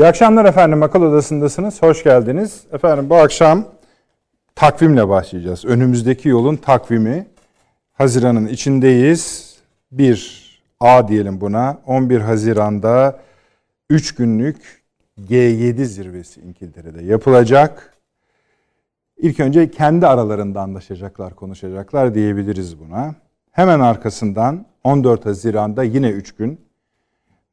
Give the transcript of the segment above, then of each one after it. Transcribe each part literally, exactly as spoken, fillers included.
İyi akşamlar efendim, akıl odasındasınız. Hoş geldiniz. Efendim bu akşam takvimle başlayacağız. Önümüzdeki yolun takvimi. Haziran'ın içindeyiz. bir A diyelim buna. on bir Haziran'da üç günlük G yedi zirvesi İngiltere'de yapılacak. İlk önce kendi aralarında anlaşacaklar, konuşacaklar diyebiliriz buna. Hemen arkasından on dört Haziran'da yine üç gün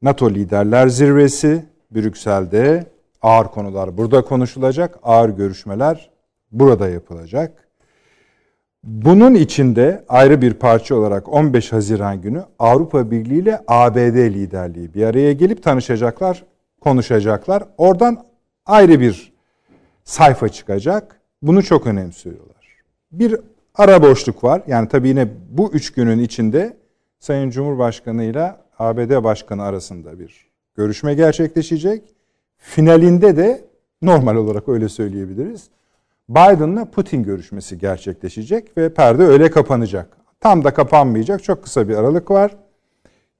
NATO Liderler Zirvesi Brüksel'de, ağır konular burada konuşulacak, ağır görüşmeler burada yapılacak. Bunun içinde ayrı bir parça olarak on beş Haziran günü Avrupa Birliği ile A B D liderliği bir araya gelip tanışacaklar, konuşacaklar. Oradan ayrı bir sayfa çıkacak. Bunu çok önemsiyorlar. Bir ara boşluk var. Yani tabii yine bu üç günün içinde Sayın Cumhurbaşkanı ile A B D Başkanı arasında bir görüşme gerçekleşecek. Finalinde de normal olarak öyle söyleyebiliriz, Biden'la Putin görüşmesi gerçekleşecek ve perde öyle kapanacak. Tam da kapanmayacak. Çok kısa bir aralık var.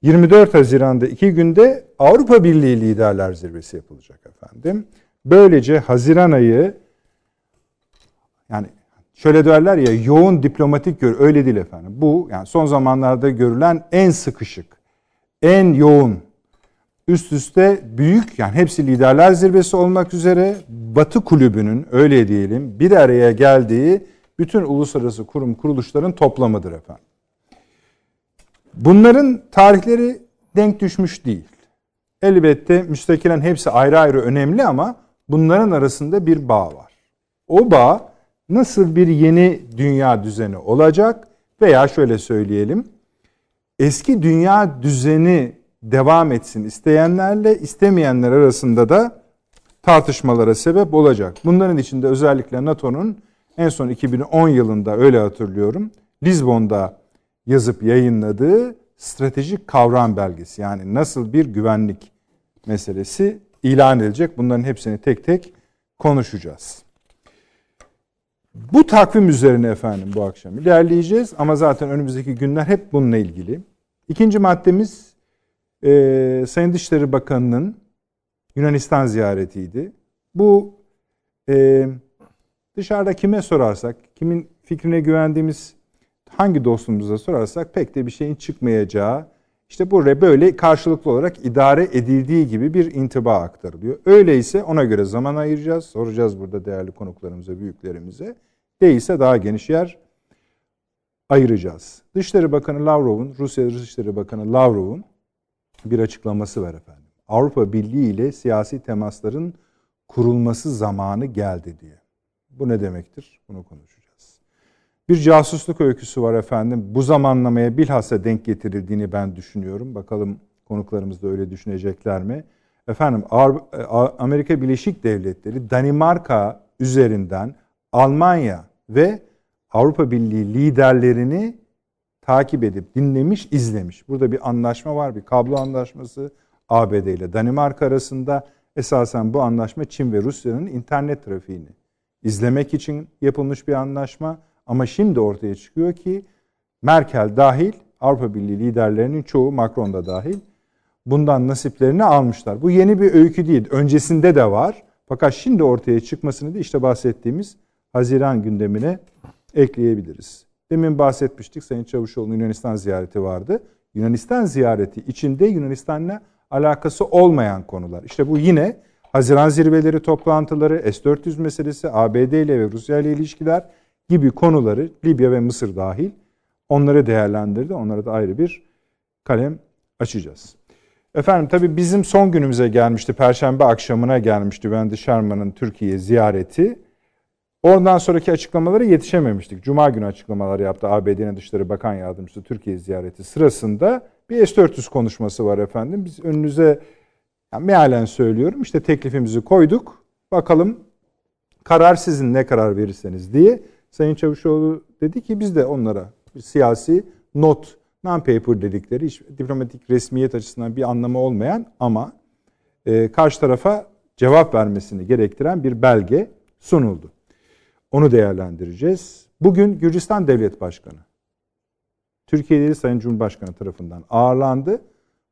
yirmi dört Haziran'da iki günde Avrupa Birliği Liderler Zirvesi yapılacak efendim. Böylece Haziran ayı, yani şöyle derler ya, yoğun diplomatik gör, öyle değil efendim. Bu yani son zamanlarda görülen en sıkışık, en yoğun, üst üste büyük, yani hepsi liderler zirvesi olmak üzere Batı kulübünün, öyle diyelim, bir araya geldiği bütün uluslararası kurum kuruluşların toplamıdır efendim. Bunların tarihleri denk düşmüş değil. Elbette müstakilen hepsi ayrı ayrı önemli ama bunların arasında bir bağ var. O bağ nasıl bir yeni dünya düzeni olacak veya şöyle söyleyelim, eski dünya düzeni devam etsin isteyenlerle istemeyenler arasında da tartışmalara sebep olacak. Bunların içinde özellikle NATO'nun en son iki bin on yılında, öyle hatırlıyorum, Lizbon'da yazıp yayınladığı stratejik kavram belgesi, yani nasıl bir güvenlik meselesi ilan edilecek, bunların hepsini tek tek konuşacağız. Bu takvim üzerine efendim bu akşam ilerleyeceğiz ama zaten önümüzdeki günler hep bununla ilgili. İkinci maddemiz Ee, Sayın Dışişleri Bakanı'nın Yunanistan ziyaretiydi. Bu e, dışarıda kime sorarsak, kimin fikrine güvendiğimiz, hangi dostumuza sorarsak pek de bir şeyin çıkmayacağı, işte buraya böyle karşılıklı olarak idare edildiği gibi bir intiba aktarılıyor. Öyleyse ona göre zaman ayıracağız, soracağız burada değerli konuklarımıza, büyüklerimize. Değilse daha geniş yer ayıracağız. Dışişleri Bakanı Lavrov'un, Rusya Dışişleri Bakanı Lavrov'un bir açıklaması var efendim. Avrupa Birliği ile siyasi temasların kurulması zamanı geldi diye. Bu ne demektir? Bunu konuşacağız. Bir casusluk öyküsü var efendim. Bu zamanlamaya bilhassa denk getirildiğini ben düşünüyorum. Bakalım konuklarımız da öyle düşünecekler mi? Efendim Amerika Birleşik Devletleri Danimarka üzerinden Almanya ve Avrupa Birliği liderlerini takip edip dinlemiş, izlemiş. Burada bir anlaşma var, bir kablo anlaşması A B D ile Danimarka arasında. Esasen bu anlaşma Çin ve Rusya'nın internet trafiğini izlemek için yapılmış bir anlaşma. Ama şimdi ortaya çıkıyor ki Merkel dahil Avrupa Birliği liderlerinin çoğu, Macron da dahil, bundan nasiplerini almışlar. Bu yeni bir öykü değil, öncesinde de var. Fakat şimdi ortaya çıkmasını da işte bahsettiğimiz Haziran gündemine ekleyebiliriz. Demin bahsetmiştik, Sayın Çavuşoğlu'nun Yunanistan ziyareti vardı. Yunanistan ziyareti içinde Yunanistan'la alakası olmayan konular. İşte bu yine Haziran zirveleri toplantıları, S dört yüz meselesi, A B D ile ve Rusya ile ilişkiler gibi konuları, Libya ve Mısır dahil, onları değerlendirdi. Onlara da ayrı bir kalem açacağız. Efendim tabii bizim son günümüze gelmişti, Perşembe akşamına gelmişti Wendy Sherman'ın Türkiye ziyareti. Ondan sonraki açıklamalara yetişememiştik. Cuma günü açıklamalar yaptı A B D'nin Dışişleri Bakan Yardımcısı Türkiye ziyareti sırasında. Bir S dört yüz konuşması var efendim. Biz önünüze, yani mealen söylüyorum, işte teklifimizi koyduk. Bakalım karar sizin, ne karar verirseniz diye. Sayın Çavuşoğlu dedi ki biz de onlara bir siyasi not, non-paper dedikleri, hiç diplomatik resmiyet açısından bir anlamı olmayan ama e, karşı tarafa cevap vermesini gerektiren bir belge sunuldu. Onu değerlendireceğiz. Bugün Gürcistan Devlet Başkanı Türkiye'de Sayın Cumhurbaşkanı tarafından ağırlandı.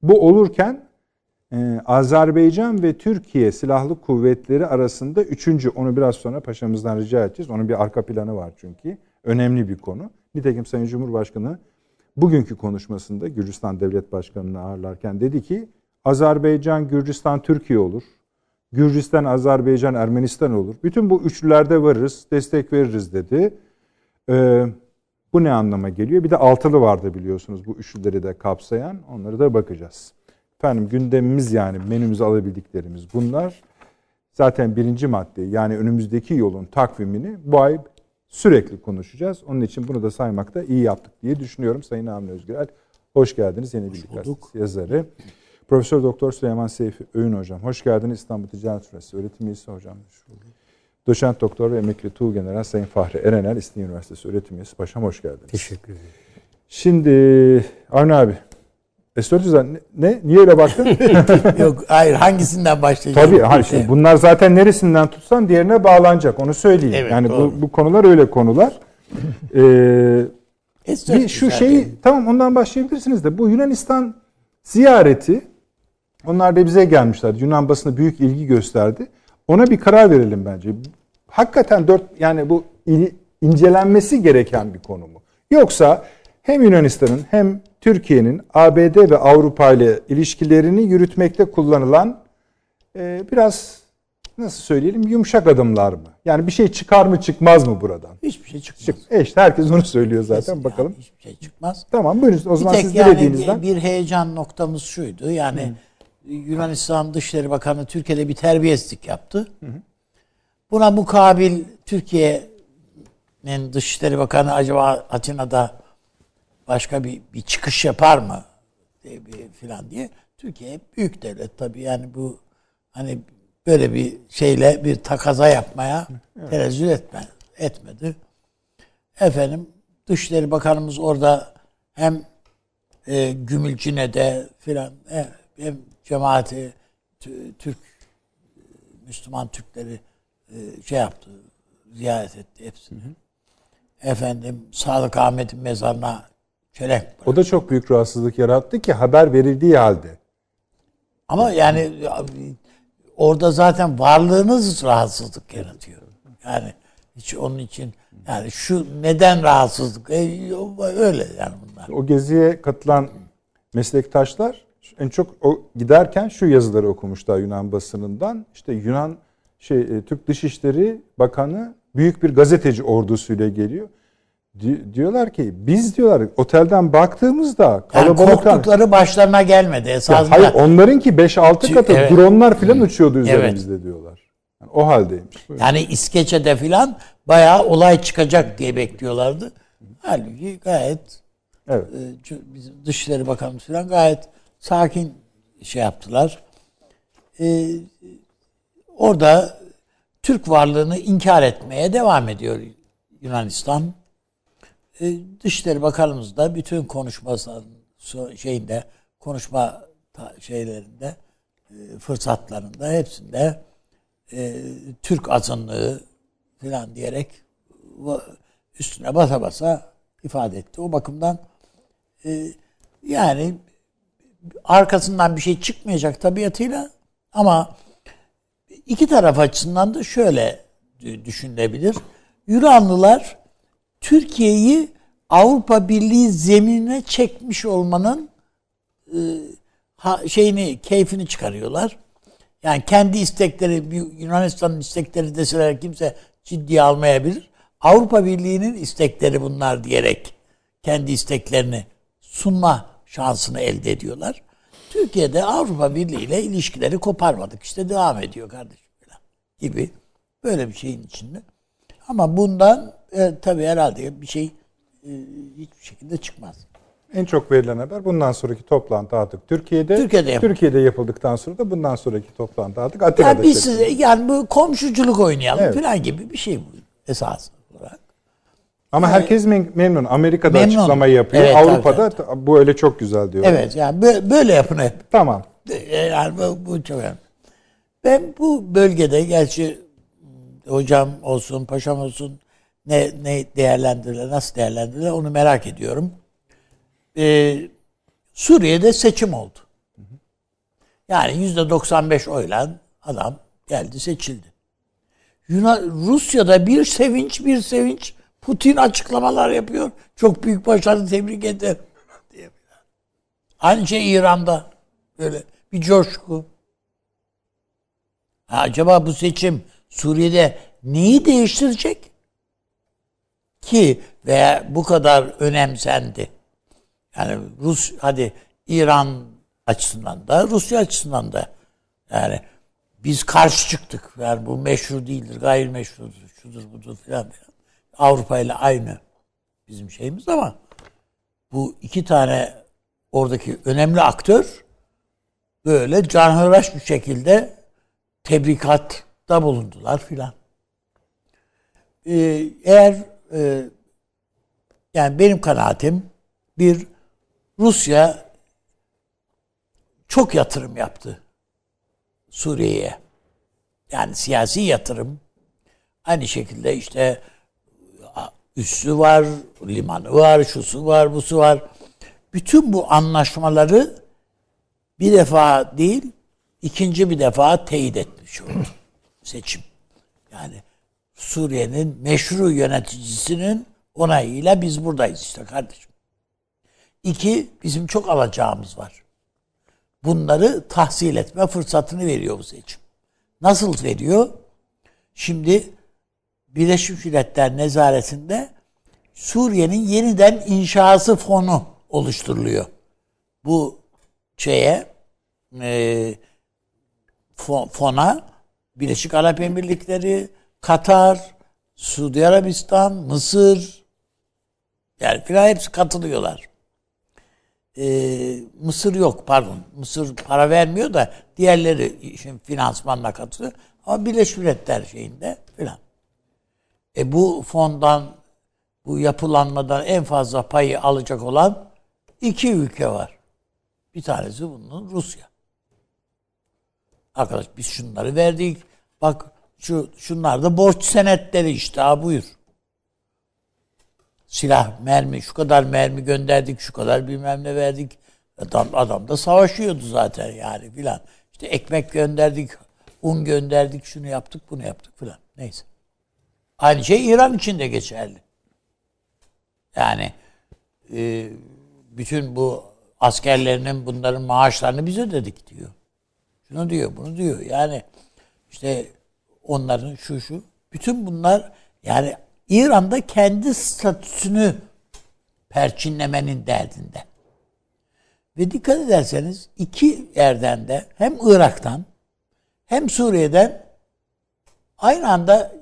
Bu olurken Ee, Azerbaycan ve Türkiye Silahlı Kuvvetleri arasında üçüncü, onu biraz sonra paşamızdan rica edeceğiz. Onun bir arka planı var çünkü. Önemli bir konu. Nitekim Sayın Cumhurbaşkanı bugünkü konuşmasında Gürcistan Devlet Başkanı'nı ağırlarken dedi ki Azerbaycan, Gürcistan, Türkiye olur. Gürcistan, Azerbaycan, Ermenistan olur. Bütün bu üçlülerde varırız, destek veririz dedi. Ee, bu ne anlama geliyor? Bir de altılı vardı biliyorsunuz bu üçlüleri de kapsayan. Onlara da bakacağız. Efendim gündemimiz yani menümüze alabildiklerimiz bunlar. Zaten birinci madde yani önümüzdeki yolun takvimini bu ay sürekli konuşacağız. Onun için bunu da saymakta iyi yaptık diye düşünüyorum. Sayın Avni Özgürel hoş geldiniz. Yeni Birlik Gazetesi yazarı. Profesör Doktor Süleyman Seyfi Öğün hocam hoş geldiniz. İstanbul Ticaret Üniversitesi öğretim üyesi hocam. Doçent Doktor ve Emekli Tuğgeneral Sayın Fahri Erenel İstinye Üniversitesi öğretim üyesi. Paşam hoş geldiniz. Teşekkür ederim. Şimdi Avni abi. S dört yüz ne, ne? Niye öyle baktın? Yok hayır hangisinden başlayacağım? Tabii hayır, şimdi bunlar zaten neresinden tutsan diğerine bağlanacak onu söyleyeyim. Evet, yani bu, bu konular öyle konular. Ee, bir şu şeyi tamam ondan başlayabilirsiniz de bu Yunanistan ziyareti onlar da bize gelmişlerdi. Yunan basını büyük ilgi gösterdi. Ona bir karar verelim bence. Hakikaten dört yani bu incelenmesi gereken bir konu mu? Yoksa hem Yunanistan'ın hem Türkiye'nin A B D ve Avrupa ile ilişkilerini yürütmekte kullanılan e, biraz nasıl söyleyelim yumuşak adımlar mı? Yani bir şey çıkar mı çıkmaz mı buradan? Hiçbir şey çıkmaz. Çık. E işte herkes onu söylüyor zaten yani bakalım. Hiçbir şey çıkmaz. Tamam buyurun o zaman siz yani dediğinizden. Bir heyecan noktamız şuydu yani hı. Yunanistan Dışişleri Bakanı Türkiye'de bir terbiyesizlik yaptı. Hı hı. Buna mukabil Türkiye'nin Dışişleri Bakanı acaba Atina'da başka bir, bir çıkış yapar mı diye, bir, filan diye. Türkiye büyük devlet tabii yani bu hani böyle bir şeyle bir takaza yapmaya evet. tenezzül etme, etmedi. Efendim Dışişleri Bakanımız orada hem e, Gümülcine'de filan e, hem cemaati t- Türk Müslüman Türkleri e, şey yaptı ziyaret etti hepsini. Hı hı. Efendim Sadık Ahmet'in mezarına o da çok büyük rahatsızlık yarattı ki haber verildiği halde. Ama yani orada zaten varlığınız rahatsızlık yaratıyor. Yani hiç onun için yani şu neden rahatsızlık e, öyle yani bunlar. O geziye katılan meslektaşlar en çok o giderken şu yazıları okumuşlar Yunan basınından. İşte Yunan şey Türk Dışişleri Bakanı büyük bir gazeteci ordusuyla geliyor. Diyorlar ki biz diyorlar otelden baktığımızda kalabalıklar yani korktukları başlarına gelmedi esasında. Hayır onlarınki beş altı katı evet. Dronlar filan uçuyordu üzerimizde evet. Diyorlar. Yani o haldeymiş. Buyurun. Yani İskeçe'de filan bayağı olay çıkacak diye bekliyorlardı. Halbuki gayet evet. e, bizim Dışişleri Bakanımız filan gayet sakin şey yaptılar. E, orada Türk varlığını inkar etmeye devam ediyor Yunanistan. Dışişleri Bakanımız da bütün konuşmasının şeyinde konuşma şeylerinde fırsatlarında hepsinde Türk azınlığı filan diyerek üstüne basa basa ifade etti. O bakımdan yani arkasından bir şey çıkmayacak tabiatıyla ama iki taraf açısından da şöyle düşünülebilir. Yunanlılar Türkiye'yi Avrupa Birliği zeminine çekmiş olmanın e, ha, şeyini, keyfini çıkarıyorlar. Yani kendi istekleri, Yunanistan'ın istekleri deseler kimse ciddiye almayabilir. Avrupa Birliği'nin istekleri bunlar diyerek kendi isteklerini sunma şansını elde ediyorlar. Türkiye'de Avrupa Birliği ile ilişkileri koparmadık. İşte devam ediyor kardeşim gibi böyle bir şeyin içinde. Ama bundan e, tabii herhalde bir şey e, hiçbir şekilde çıkmaz. En çok verilen haber bundan sonraki toplantı artık Türkiye'de. Türkiye'de, yap- Türkiye'de yapıldıktan sonra da bundan sonraki toplantı artık Atina'da. Yani biz size, yani bu komşuculuk oynayalım evet. Falan gibi bir şey bu esas olarak. Ama yani, herkes memnun. Amerika'da memnun. Açıklamayı yapıyor. Evet, Avrupa'da tabii, tabii. Bu öyle çok güzel diyor. Evet yani böyle yapın hep. Tamam. Yani bu, bu çok önemli. Ben bu bölgede gerçi hocam olsun, paşam olsun ne, ne değerlendirirler, nasıl değerlendirirler onu merak ediyorum. Ee, Suriye'de seçim oldu. Yani yüzde doksan beş oyla adam geldi, seçildi. Yunan, Rusya'da bir sevinç bir sevinç Putin açıklamalar yapıyor. Çok büyük başarı, tebrik ederim diye. Aynı şey İran'da böyle bir coşku. Ha, acaba bu seçim Suriye'de neyi değiştirecek ki veya bu kadar önemsendi? Yani Rus, hadi İran açısından da Rusya açısından da yani biz karşı çıktık. Yani bu meşru değildir, gayrimeşrudur, şudur budur filan. Avrupa ile aynı bizim şeyimiz ama bu iki tane oradaki önemli aktör böyle canhıraş bir şekilde tebrikatta bulundular filan. Ee, eğer e, yani benim kanaatim bir, Rusya çok yatırım yaptı Suriye'ye. Yani siyasi yatırım. Aynı şekilde işte üssü var, limanı var, şusu var, busu var. Bütün bu anlaşmaları bir defa değil, ikinci bir defa teyit etmiş oldu seçim. Yani Suriye'nin meşru yöneticisinin onayıyla biz buradayız işte kardeşim. İki, bizim çok alacağımız var. Bunları tahsil etme fırsatını veriyor bu seçim. Nasıl veriyor? Şimdi Birleşmiş Milletler nezaretinde Suriye'nin yeniden inşası fonu oluşturuluyor. Bu şeye e, fona Birleşik Arap Emirlikleri, Katar, Suudi Arabistan, Mısır yani filan hepsi katılıyorlar. Ee, Mısır yok pardon. Mısır para vermiyor da diğerleri şimdi finansmanla katılıyor. Ama Birleşmiş Milletler şeyinde filan. E bu fondan, bu yapılanmadan en fazla payı alacak olan iki ülke var. Bir tanesi bunun Rusya. Arkadaş biz şunları verdik. Bak şu şunlar da borç senetleri işte ha buyur. Silah, mermi, şu kadar mermi gönderdik, şu kadar bilmem ne verdik. Adam, adam da savaşıyordu zaten yani filan. İşte ekmek gönderdik, un gönderdik, şunu yaptık, bunu yaptık filan. Neyse. Aynı şey İran için de geçerli. Yani e, bütün bu askerlerinin bunların maaşlarını biz ödedik diyor. Şunu diyor, bunu diyor. Yani işte onların şu şu. Bütün bunlar yani İran'da kendi statüsünü perçinlemenin derdinde. Ve dikkat ederseniz iki yerden de hem Irak'tan hem Suriye'den aynı anda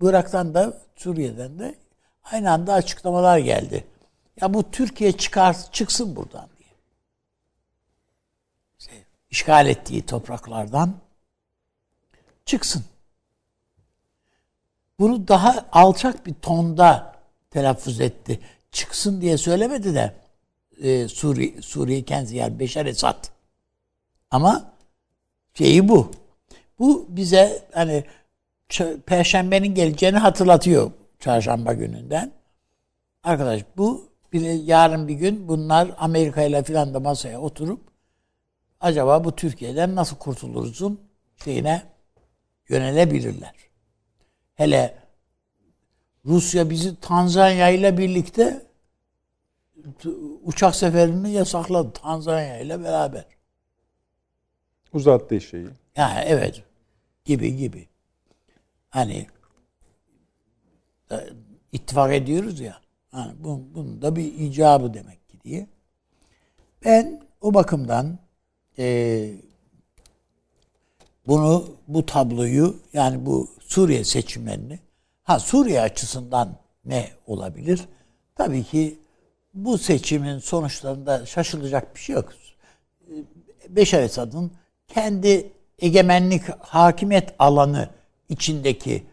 Irak'tan da Suriye'den de aynı anda açıklamalar geldi. Ya bu Türkiye çıkar, çıksın buradan diye. İşte işgal ettiği topraklardan çıksın. Bunu daha alçak bir tonda telaffuz etti. Çıksın diye söylemedi de e, Suriye, Suriye kendisi yani Beşer Esad. Ama şeyi bu. Bu bize hani ç- Perşembenin geleceğini hatırlatıyor Çarşamba gününden. Arkadaş bu bile yarın bir gün bunlar Amerika ile filan da masaya oturup acaba bu Türkiye'den nasıl kurtuluruzun şeyine yönelebilirler. Hele Rusya bizi Tanzanya ile birlikte uçak seferini yasakladı. Tanzanya ile beraber. Uzattı şeyi. Yani evet. Gibi gibi. Hani ittifak ediyoruz ya. Hani bunun, bunun da bir icabı demek ki diye. Ben o bakımdan e, bunu, bu tabloyu yani bu Suriye seçimlerini, ha Suriye açısından ne olabilir? Tabii ki bu seçimin sonuçlarında şaşılacak bir şey yok. Beşer Esad'ın kendi egemenlik, hakimiyet alanı içindeki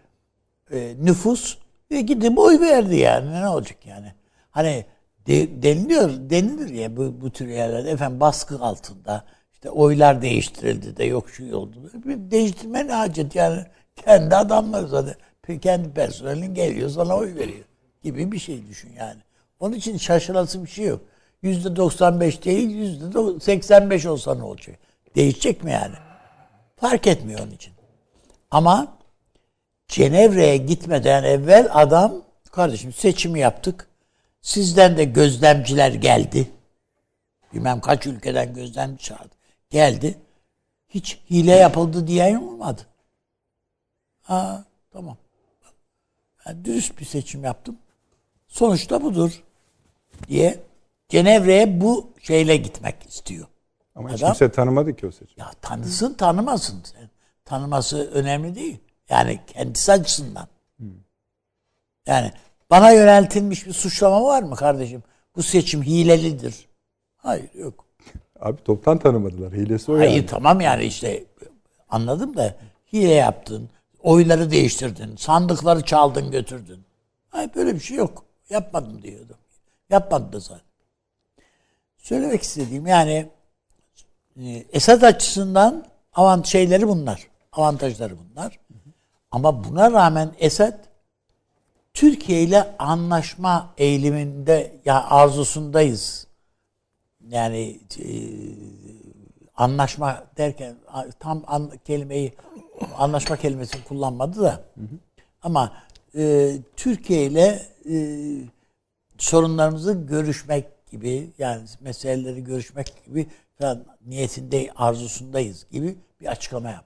e, nüfus ve gidip oy verdi yani ne olacak yani? Hani de, deniliyor, denilir ya bu, bu tür yerlerde efendim baskı altında işte oylar değiştirildi de yok şu oldu. Değiştirme ne hacet yani? Kendi adamlar zaten. Kendi personelin geliyor sana oy veriyor. Gibi bir şey düşün yani. Onun için şaşırası bir şey yok. yüzde doksan beş değil yüzde seksen beş olsa ne olacak? Değişecek mi yani? Fark etmiyor onun için. Ama Cenevre'ye gitmeden evvel adam, kardeşim seçimi yaptık. Sizden de gözlemciler geldi. Bilmem kaç ülkeden gözlemci çağırdı. Geldi. Hiç hile yapıldı diyen olmadı. Ha, tamam. Ben dürüst bir seçim yaptım. Sonuçta budur diye Cenevre'ye bu şeyle gitmek istiyor. Ama adam, hiç kimse tanımadı ki o seçim. Ya tanısın tanımasın. Tanıması önemli değil. Yani kendisi açısından. Hı. Yani bana yöneltilmiş bir suçlama var mı kardeşim? Bu seçim hilelidir. Hayır, yok. Abi toptan tanımadılar. Hilesi o Hayır, yani. Hayır tamam yani işte anladım da hile yaptın. Oyları değiştirdin. Sandıkları çaldın götürdün. Hayır böyle bir şey yok. Yapmadım diyordum. Yapmadı da zaten. Söylemek istediğim yani Esad açısından avant şeyleri bunlar. Avantajları bunlar. Hı hı. Ama buna rağmen Esad Türkiye ile anlaşma eğiliminde ya arzusundayız. Yani e, anlaşma derken tam an, kelimeyi anlaşma kelimesini kullanmadı da. Hı hı. Ama e, Türkiye ile e, sorunlarımızı görüşmek gibi yani meseleleri görüşmek gibi falan niyetinde arzusundayız gibi bir açıklama yaptı.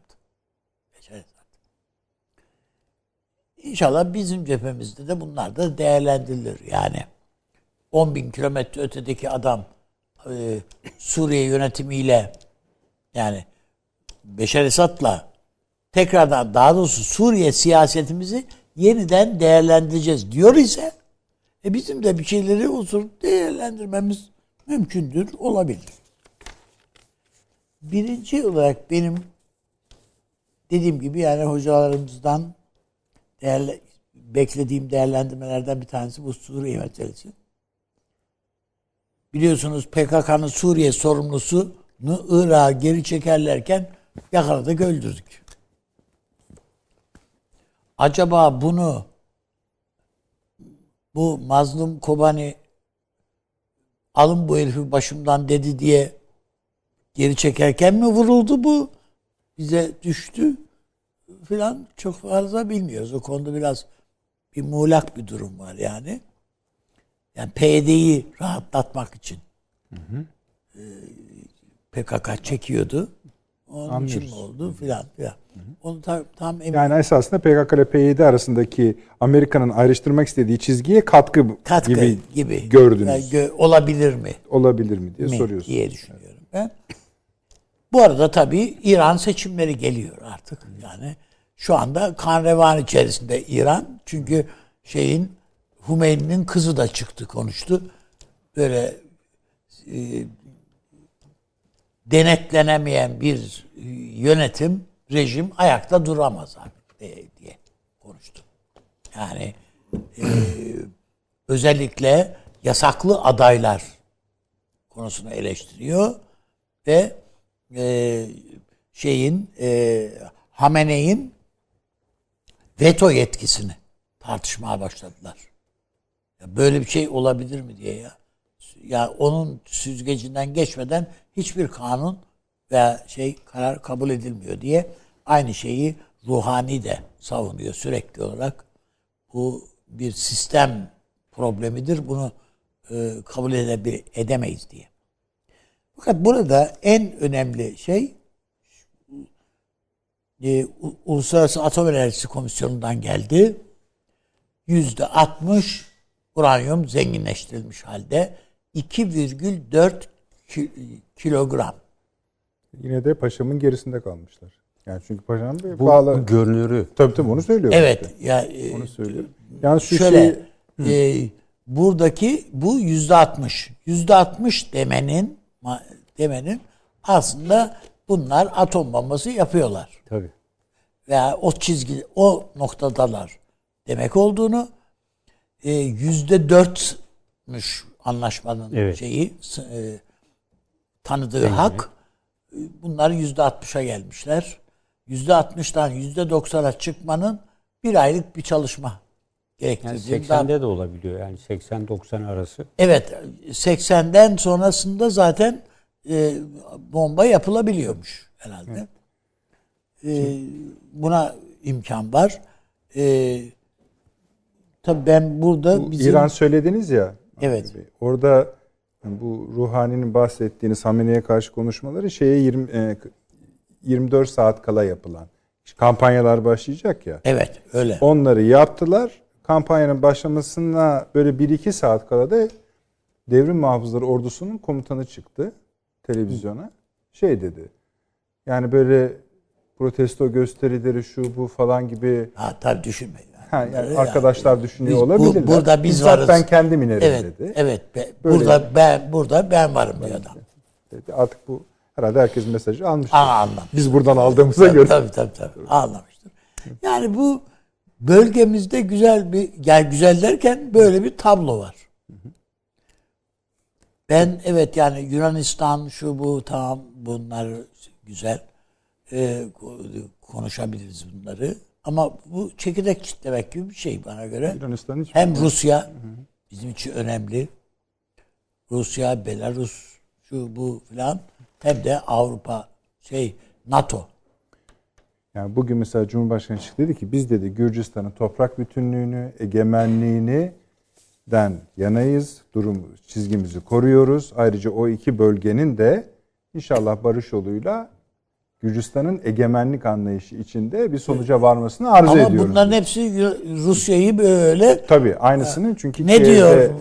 İnşallah bizim cephemizde de bunlar da değerlendirilir. Yani on bin kilometre ötedeki adam e, Suriye yönetimiyle yani Beşer Esad'la tekrardan daha doğrusu Suriye siyasetimizi yeniden değerlendireceğiz diyor ise e, bizim de bir şeyleri oturup değerlendirmemiz mümkündür, olabilir. Birinci olarak benim dediğim gibi yani hocalarımızdan Değerle, beklediğim değerlendirmelerden bir tanesi bu Suriye meselesi. Biliyorsunuz P K K'nın Suriye sorumlusunu Irak'a geri çekerlerken yakaladık, öldürdük. Acaba bunu bu mazlum Kobani alın bu herifi başımdan dedi diye geri çekerken mi vuruldu bu? Bize düştü. Filan çok fazla bilmiyoruz. O konuda biraz bir muğlak bir durum var yani. Yani P Y D'yi rahatlatmak için hı hı. E, P K K çekiyordu. Onun Anlıyoruz. için mi oldu filan filan. Onu tam, tam emin. Yani esasında P K K ile P Y D arasındaki Amerika'nın ayrıştırmak istediği çizgiye katkı, katkı gibi, gibi gördünüz. Yani gö- olabilir mi? Olabilir mi diye mi? soruyorsunuz. diye düşünüyorum ben. Bu arada tabii İran seçimleri geliyor artık. Yani şu anda kan revan içerisinde İran. Çünkü şeyin Humeyni'nin kızı da çıktı, konuştu. Böyle e, denetlenemeyen bir yönetim, rejim ayakta duramaz artık diye, diye konuştu. Yani e, özellikle yasaklı adaylar konusunu eleştiriyor ve Ee, şeyin e, Hamaney'in veto yetkisini tartışmaya başladılar. Ya böyle bir şey olabilir mi diye ya. Ya onun süzgecinden geçmeden hiçbir kanun veya şey karar kabul edilmiyor diye aynı şeyi Ruhani de savunuyor sürekli olarak. Bu bir sistem problemidir. Bunu e, kabul edebil- edemeyiz diye. Fakat burada en önemli şey e, Uluslararası Atom Enerjisi Komisyonu'ndan geldi. yüzde altmış uranyum zenginleştirilmiş halde iki virgül dört kilogram. Yine de paşamın gerisinde kalmışlar. Yani çünkü paşam bir bu bağlı görünürü. Tabii tabii onu söylüyorum. Evet. Işte. Ya, e, onu söylüyorum. Yani şu şöyle şey, e, buradaki bu yüzde altmış. yüzde altmış demenin demenin aslında bunlar atom bombası yapıyorlar. Tabii. Veya o çizgi, o noktadalar demek olduğunu yüzde dörtmüş anlaşmanın evet. şeyi e, tanıdığı evet. hak. Bunlar yüzde altmışa gelmişler. Yüzde altmıştan yüzde doksana çıkmanın bir aylık bir çalışma gerektirdiğinden. Yani seksende de olabiliyor yani seksen doksan arası. Evet, seksenden sonrasında zaten e, bomba yapılabiliyormuş herhalde. E, buna imkan var. E, tabii ben burada... Bu bizim... İran söylediniz ya. Evet. Bey, orada bu Ruhani'nin bahsettiğiniz Hamene'ye karşı konuşmaları şeye yirmi, yirmi dört saat kala yapılan. Kampanyalar başlayacak ya. Evet, öyle. Onları yaptılar. Kampanyanın başlamasına böyle bir iki saat kala da Devrim Muhafızları Ordusu'nun komutanı çıktı televizyona. Şey dedi. Yani böyle protesto gösterileri şu bu falan gibi. Ha tabii düşünmeyin. Ha, yani arkadaşlar yani, düşünüyor olabilir. Bu, burada biz varız. Ben kendim inerim evet, dedi. Evet. Be, burada ben burada ben varım diyor adam. Dedi. Artık bu herhalde herkes mesajı almıştır. Aa, anlamıştır. Biz buradan aldığımıza tabii, göre. Tabii tabii tabii. Anlamıştır. Yani bu bölgemizde güzel bir, yani güzel derken böyle bir tablo var. Ben evet yani Yunanistan şu bu tamam bunlar güzel. Ee, konuşabiliriz bunları. Ama bu çekirdek çitlemek gibi bir şey bana göre. Yunanistan hiç hem Rusya bizim için önemli. Rusya, Belarus şu bu filan. Hem de Avrupa şey NATO. Yani bugün mesela Cumhurbaşkanı çıktı dedi ki biz dedi Gürcistan'ın toprak bütünlüğünü, egemenliğinden yanayız. Durum çizgimizi koruyoruz. Ayrıca o iki bölgenin de inşallah barış yoluyla Gürcistan'ın egemenlik anlayışı içinde bir sonuca varmasını arzu ama ediyoruz. Ama bunların hepsi Rusya'yı böyle... Tabii aynısını çünkü... Ne diyor de,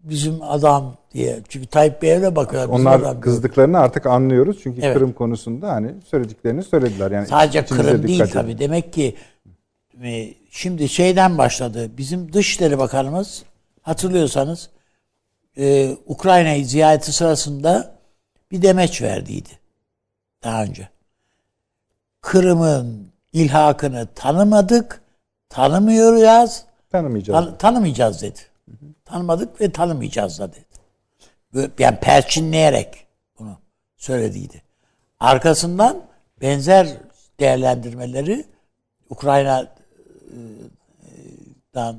bizim adam diye. Çünkü Tayyip Bey'e de bakıyorlar. Onlar kızdıklarını diyor. Artık anlıyoruz. Çünkü evet. Kırım konusunda hani söylediklerini söylediler. Yani sadece Kırım değil tabii. Demek ki şimdi şeyden başladı. Bizim Dışişleri Bakanımız hatırlıyorsanız e, Ukrayna'yı ziyareti sırasında bir demeç verdiydi. Daha önce. Kırım'ın ilhakını tanımadık, tanımıyoruz, tanımayacağız, tan- tanımayacağız dedi. Hı hı. Tanımadık ve tanımayacağız da dedi. Böyle, yani perçinleyerek bunu söylediydi. Arkasından benzer değerlendirmeleri Ukrayna'dan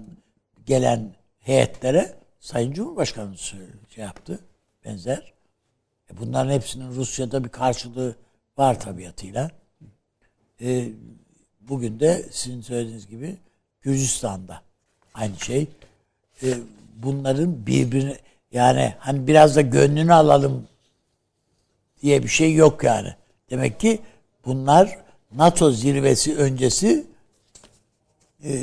gelen heyetlere Sayın Cumhurbaşkanı şey yaptı, benzer. E bunların hepsinin Rusya'da bir karşılığı var tabiatıyla. E, bugün de sizin söylediğiniz gibi Gürcistan'da aynı şey. E, bunların birbirine yani hani biraz da gönlünü alalım diye bir şey yok yani. Demek ki bunlar NATO zirvesi öncesi e,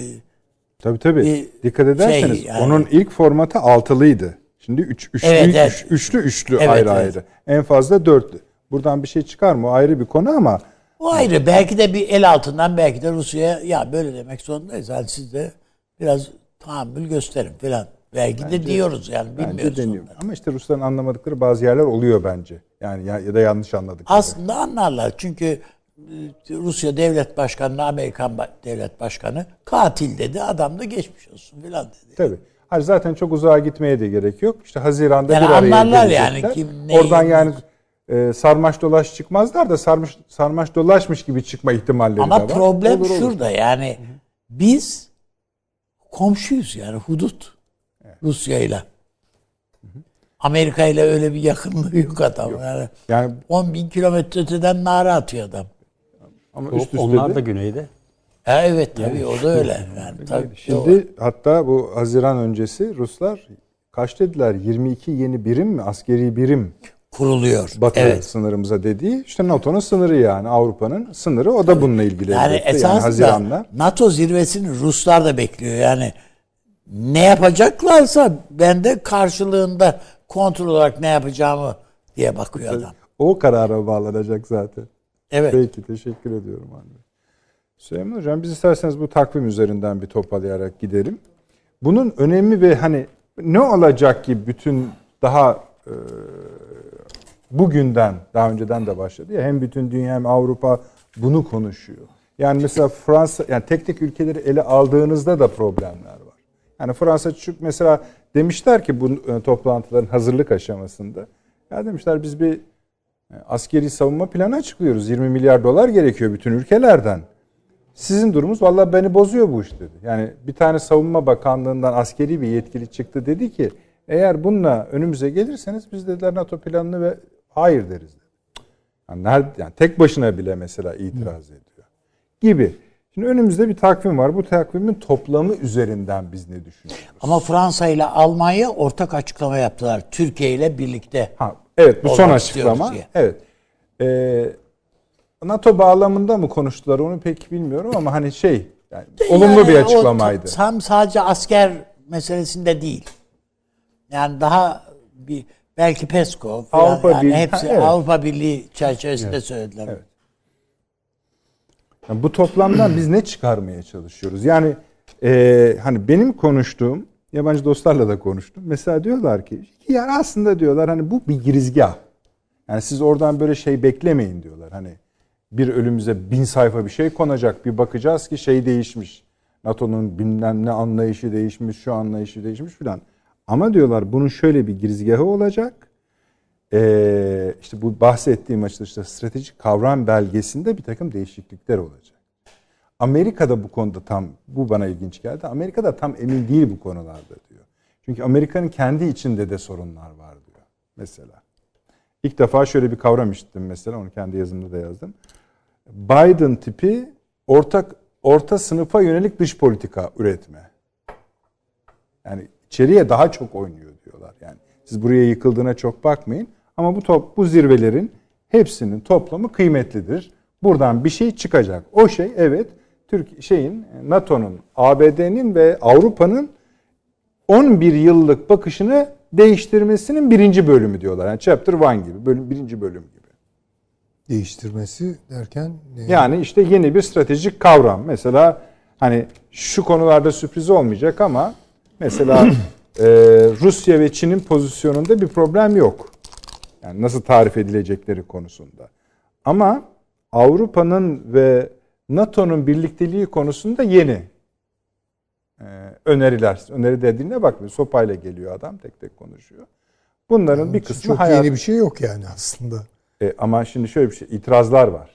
tabii tabii. E, dikkat ederseniz şey, yani, onun ilk formatı altılıydı. Şimdi üç, üçlü, evet, evet. Üç, üçlü, üçlü evet, ayrı evet. Ayrı. En fazla dörtlü. Buradan bir şey çıkar mı? O ayrı bir konu ama. O ayrı. Belki de bir el altından belki de Rusya'ya ya böyle demek zorundayız. Yani siz de biraz tahammül gösterin falan. Belki bence, de diyoruz yani. Bilmiyoruz. Ama işte Rusların anlamadıkları bazı yerler oluyor bence. Yani ya, ya da yanlış anladık. Aslında anlarlar. Çünkü Rusya Devlet Başkanı, Amerikan Devlet Başkanı katil dedi. Adam da geçmiş olsun falan dedi. Tabii. Hayır, zaten çok uzağa gitmeye de gerek yok. İşte Haziran'da yani bir araya gelecekler. Yani, kim, neyi... Oradan yani e, sarmaş dolaş çıkmazlar da sarmış, sarmaş dolaşmış gibi çıkma ihtimalleri ama de var. Ama problem olur, şurada olur. Yani hı-hı. Biz komşuyuz yani hudut evet. Rusya'yla. Amerika'yla öyle bir yakınlığı yok adam. Yok. Yani, yani on bin kilometre öteden nara atıyor adam. Ama üst üste onlar de... da güneyde. Ha, evet tabii yani, o da öyle. Yani, tabii şimdi hatta bu Haziran öncesi Ruslar kaç dediler? yirmi iki yeni birim mi? Askeri birim kuruluyor. Batı evet. Sınırımıza dediği işte NATO'nun sınırı yani Avrupa'nın sınırı o da bununla ilgili. Yani esasında yani Haziran'da NATO zirvesini Ruslar da bekliyor. Yani ne yapacaklarsa ben de karşılığında kontrol olarak ne yapacağımı diye bakıyor adam. O karara bağlanacak zaten. Evet. Peki teşekkür ediyorum anne. Süleyman Hocam biz isterseniz bu takvim üzerinden bir toparlayarak gidelim. Bunun önemi ve hani ne olacak ki bütün daha e, bugünden daha önceden de başladı ya hem bütün dünya hem Avrupa bunu konuşuyor. Yani mesela Fransa yani tek tek ülkeleri ele aldığınızda da problemler var. Yani Fransa mesela demişler ki bu toplantıların hazırlık aşamasında ya demişler biz bir askeri savunma planı açıklıyoruz. yirmi milyar dolar gerekiyor bütün ülkelerden. Sizin durumunuz vallahi beni bozuyor bu iş dedi. Yani bir tane savunma bakanlığından askeri bir yetkili çıktı dedi ki eğer bununla önümüze gelirseniz biz dediler NATO planını ve hayır deriz dedi. Yani, yani tek başına bile mesela itiraz Hı. ediyor gibi. Şimdi önümüzde bir takvim var. Bu takvimin toplamı üzerinden biz ne düşünüyoruz? Ama Fransa ile Almanya ortak açıklama yaptılar. Türkiye ile birlikte. Ha, evet, bu son açıklama. Evet. Ee, NATO bağlamında mı konuştular onu pek bilmiyorum ama hani şey yani olumlu yani bir açıklamaydı. Tam sadece asker meselesinde değil. Yani daha bir belki PESCO falan, Avrupa yani Birliği, hepsi ha, evet. Avrupa Birliği çerçevesinde evet. söylediler. Evet. Yani bu toplamdan biz ne çıkarmaya çalışıyoruz? Yani e, hani benim konuştuğum yabancı dostlarla da konuştum. Mesela diyorlar ki yani aslında diyorlar hani bu bir girizgah. Yani siz oradan böyle şey beklemeyin diyorlar. Hani bir önümüze bin sayfa bir şey konacak. Bir bakacağız ki şey değişmiş. NATO'nun bilmem ne anlayışı değişmiş, şu anlayışı değişmiş filan. Ama diyorlar bunun şöyle bir girizgahı olacak. Ee, işte bu bahsettiğim açıkçası stratejik kavram belgesinde bir takım değişiklikler olacak. Amerika'da bu konuda tam, bu bana ilginç geldi. Amerika'da tam emin değil bu konularda diyor. Çünkü Amerika'nın kendi içinde de sorunlar var diyor mesela. İlk defa şöyle bir kavram işittim mesela, onu kendi yazımda da yazdım. Biden tipi ortak orta sınıfa yönelik dış politika üretme. Yani içeriye daha çok oynuyor diyorlar. Yani siz buraya yıkıldığına çok bakmayın ama bu top, bu zirvelerin hepsinin toplamı kıymetlidir. Buradan bir şey çıkacak. O şey evet Türk şeyin NATO'nun, A B D'nin ve Avrupa'nın on bir yıllık bakışını değiştirmesinin birinci bölümü diyorlar. Yani chapter one gibi, bölüm, birinci bölüm gibi. Değiştirmesi derken? Ne? Yani işte yeni bir stratejik kavram. Mesela hani şu konularda sürpriz olmayacak ama mesela e, Rusya ve Çin'in pozisyonunda bir problem yok. Yani nasıl tarif edilecekleri konusunda. Ama Avrupa'nın ve NATO'nun birlikteliği konusunda yeni öneriler. Öneri dediğine bakmıyor. Sopayla geliyor adam. Tek tek konuşuyor. Bunların yani bir kısmı çok hayat... yeni bir şey yok yani aslında. E, ama şimdi şöyle bir şey. İtirazlar var.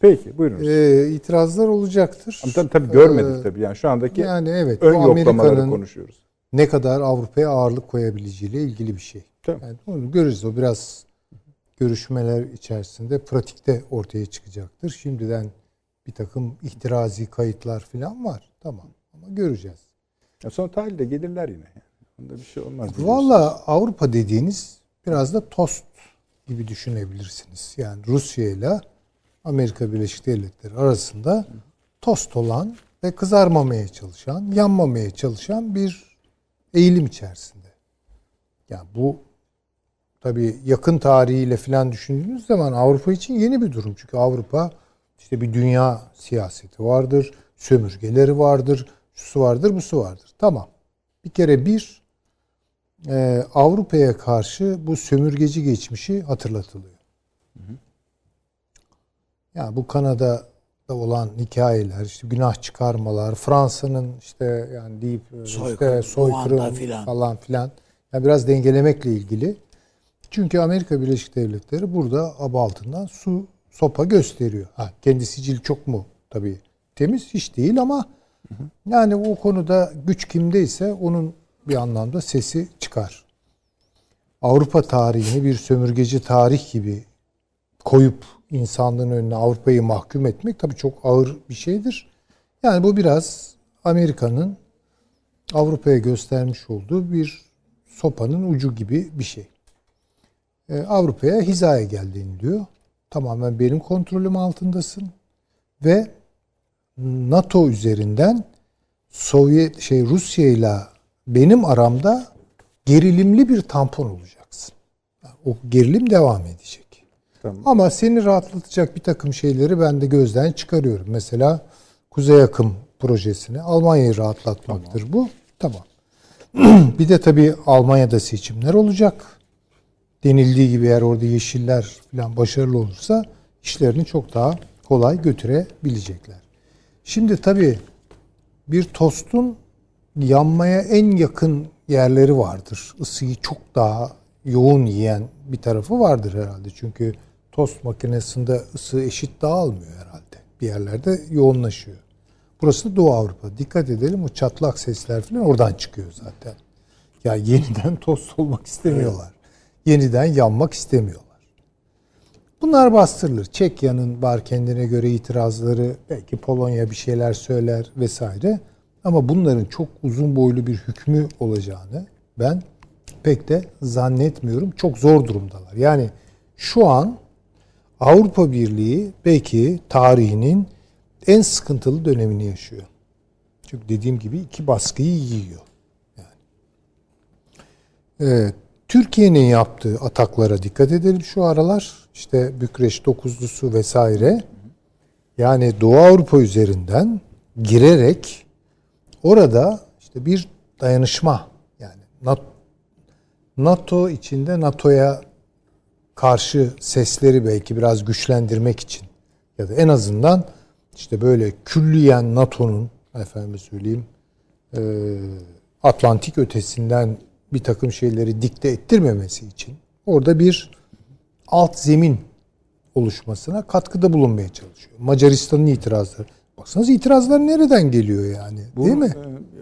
Peki buyurun. E, itirazlar olacaktır. Ama tabii, tabii görmedik ee, tabii. Yani şu andaki yani evet, ön yoklamaları konuşuyoruz. Ne kadar Avrupa'ya ağırlık koyabileceğiyle ilgili bir şey. Tamam. Yani onu görürüz. O biraz görüşmeler içerisinde pratikte ortaya çıkacaktır. Şimdiden bir takım ihtirazi kayıtlar falan var. Tamam ama göreceğiz. Ya son tarihte gelirler yine. Bunda bir şey olmaz. Vallahi Avrupa dediğiniz biraz da tost gibi düşünebilirsiniz. Yani Rusya ile Amerika Birleşik Devletleri arasında tost olan ve kızarmamaya çalışan, yanmamaya çalışan bir eğilim içerisinde. Yani bu tabii yakın tarihiyle falan düşündüğünüz zaman Avrupa için yeni bir durum. Çünkü Avrupa işte bir dünya siyaseti vardır. Sömürgeleri vardır, şusu vardır, busu vardır. Tamam. Bir kere bir, e, Avrupa'ya karşı bu sömürgeci geçmişi hatırlatılıyor. Hı hı. Yani bu Kanada'da olan hikayeler, işte günah çıkarmalar, Fransa'nın işte yani deyip işte soykırım filan falan filan. Yani biraz dengelemekle ilgili. Çünkü Amerika Birleşik Devletleri burada ab altından su sopa gösteriyor. Ha, kendisicil çok mu? Tabii. Temiz hiç değil ama hı hı. yani o konuda güç kimdeyse onun bir anlamda sesi çıkar. Avrupa tarihini bir sömürgeci tarih gibi koyup insanlığın önüne Avrupa'yı mahkum etmek tabii çok ağır bir şeydir. Yani bu biraz Amerika'nın Avrupa'ya göstermiş olduğu bir sopanın ucu gibi bir şey. Ee, Avrupa'ya hizaya geldiğini diyor. Tamamen benim kontrolüm altındasın ve NATO üzerinden Sovyet şey Rusya ile benim aramda gerilimli bir tampon olacaksın. O gerilim devam edecek. Tamam. Ama seni rahatlatacak bir takım şeyleri ben de gözden çıkarıyorum. Mesela Kuzey Akım projesini Almanya'yı rahatlatmaktır tamam. bu. Tamam. Bir de tabii Almanya'da seçimler olacak. Denildiği gibi eğer orada Yeşiller falan başarılı olursa işlerini çok daha kolay götürebilecekler. Şimdi tabii bir tostun yanmaya en yakın yerleri vardır. Isıyı çok daha yoğun yiyen bir tarafı vardır herhalde. Çünkü tost makinesinde ısı eşit dağılmıyor herhalde. Bir yerlerde yoğunlaşıyor. Burası Doğu Avrupa. Dikkat edelim o çatlak sesler falan oradan çıkıyor zaten. Ya yeniden tost olmak istemiyorlar. yeniden yanmak istemiyorlar. Bunlar bastırılır. Çekya'nın var kendine göre itirazları, belki Polonya bir şeyler söyler vesaire. Ama bunların çok uzun boylu bir hükmü olacağını ben pek de zannetmiyorum. Çok zor durumdalar. Yani şu an Avrupa Birliği belki tarihinin en sıkıntılı dönemini yaşıyor. Çünkü dediğim gibi iki baskıyı yiyor. Yani. Evet. Türkiye'nin yaptığı ataklara dikkat edelim şu aralar. İşte Bükreş dokuzlusu vesaire. Yani Doğu Avrupa üzerinden girerek orada işte bir dayanışma, yani NATO içinde NATO'ya karşı sesleri belki biraz güçlendirmek için ya da en azından işte böyle külliyen NATO'nun, efendim söyleyeyim, Atlantik ötesinden bir takım şeyleri dikte ettirmemesi için orada bir alt zemin oluşmasına katkıda bulunmaya çalışıyor. Macaristan'ın itirazları. Baksanız itirazlar nereden geliyor yani? Bu, değil mi?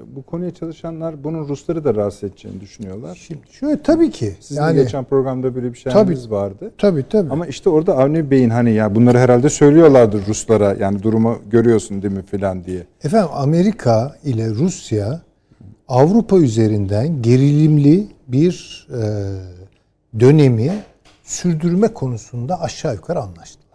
E, bu konuya çalışanlar bunun Rusları da rahatsız edeceğini düşünüyorlar. Şimdi şöyle tabii ki. Sizin yani, geçen programda böyle bir şeyimiz vardı. Tabii tabii. Ama işte orada Avni Bey'in hani ya bunları herhalde söylüyorlardı Ruslara, yani durumu görüyorsun değil mi filan diye. Efendim Amerika ile Rusya Avrupa üzerinden gerilimli bir e, dönemi sürdürme konusunda aşağı yukarı anlaştılar.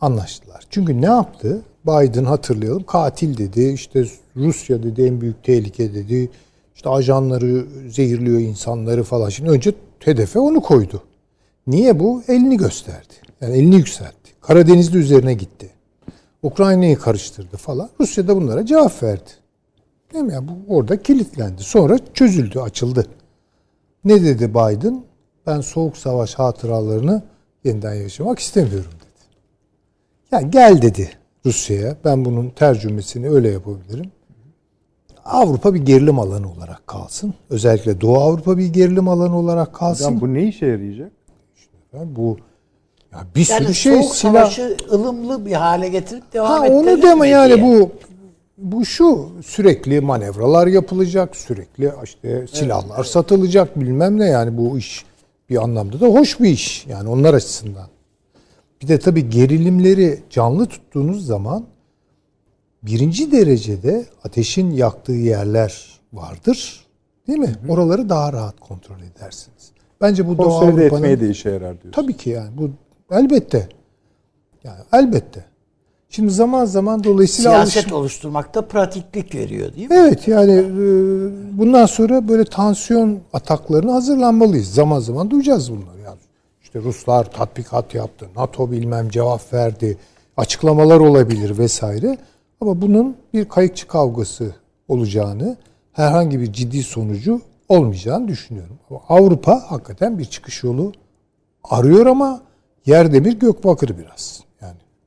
Anlaştılar. Çünkü ne yaptı? Biden hatırlayalım katil dedi, işte Rusya dedi en büyük tehlike dedi, işte ajanları zehirliyor insanları falan. Şimdi önce hedefe onu koydu. Niye bu? Elini gösterdi. Yani elini yükseltti. Karadeniz'de üzerine gitti. Ukrayna'yı karıştırdı falan. Rusya da bunlara cevap verdi. Değil mi? Yani bu orada kilitlendi. Sonra çözüldü, açıldı. Ne dedi Biden? Ben soğuk savaş hatıralarını yeniden yaşamak istemiyorum dedi. Yani gel dedi Rusya'ya. Ben bunun tercümesini öyle yapabilirim. Avrupa bir gerilim alanı olarak kalsın. Özellikle Doğu Avrupa bir gerilim alanı olarak kalsın. Hocam bu ne işe yarayacak? Yani bu ya bir yani sürü şey soğuk silah... savaşı ılımlı bir hale getirip devam ha, ettirelim. Onu deme yani diye. bu... Bu şu, sürekli manevralar yapılacak, sürekli işte silahlar evet, satılacak evet. bilmem ne yani bu iş bir anlamda da hoş bir iş yani onlar açısından. Bir de tabii gerilimleri canlı tuttuğunuz zaman birinci derecede ateşin yaktığı yerler vardır değil mi? Hı hı. Oraları daha rahat kontrol edersiniz. Bence bu Doğu Avrupa'nın... Konsolide etmeye de işe yarar diyorsun. Tabii ki yani bu elbette yani elbette. Şimdi zaman zaman dolayısıyla... Siyaset alışım... oluşturmakta pratiklik veriyor değil mi? Evet yani e, bundan sonra böyle tansiyon ataklarına hazırlanmalıyız. Zaman zaman duyacağız bunları. Yani işte Ruslar tatbikat yaptı, NATO bilmem cevap verdi, açıklamalar olabilir vesaire. Ama bunun bir kayıkçı kavgası olacağını, herhangi bir ciddi sonucu olmayacağını düşünüyorum. Ama Avrupa hakikaten bir çıkış yolu arıyor ama yer demir gök bakır biraz.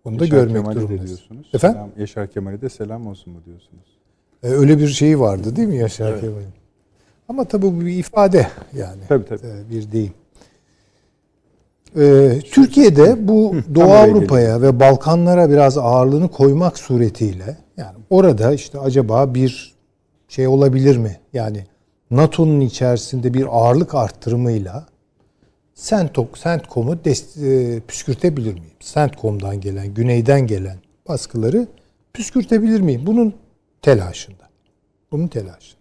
Bunu da görmek durumundayız. Efendim? Selam, Yaşar Kemal'e de selam olsun mu diyorsunuz? Ee, öyle bir şeyi vardı değil mi Yaşar evet. Kemal'in? Ama tabii bu bir ifade yani. Tabii tabii. Ee, bir deyim. Ee, Türkiye'de bu Hı, Doğu Avrupa'ya ve Balkanlara biraz ağırlığını koymak suretiyle yani orada işte acaba bir şey olabilir mi? Yani NATO'nun içerisinde bir ağırlık arttırımıyla CENTCOM'u e, püskürtebilir miyim? CENTCOM'dan gelen, güneyden gelen baskıları püskürtebilir miyim? Bunun telaşında. Bunun telaşında.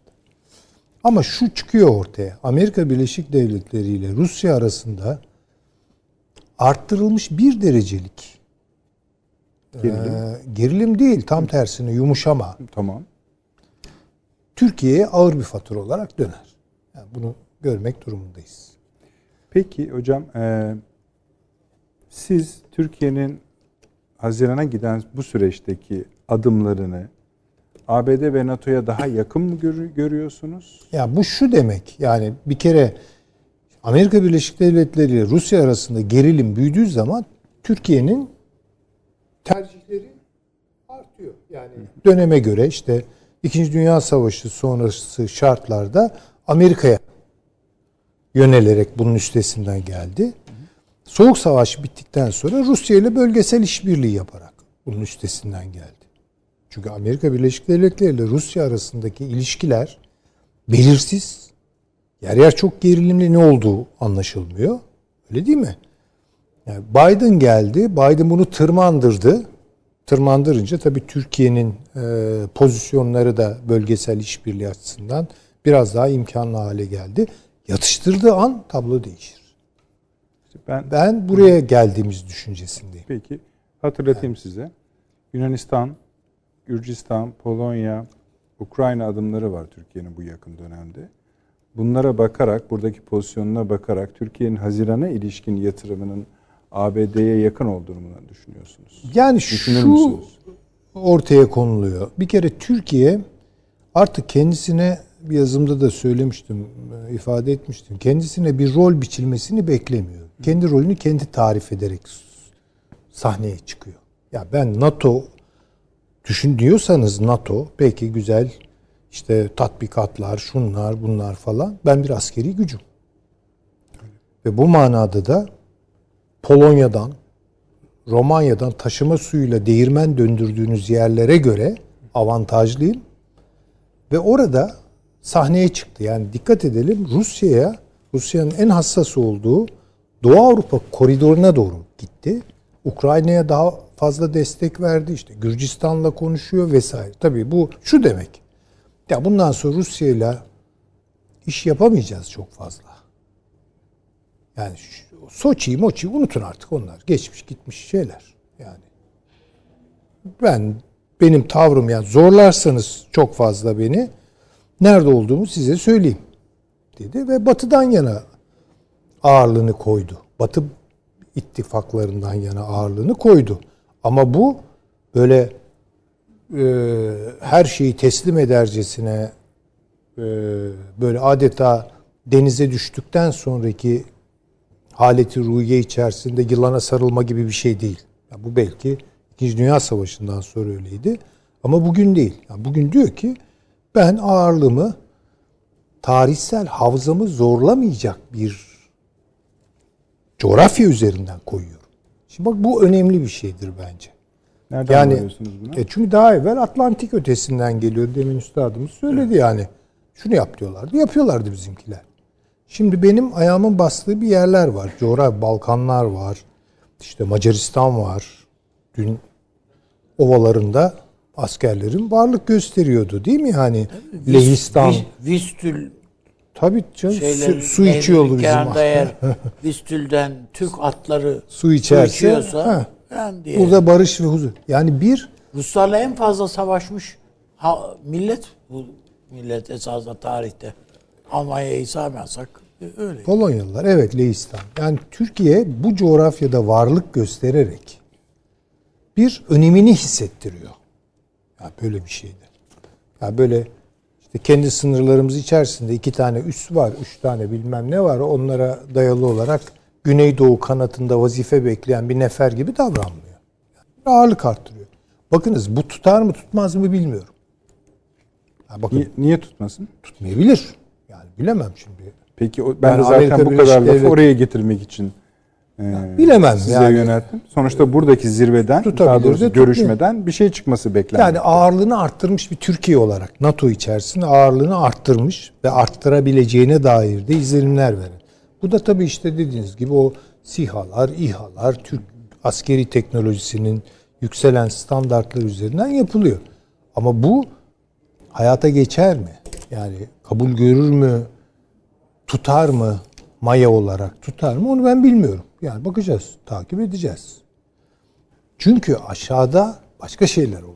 Ama şu çıkıyor ortaya. Amerika Birleşik Devletleri ile Rusya arasında arttırılmış bir derecelik gerilim, e, gerilim değil, tam tersine yumuşama. Tamam. Türkiye'ye ağır bir fatura olarak döner. Yani bunu görmek durumundayız. Peki hocam, e, siz Türkiye'nin Haziran'a giden bu süreçteki adımlarını A B D ve NATO'ya daha yakın mı gör, görüyorsunuz? Ya bu şu demek, yani bir kere Amerika Birleşik Devletleri ile Rusya arasında gerilim büyüdüğü zaman Türkiye'nin tercihleri artıyor. Yani döneme göre işte İkinci Dünya Savaşı sonrası şartlarda Amerika'ya yönelerek bunun üstesinden geldi. Soğuk savaş bittikten sonra Rusya ile bölgesel işbirliği yaparak bunun üstesinden geldi. Çünkü Amerika Birleşik Devletleri ile Rusya arasındaki ilişkiler belirsiz, yer yer çok gerilimli ne olduğu anlaşılmıyor. Öyle değil mi? Yani Biden geldi. Biden bunu tırmandırdı. Tırmandırınca tabii Türkiye'nin e, pozisyonları da bölgesel işbirliği açısından biraz daha imkanlı hale geldi. Yatıştırdığı an tablo değişir. Ben, ben buraya geldiğimiz düşüncesindeyim. Peki. Hatırlatayım yani. Size. Yunanistan, Gürcistan, Polonya, Ukrayna adımları var Türkiye'nin bu yakın dönemde. Bunlara bakarak, buradaki pozisyonuna bakarak Türkiye'nin Haziran'a ilişkin yatırımının A B D'ye yakın olduğunu düşünüyorsunuz. Yani düşünür şu musunuz? Ortaya konuluyor. Bir kere Türkiye artık kendisine, bir yazımda da söylemiştim, ifade etmiştim. Kendisine bir rol biçilmesini beklemiyor. Kendi rolünü kendi tarif ederek sahneye çıkıyor. Ya ben NATO düşünüyorsanız NATO, peki güzel işte tatbikatlar, şunlar, bunlar falan. Ben bir askeri gücüm. Ve bu manada da Polonya'dan, Romanya'dan taşıma suyuyla değirmen döndürdüğünüz yerlere göre avantajlıyım. Ve orada sahneye çıktı. Yani dikkat edelim, Rusya'ya, Rusya'nın en hassas olduğu Doğu Avrupa koridoruna doğru gitti. Ukrayna'ya daha fazla destek verdi. İşte Gürcistan'la konuşuyor vesaire. Tabii bu şu demek. Ya bundan sonra Rusya'yla iş yapamayacağız çok fazla. Yani Soçi'yi, Moçi'yi unutun artık onlar. Geçmiş gitmiş şeyler. Yani ben benim tavrım yani zorlarsanız çok fazla beni nerede olduğumu size söyleyeyim dedi ve Batı'dan yana ağırlığını koydu. Batı ittifaklarından yana ağırlığını koydu. Ama bu böyle e, her şeyi teslim edercesine e, böyle adeta denize düştükten sonraki haleti ruhiye içerisinde yılana sarılma gibi bir şey değil. Yani bu belki İkinci Dünya Savaşı'ndan sonra öyleydi. Ama bugün değil. Yani bugün diyor ki ben ağırlığımı, tarihsel havzamı zorlamayacak bir coğrafya üzerinden koyuyorum. Şimdi bak bu önemli bir şeydir bence. Nereden yani, görüyorsunuz bunu? E çünkü daha evvel Atlantik ötesinden geliyor. Demin üstadımız söyledi evet. Yani. Şunu yap diyorlardı. Yapıyorlardı bizimkiler. Şimdi benim ayağımın bastığı bir yerler var. Coğrafya, Balkanlar var. İşte Macaristan var. Dün ovalarında askerlerin varlık gösteriyordu değil mi? Hani Vis, Lehistan. Vis, Vistül. Tabii canım şeylerin, su, su içiyordu bizim asker. Vistül'den Türk atları su içerse, su içiyorsa he, burada barış ve huzur. Yani bir Ruslarla en fazla savaşmış ha, millet bu millet esasında tarihte. Almanya'yı saymasak öyle. Polonyalılar evet Lehistan. Yani Türkiye bu coğrafyada varlık göstererek bir önemini hissettiriyor. Ya böyle bir şeydi. Ya böyle işte kendi sınırlarımız içerisinde iki tane üs var, üç tane bilmem ne var. Onlara dayalı olarak Güneydoğu kanatında vazife bekleyen bir nefer gibi davranmıyor. Yani ağırlık arttırıyor. Bakınız bu tutar mı tutmaz mı bilmiyorum. Ya bakın, niye, niye tutmasın? Tutmayabilir. Yani bilemem şimdi. Peki o, ben yani de zaten Amerika bu kadar lafı evet, oraya getirmek için yani bilemem size yani, yönelttim. Sonuçta buradaki zirveden, daha doğrusu görüşmeden bir şey çıkması beklenmiyor. Yani ağırlığını arttırmış bir Türkiye olarak NATO içerisinde ağırlığını arttırmış ve arttırabileceğine dair de izlenimler veren. Bu da tabii işte dediğiniz gibi o SİHA'lar, İHA'lar, Türk askeri teknolojisinin yükselen standartları üzerinden yapılıyor. Ama bu hayata geçer mi? Yani kabul görür mü? Tutar mı? Maya olarak tutar mı? Onu ben bilmiyorum. Yani bakacağız, takip edeceğiz. Çünkü aşağıda başka şeyler oluyor.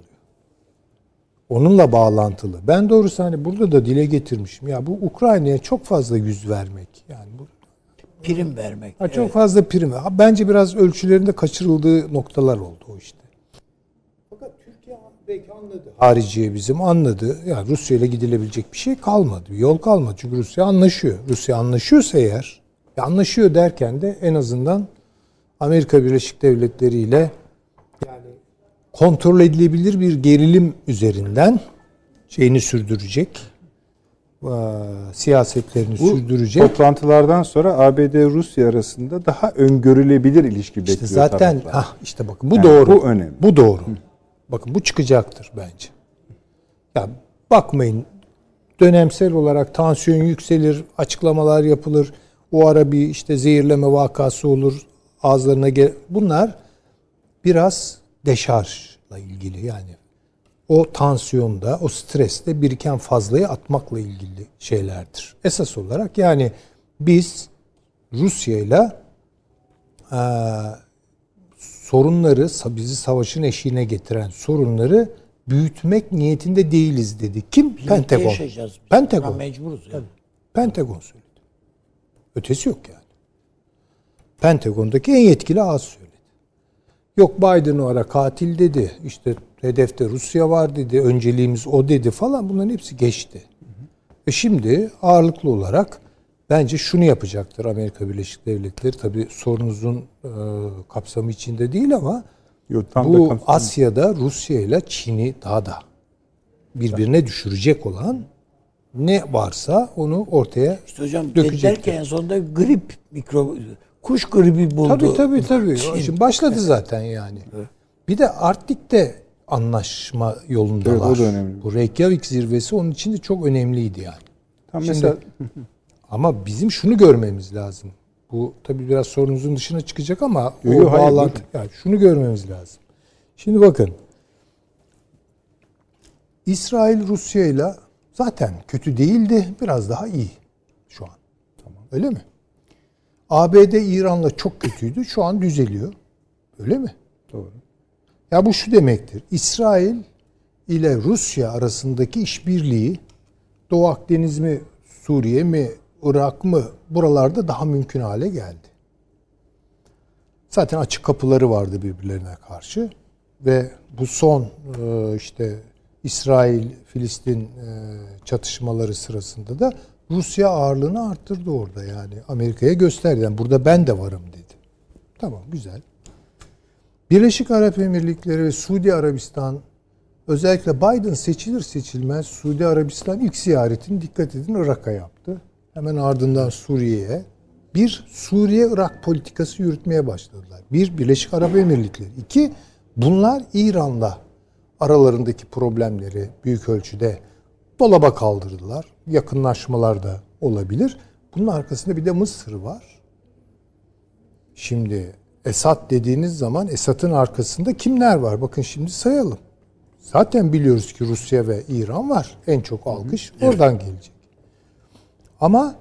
Onunla bağlantılı. Ben doğrusu hani burada da dile getirmişim. Ya bu Ukrayna'ya çok fazla yüz vermek. Yani bu prim vermek. Ha, çok evet, fazla prim. Ha, bence biraz ölçülerinde kaçırıldığı noktalar oldu o işte. Fakat Türkiye belki anladı. Hariciye bizim anladı. Yani Rusya ile gidilebilecek bir şey kalmadı. Bir yol kalmadı. Çünkü Rusya anlaşıyor. Rusya anlaşıyorsa eğer anlaşıyor derken de en azından Amerika Birleşik Devletleri ile yani kontrol edilebilir bir gerilim üzerinden şeyini sürdürecek, siyasetlerini bu sürdürecek. Toplantılardan sonra A B D-Rusya arasında daha öngörülebilir ilişki işte bekliyor. Zaten ah, işte bakın bu yani doğru. Bu önemli. Bu doğru. Hı. Bakın bu çıkacaktır bence. Ya bakmayın dönemsel olarak tansiyon yükselir, açıklamalar yapılır. O ara bir işte zehirleme vakası olur, ağızlarına gel. Bunlar biraz deşarjla ilgili, yani o tansiyonda, o streste biriken fazlayı atmakla ilgili şeylerdir. Esas olarak yani biz Rusya'yla e, sorunları, bizi savaşın eşiğine getiren sorunları büyütmek niyetinde değiliz dedi. Kim? Pentagon. Pentagon. Mecburuz yani. Pentagon söyledi. Ötesi yok yani. Pentagon'daki en yetkili ağız söyledi. Yok Biden o ara katil dedi. İşte hedefte Rusya var dedi. Önceliğimiz o dedi falan. Bunların hepsi geçti. Hı hı. Ve şimdi ağırlıklı olarak bence şunu yapacaktır Amerika Birleşik Devletleri. Tabii sorunuzun e, kapsamı içinde değil ama Yo, bu Asya'da Rusya ile Çin'i daha da birbirine düşürecek olan ne varsa onu ortaya işte hocam, dökecektir. Derken sonunda grip, mikro, kuş gribi buldu. Tabii tabii tabii. Şimdi başladı zaten yani. Bir de Arktik'te anlaşma yolundalar. Evet, o da önemli. Bu Reykjavik zirvesi onun için de çok önemliydi yani. Tam Şimdi, mesela... Ama bizim şunu görmemiz lazım. Bu tabii biraz sorunuzun dışına çıkacak ama yo, o bağlantı. Yani şunu görmemiz lazım. Şimdi bakın. İsrail Rusya'yla zaten kötü değildi. Biraz daha iyi şu an. Tamam. Öyle mi? A B D İran'la çok kötüydü. Şu an düzeliyor. Öyle mi? Doğru. Ya bu şu demektir. İsrail ile Rusya arasındaki işbirliği Doğu Akdeniz mi, Suriye mi, Irak mı, buralarda daha mümkün hale geldi. Zaten açık kapıları vardı birbirlerine karşı ve bu son işte İsrail-Filistin çatışmaları sırasında da Rusya ağırlığını arttırdı orada yani. Amerika'ya gösterdi. Yani burada ben de varım dedi. Tamam, güzel. Birleşik Arap Emirlikleri ve Suudi Arabistan, özellikle Biden seçilir seçilmez Suudi Arabistan ilk ziyaretini, dikkat edin, Irak'a yaptı. Hemen ardından Suriye'ye. Bir, Suriye-Irak politikası yürütmeye başladılar. Bir, Birleşik Arap Emirlikleri. İki, bunlar İran'la aralarındaki problemleri büyük ölçüde dolaba kaldırdılar. Yakınlaşmalar da olabilir. Bunun arkasında bir de Mısır var. Şimdi Esad dediğiniz zaman Esad'ın arkasında kimler var? Bakın şimdi sayalım. Zaten biliyoruz ki Rusya ve İran var. En çok alkış oradan evet. gelecek. Ama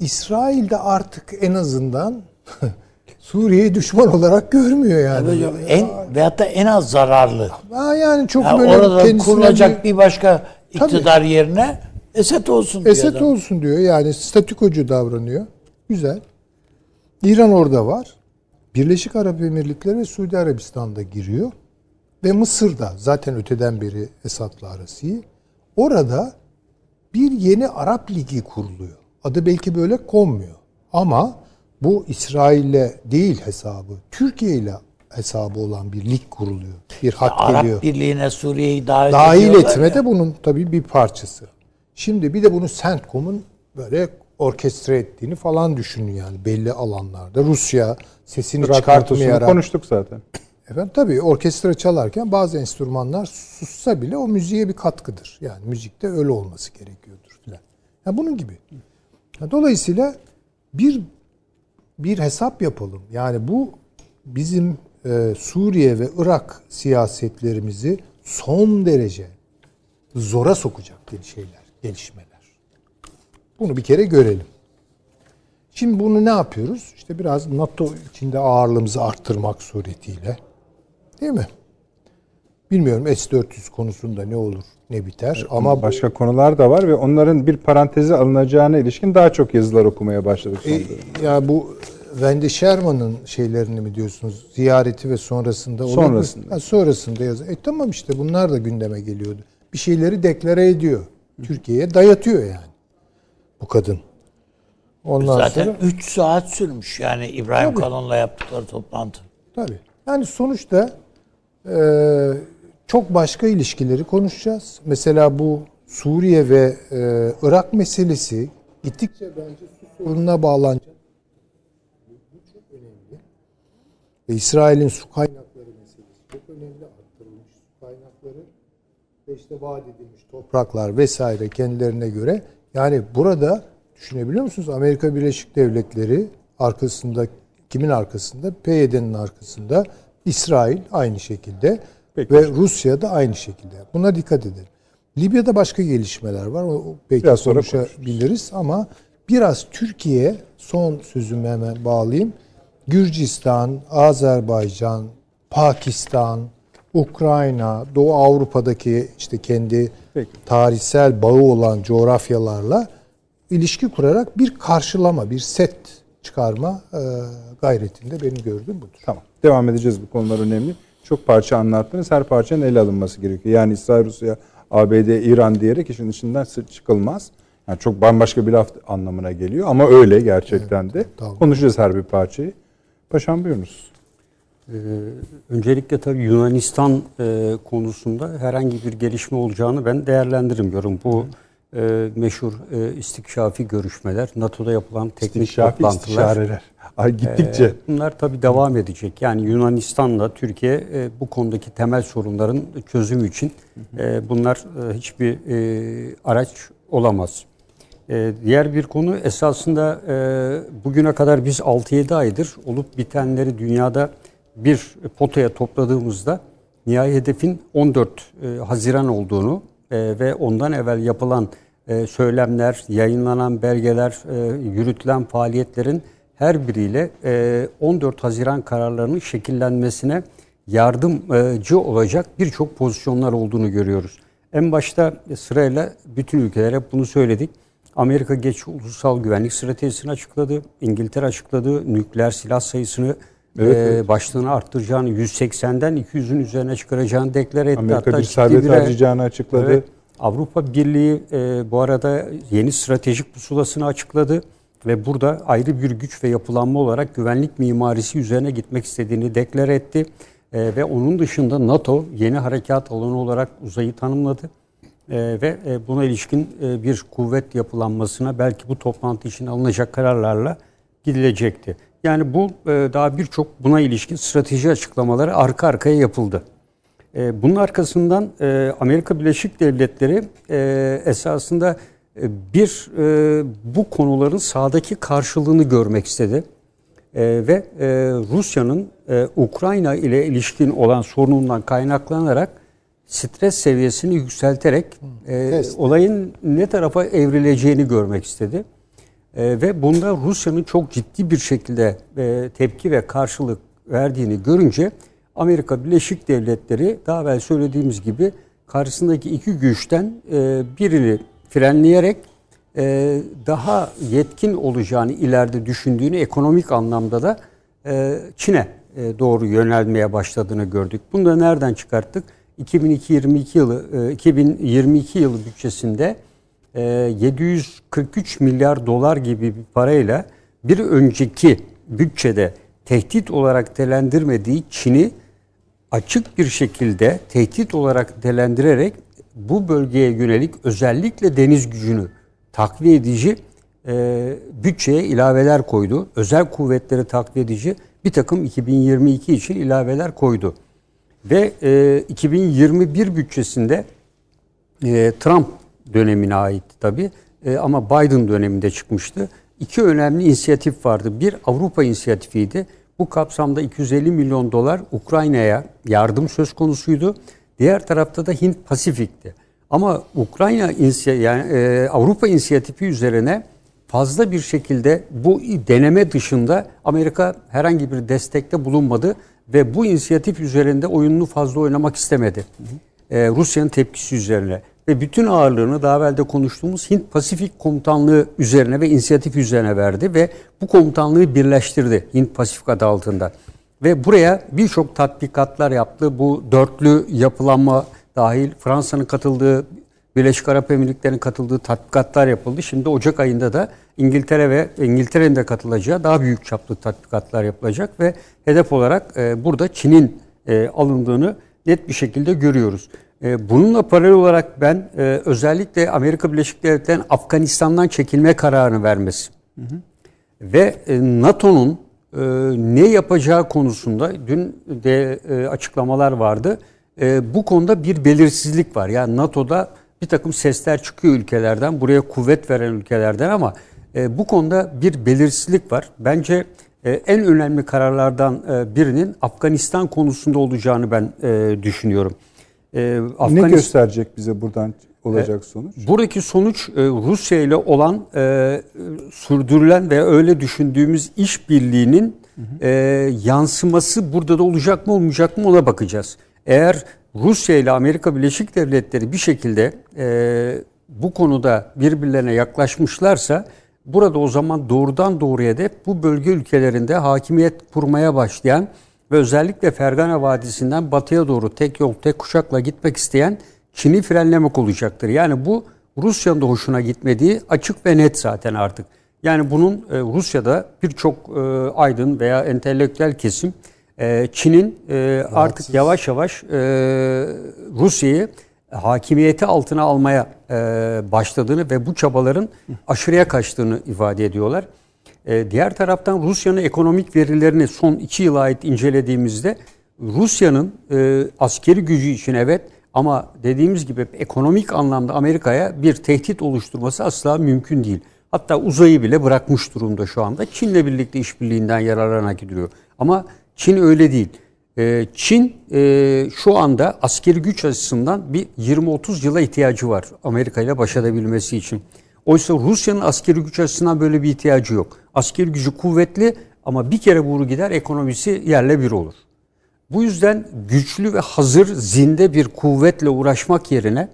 İsrail de artık en azından Suriye'yi düşman olarak görmüyor yani. Evet hocam, en, veyahut da en az zararlı. Ha yani çok ha, böyle orada kurulacak bir, bir başka iktidar tabii, yerine Esed olsun diyor. Esed olsun diyor yani, statükocu davranıyor. Güzel. İran orada var. Birleşik Arap Emirlikleri ve Suudi Arabistan'da giriyor. Ve Mısır'da zaten öteden beri Esad'la arası iyi. Orada bir yeni Arap Ligi kuruluyor. Adı belki böyle konmuyor. Ama bu İsrail'le değil hesabı, Türkiye'yle hesabı olan bir lig kuruluyor. Bir hat ya geliyor. Arap Birliği'ne Suriye'yi dahil, dahil etme ya. De bunun tabii bir parçası. Şimdi bir de bunu CENTCOM'un böyle orkestre ettiğini falan düşünün yani belli alanlarda. Rusya sesini Irak çıkartmayarak. Konuştuk zaten. Efendim tabii orkestra çalarken bazı enstrümanlar sussa bile o müziğe bir katkıdır. Yani müzikte öyle olması gerekiyordur filan. Yani bunun gibi. Dolayısıyla bir bir hesap yapalım. Yani bu bizim e, Suriye ve Irak siyasetlerimizi son derece zora sokacak şeyler, gelişmeler. Bunu bir kere görelim. Şimdi bunu ne yapıyoruz? İşte biraz NATO içinde ağırlığımızı arttırmak suretiyle. Değil mi? Bilmiyorum S dört yüz konusunda ne olur, ne biter. Evet, ama başka bu, konular da var ve onların bir paranteze alınacağına ilişkin daha çok yazılar okumaya başladık. E, ya bu Wendy Sherman'ın şeylerini mi diyorsunuz? Ziyareti ve sonrasında. Sonrasında. Ha, sonrasında yazı. E tamam işte bunlar da gündeme geliyordu. Bir şeyleri deklare ediyor. Türkiye'ye dayatıyor yani. Bu kadın. Ondan zaten sonra, üç saat sürmüş yani İbrahim tabii, Kalın'la yaptıkları toplantı. Tabii. Yani sonuçta e, çok başka ilişkileri konuşacağız. Mesela bu Suriye ve e, Irak meselesi gittikçe bence su sorununa bağlanacak. Bu çok önemli. Ve İsrail'in su kaynakları meselesi çok önemli. Arttırılmış su kaynakları işte vaat edilmiş topraklar vesaire kendilerine göre. Yani burada düşünebiliyor musunuz? Amerika Birleşik Devletleri arkasında, kimin arkasında? P Y D'nin arkasında. İsrail aynı şekilde. Peki. Ve Rusya da aynı şekilde. Buna dikkat edin. Libya'da başka gelişmeler var. O belki biraz sonra konuşabiliriz ama biraz Türkiye, son sözümü hemen bağlayayım. Gürcistan, Azerbaycan, Pakistan, Ukrayna, Doğu Avrupa'daki işte kendi peki tarihsel bağı olan coğrafyalarla ilişki kurarak bir karşılama, bir set çıkarma gayretinde benim gördüğüm budur. Tamam. Devam edeceğiz, bu konular önemli. Çok parça anlattınız. Her parçanın ele alınması gerekiyor. Yani İsrail, Rusya, A B D, İran diyerek işin içinden çıkılmaz. Yani çok bambaşka bir laf anlamına geliyor ama öyle gerçekten, evet, de. Tamam. Konuşacağız her bir parçayı. Paşam, buyurunuz. Ee, öncelikle tabii Yunanistan e, konusunda herhangi bir gelişme olacağını ben değerlendirmiyorum. Bu e, meşhur e, istikşafi görüşmeler, NATO'da yapılan teknik istikşafi toplantılar. İstişareler. Ay, gittikçe. E, bunlar tabii devam edecek. Yani Yunanistan'la Türkiye e, bu konudaki temel sorunların çözümü için e, bunlar e, hiçbir e, araç olamaz. E, diğer bir konu, esasında e, bugüne kadar biz altı yedi aydır olup bitenleri dünyada bir potaya topladığımızda nihai hedefin on dört Haziran olduğunu ve ondan evvel yapılan söylemler, yayınlanan belgeler, yürütülen faaliyetlerin her biriyle on dört Haziran kararlarının şekillenmesine yardımcı olacak birçok pozisyonlar olduğunu görüyoruz. En başta sırayla bütün ülkelere bunu söyledik. Amerika geç ulusal güvenlik stratejisini açıkladı. İngiltere açıkladı. Nükleer silah sayısını, evet, evet, başlığını arttıracağını, yüz seksenden iki yüzün üzerine çıkaracağını deklar etti. Amerika hatta bir servet harcayacağını açıkladı. Evet, Avrupa Birliği e, bu arada yeni stratejik pusulasını açıkladı ve burada ayrı bir güç ve yapılanma olarak güvenlik mimarisi üzerine gitmek istediğini deklar etti. E, ve onun dışında NATO yeni harekat alanı olarak uzayı tanımladı. E, ve e, buna ilişkin e, bir kuvvet yapılanmasına belki bu toplantı için alınacak kararlarla gidilecekti. Yani bu daha birçok buna ilişkin strateji açıklamaları arka arkaya yapıldı. Bunun arkasından Amerika Birleşik Devletleri esasında bir bu konuların sahadaki karşılığını görmek istedi. Ve Rusya'nın Ukrayna ile ilişkin olan sorunundan kaynaklanarak stres seviyesini yükselterek olayın ne tarafa evrileceğini görmek istedi. Ee, ve bunda Rusya'nın çok ciddi bir şekilde e, tepki ve karşılık verdiğini görünce Amerika Birleşik Devletleri, daha evvel söylediğimiz gibi, karşısındaki iki güçten e, birini frenleyerek e, daha yetkin olacağını ileride düşündüğünü, ekonomik anlamda da e, Çin'e e, doğru yönelmeye başladığını gördük. Bunu da nereden çıkarttık? iki bin yirmi iki yılı bütçesinde yedi yüz kırk üç milyar dolar gibi bir parayla bir önceki bütçede tehdit olarak telendirmediği Çin'i açık bir şekilde tehdit olarak telendirerek bu bölgeye yönelik özellikle deniz gücünü takviye edici e, bütçeye ilaveler koydu. Özel kuvvetleri takviye edici bir takım iki bin yirmi iki için ilaveler koydu. Ve e, iki bin yirmi bir bütçesinde e, Trump dönemine aitti tabii e, ama Biden döneminde çıkmıştı. İki önemli inisiyatif vardı. Bir Avrupa inisiyatifiydi. Bu kapsamda iki yüz elli milyon dolar Ukrayna'ya yardım söz konusuydu. Diğer tarafta da Hint Pasifik'ti. Ama Ukrayna yani e, Avrupa inisiyatifi üzerine fazla bir şekilde bu deneme dışında Amerika herhangi bir destekte bulunmadı ve bu inisiyatif üzerinde oyununu fazla oynamak istemedi. E, Rusya'nın tepkisi üzerine. Ve bütün ağırlığını daha evvel de konuştuğumuz Hint Pasifik Komutanlığı üzerine ve inisiyatif üzerine verdi ve bu komutanlığı birleştirdi Hint Pasifik adı altında. Ve buraya birçok tatbikatlar yaptı. Bu dörtlü yapılanma dahil Fransa'nın katıldığı, Birleşik Arap Emirlikleri'nin katıldığı tatbikatlar yapıldı. Şimdi Ocak ayında da İngiltere ve İngiltere'nin de katılacağı daha büyük çaplı tatbikatlar yapılacak ve hedef olarak burada Çin'in alındığını net bir şekilde görüyoruz. Bununla paralel olarak ben özellikle Amerika Birleşik Devletleri'nin Afganistan'dan çekilme kararını vermesi, hı hı, ve NATO'nun ne yapacağı konusunda dün de açıklamalar vardı. e, bu konuda bir belirsizlik var. Yani NATO'da bir takım sesler çıkıyor ülkelerden, buraya kuvvet veren ülkelerden, ama e, bu konuda bir belirsizlik var. Bence e, en önemli kararlardan e, birinin Afganistan konusunda olacağını ben e, düşünüyorum. E, Afganistan... Ne gösterecek bize buradan olacak sonuç? E, buradaki sonuç e, Rusya ile olan e, sürdürülen ve öyle düşündüğümüz işbirliğinin hı hı. E, yansıması burada da olacak mı olmayacak mı, ona bakacağız. Eğer Rusya ile Amerika Birleşik Devletleri bir şekilde e, bu konuda birbirlerine yaklaşmışlarsa, burada o zaman doğrudan doğruya da bu bölge ülkelerinde hakimiyet kurmaya başlayan ve özellikle Fergana Vadisi'nden batıya doğru tek yol tek kuşakla gitmek isteyen Çin'i frenlemek olacaktır. Yani bu Rusya'nın da hoşuna gitmediği açık ve net zaten artık. Yani bunun e, Rusya'da birçok e, aydın veya entelektüel kesim e, Çin'in e, artık yavaş yavaş e, Rusya'yı hakimiyeti altına almaya e, başladığını ve bu çabaların aşırıya kaçtığını ifade ediyorlar. E, diğer taraftan Rusya'nın ekonomik verilerini son iki yıla ait incelediğimizde Rusya'nın e, askeri gücü için evet, ama dediğimiz gibi ekonomik anlamda Amerika'ya bir tehdit oluşturması asla mümkün değil. Hatta uzayı bile bırakmış durumda şu anda. Çin'le birlikte işbirliğinden yararlanarak gidiyor. Ama Çin öyle değil. Ee, Çin e, şu anda askeri güç açısından bir yirmi otuz yıla ihtiyacı var Amerika ile baş edebilmesi için. Oysa Rusya'nın askeri güç açısından böyle bir ihtiyacı yok. Askeri gücü kuvvetli ama bir kere vuru gider, ekonomisi yerle bir olur. Bu yüzden güçlü ve hazır zinde bir kuvvetle uğraşmak yerine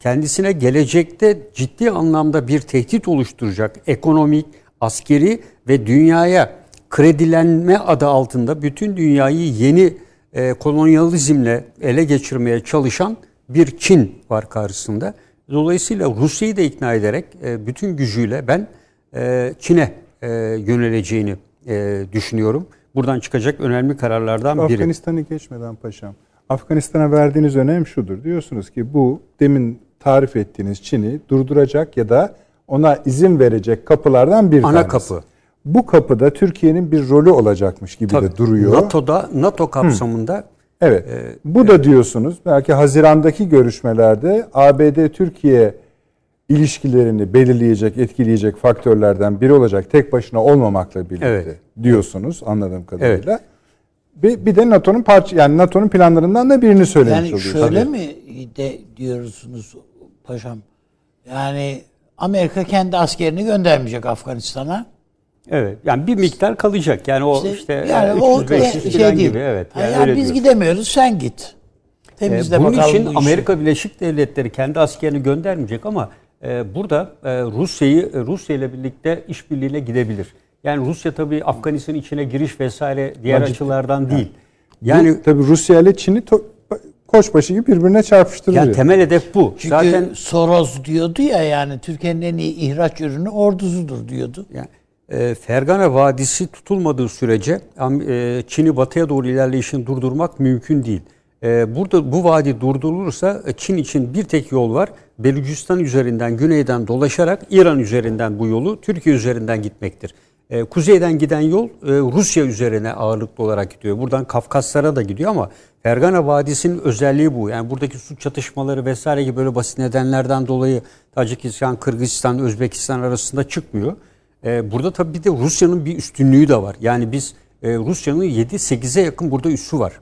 kendisine gelecekte ciddi anlamda bir tehdit oluşturacak ekonomik, askeri ve dünyaya kredilenme adı altında bütün dünyayı yeni e, kolonyalizmle ele geçirmeye çalışan bir Çin var karşısında. Dolayısıyla Rusya'yı da ikna ederek e, bütün gücüyle ben e, Çin'e e, yöneleceğini e, düşünüyorum. Buradan çıkacak önemli kararlardan biri. Afganistan'ı geçmeden paşam, Afganistan'a verdiğiniz önem şudur. Diyorsunuz ki bu demin tarif ettiğiniz Çin'i durduracak ya da ona izin verecek kapılardan bir tanesi. Ana kapı. Bu kapıda Türkiye'nin bir rolü olacakmış gibi tabii, de duruyor. NATO'da, NATO kapsamında. Hı. Evet. E, bu e, da diyorsunuz belki Haziran'daki görüşmelerde A B D Türkiye ilişkilerini belirleyecek, etkileyecek faktörlerden biri olacak. Tek başına olmamakla birlikte evet. diyorsunuz anladığım kadarıyla. Evet. Bir, bir de NATO'nun parça, yani NATO'nun planlarından da birini söylemiş yani oluyorsunuz. Yani şöyle tabii. mi de diyorsunuz paşam? Yani Amerika kendi askerini göndermeyecek Afganistan'a. Evet. Yani bir miktar kalacak. Yani o işte, işte yani üç yüz beş yüz şey gibi değil. Evet. Yani, yani biz diyorsun. Gidemiyoruz, sen git. Temizle bunun için bu Amerika Birleşik Devletleri kendi askerini göndermeyecek ama burada Rusya'yı Rusya ile birlikte işbirliğine gidebilir. Yani Rusya tabii Afganistan'ın içine giriş vesaire diğer Acık. açılardan değil. Yani, yani tabii Rusya ile Çin'i koçbaşı gibi birbirine çarpıştırıyor. Yani temel hedef bu. Çünkü zaten Soros diyordu ya, yani Türkiye'nin en iyi ihraç ürünü ordusudur diyordu. Yani e, Fergana Vadisi tutulmadığı sürece e, Çin'i batıya doğru ilerleyişini durdurmak mümkün değil. Burada bu vadi durdurulursa Çin için bir tek yol var. Belucistan üzerinden, güneyden dolaşarak İran üzerinden bu yolu Türkiye üzerinden gitmektir. Kuzeyden giden yol Rusya üzerine ağırlıklı olarak gidiyor. Buradan Kafkaslara da gidiyor ama Fergana Vadisi'nin özelliği bu. Yani buradaki su çatışmaları vesaire gibi böyle basit nedenlerden dolayı Tacikistan, Kırgızistan, Özbekistan arasında çıkmıyor. Burada tabii bir de Rusya'nın bir üstünlüğü de var. Yani biz Rusya'nın yedi sekize yakın burada üssü var.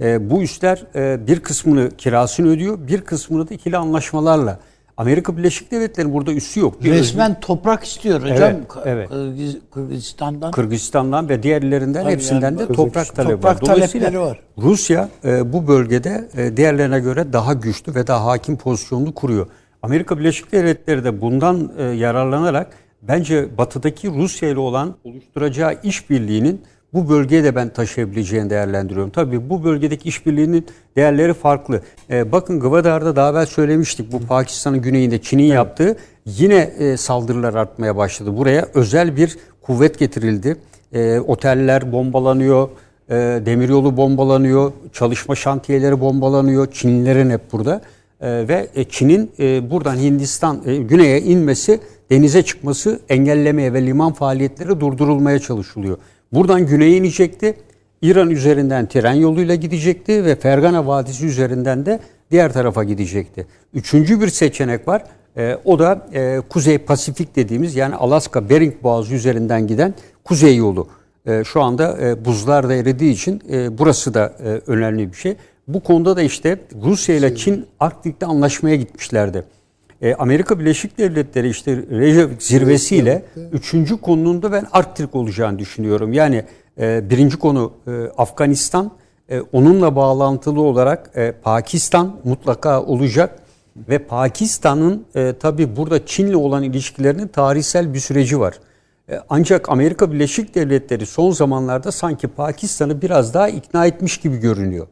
E, bu üsler e, bir kısmını kirasını ödüyor, bir kısmını da ikili anlaşmalarla. Amerika Birleşik Devletleri'nin burada üssü yok. Bir Resmen özgür... toprak istiyor hocam. Evet, evet. Kırgızistan'dan. Kırgızistan'dan ve diğerlerinden Tabii hepsinden yani, de toprak talebi toprak var. Dolayısıyla var. Rusya e, bu bölgede e, diğerlerine göre daha güçlü ve daha hakim pozisyonunu kuruyor. Amerika Birleşik Devletleri de bundan e, yararlanarak bence batıdaki Rusya ile olan oluşturacağı işbirliğinin bu bölgeye de ben taşıyabileceğini değerlendiriyorum. Tabii bu bölgedeki işbirliğinin değerleri farklı. Ee, bakın Gvadar'da daha evvel söylemiştik. Bu Pakistan'ın güneyinde Çin'in evet. yaptığı yine e, saldırılar artmaya başladı. Buraya özel bir kuvvet getirildi. E, oteller bombalanıyor, e, demiryolu bombalanıyor, çalışma şantiyeleri bombalanıyor. Çinlilerin hep burada. E, ve Çin'in e, buradan Hindistan e, güneye inmesi, denize çıkması engellemeye ve liman faaliyetleri durdurulmaya çalışılıyor. Buradan güneye inecekti. İran üzerinden tren yoluyla gidecekti ve Fergana Vadisi üzerinden de diğer tarafa gidecekti. Üçüncü bir seçenek var. E, o da e, Kuzey Pasifik dediğimiz, yani Alaska Bering Boğazı üzerinden giden kuzey yolu. E, şu anda e, buzlar da eridiği için e, burası da e, önemli bir şey. Bu konuda da işte Rusya ile Çin Arktik'te anlaşmaya gitmişlerdi. E, Amerika Birleşik Devletleri işte Reykjavik zirvesiyle üçüncü konunun da ben Arktik olacağını düşünüyorum. Yani e, birinci konu e, Afganistan, e, onunla bağlantılı olarak e, Pakistan mutlaka olacak. Ve Pakistan'ın e, tabii burada Çin'le olan ilişkilerinin tarihsel bir süreci var. E, ancak Amerika Birleşik Devletleri son zamanlarda sanki Pakistan'ı biraz daha ikna etmiş gibi görünüyor.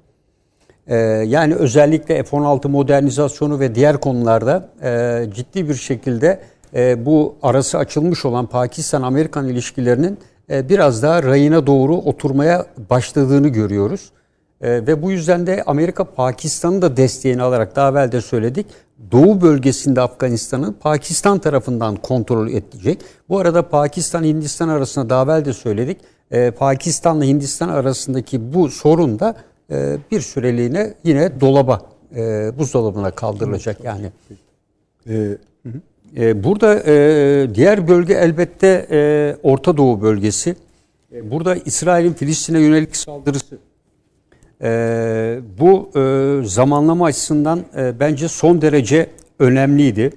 E, yani özellikle F on altı modernizasyonu ve diğer konularda e, ciddi bir şekilde e, bu arası açılmış olan Pakistan-Amerikan ilişkilerinin e, biraz daha rayına doğru oturmaya başladığını görüyoruz. Ee, ve bu yüzden de Amerika Pakistan'ın da desteğini alarak, daha evvel de söyledik, Doğu bölgesinde Afganistan'ın Pakistan tarafından kontrol edilecek. Bu arada Pakistan-Hindistan arasında, daha evvel de söyledik, e, Pakistan'la Hindistan arasındaki bu sorun da e, bir süreliğine yine dolaba, e, buzdolabına kaldırılacak. Evet, yani. Evet. E, burada e, diğer bölge elbette e, Orta Doğu bölgesi. E, burada İsrail'in Filistin'e yönelik saldırısı. Ee, bu e, zamanlama açısından e, bence son derece önemliydi.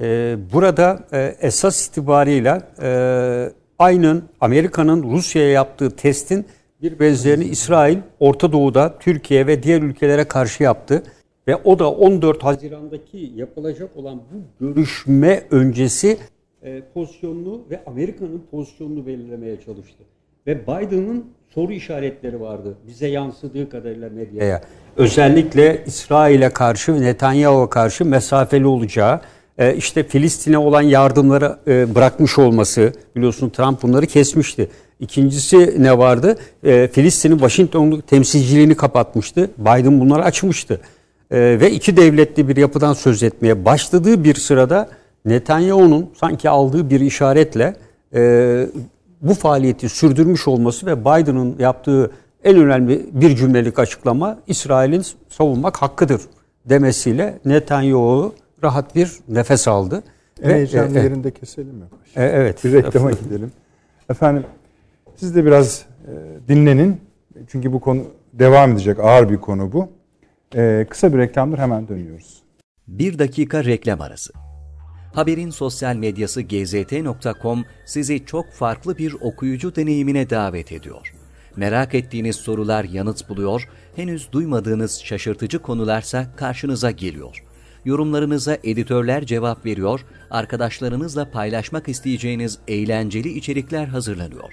E, burada e, esas itibarıyla e, aynen Amerika'nın Rusya'ya yaptığı testin bir benzerini İsrail, Orta Doğu'da Türkiye ve diğer ülkelere karşı yaptı. Ve o da on dört Haziran'daki yapılacak olan bu görüşme öncesi e, pozisyonunu ve Amerika'nın pozisyonunu belirlemeye çalıştı. Ve Biden'ın soru işaretleri vardı bize yansıdığı kadarıyla medyaya. Özellikle İsrail'e karşı ve Netanyahu'ya karşı mesafeli olacağı, işte Filistin'e olan yardımları bırakmış olması, biliyorsun Trump bunları kesmişti. İkincisi ne vardı? Filistin'in Washington'lu temsilciliğini kapatmıştı. Biden bunları açmıştı. Ve iki devletli bir yapıdan söz etmeye başladığı bir sırada Netanyahu'nun sanki aldığı bir işaretle bu faaliyeti sürdürmüş olması ve Biden'ın yaptığı en önemli bir cümlelik açıklama, İsrail'in savunmak hakkıdır demesiyle Netanyahu rahat bir nefes aldı. En heyecanlı yerinde keselim mi? E, evet. Bir reklama gidelim. Efendim, siz de biraz e, dinlenin. Çünkü bu konu devam edecek. Ağır bir konu bu. E, kısa bir reklamdır. Hemen dönüyoruz. Bir dakika reklam arası. Haberin sosyal medyası G Z T nokta com sizi çok farklı bir okuyucu deneyimine davet ediyor. Merak ettiğiniz sorular yanıt buluyor, henüz duymadığınız şaşırtıcı konularsa karşınıza geliyor. Yorumlarınıza editörler cevap veriyor, arkadaşlarınızla paylaşmak isteyeceğiniz eğlenceli içerikler hazırlanıyor.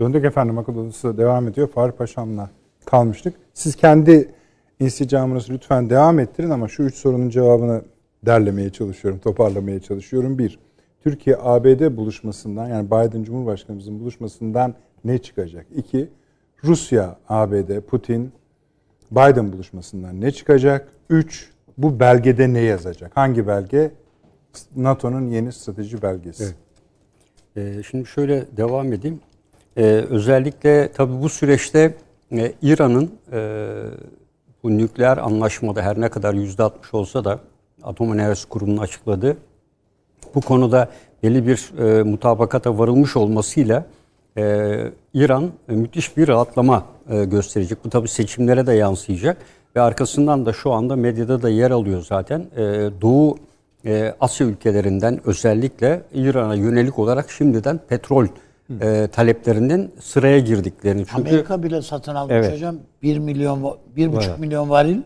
Döndük efendim, akıl odası devam ediyor. Faruk Paşam'la kalmıştık. Siz kendi insicamınızı lütfen devam ettirin ama şu üç sorunun cevabını derlemeye çalışıyorum, toparlamaya çalışıyorum. Bir, Türkiye A B D buluşmasından, yani Biden Cumhurbaşkanımızın buluşmasından ne çıkacak? İki, Rusya A B D, Putin, Biden buluşmasından ne çıkacak? Üç, bu belgede ne yazacak? Hangi belge? NATO'nun yeni strateji belgesi. Evet. Ee, şimdi şöyle devam edeyim. Ee, özellikle tabii bu süreçte e, İran'ın e, bu nükleer anlaşmada her ne kadar yüzde altmış olsa da Atom Enerjisi Kurumu'nun açıkladığı bu konuda belli bir e, mutabakata varılmış olmasıyla e, İran e, müthiş bir rahatlama e, gösterecek. Bu tabii seçimlere de yansıyacak ve arkasından da şu anda medyada da yer alıyor zaten. E, Doğu e, Asya ülkelerinden özellikle İran'a yönelik olarak şimdiden petrol e, taleplerinin sıraya girdiklerini. Çünkü Amerika bile satın almış, evet, hocam. bir milyon, bir buçuk milyon varil.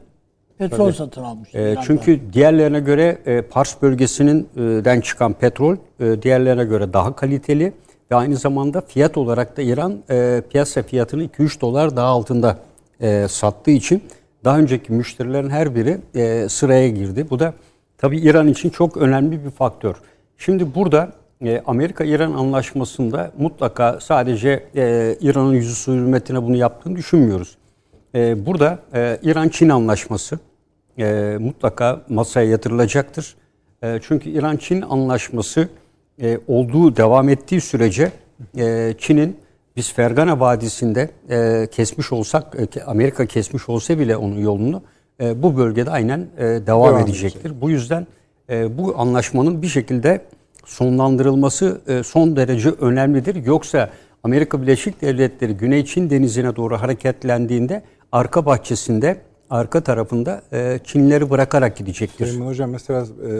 Petrol Tabii. satın almış. E, çünkü diğerlerine göre e, Pars bölgesinden e, çıkan petrol e, diğerlerine göre daha kaliteli ve aynı zamanda fiyat olarak da İran e, piyasa fiyatının iki üç dolar daha altında e, sattığı için daha önceki müşterilerin her biri e, sıraya girdi. Bu da tabii İran için çok önemli bir faktör. Şimdi burada e, Amerika-İran anlaşmasında mutlaka sadece e, İran'ın yüzüstü hürmetine bunu yaptığını düşünmüyoruz. E, burada e, İran-Çin anlaşması e, mutlaka masaya yatırılacaktır. E, çünkü İran-Çin anlaşması e, olduğu devam ettiği sürece e, Çin'in biz Fergana Vadisi'nde e, kesmiş olsak, e, Amerika kesmiş olsa bile onun yolunu e, bu bölgede aynen e, devam, devam edecektir. Edecek. Bu yüzden e, bu anlaşmanın bir şekilde sonlandırılması e, son derece önemlidir. Yoksa Amerika Birleşik Devletleri Güney Çin Denizi'ne doğru hareketlendiğinde arka bahçesinde, arka tarafında e, Çinleri bırakarak gidecektir. Süleyman Hocam mesela e,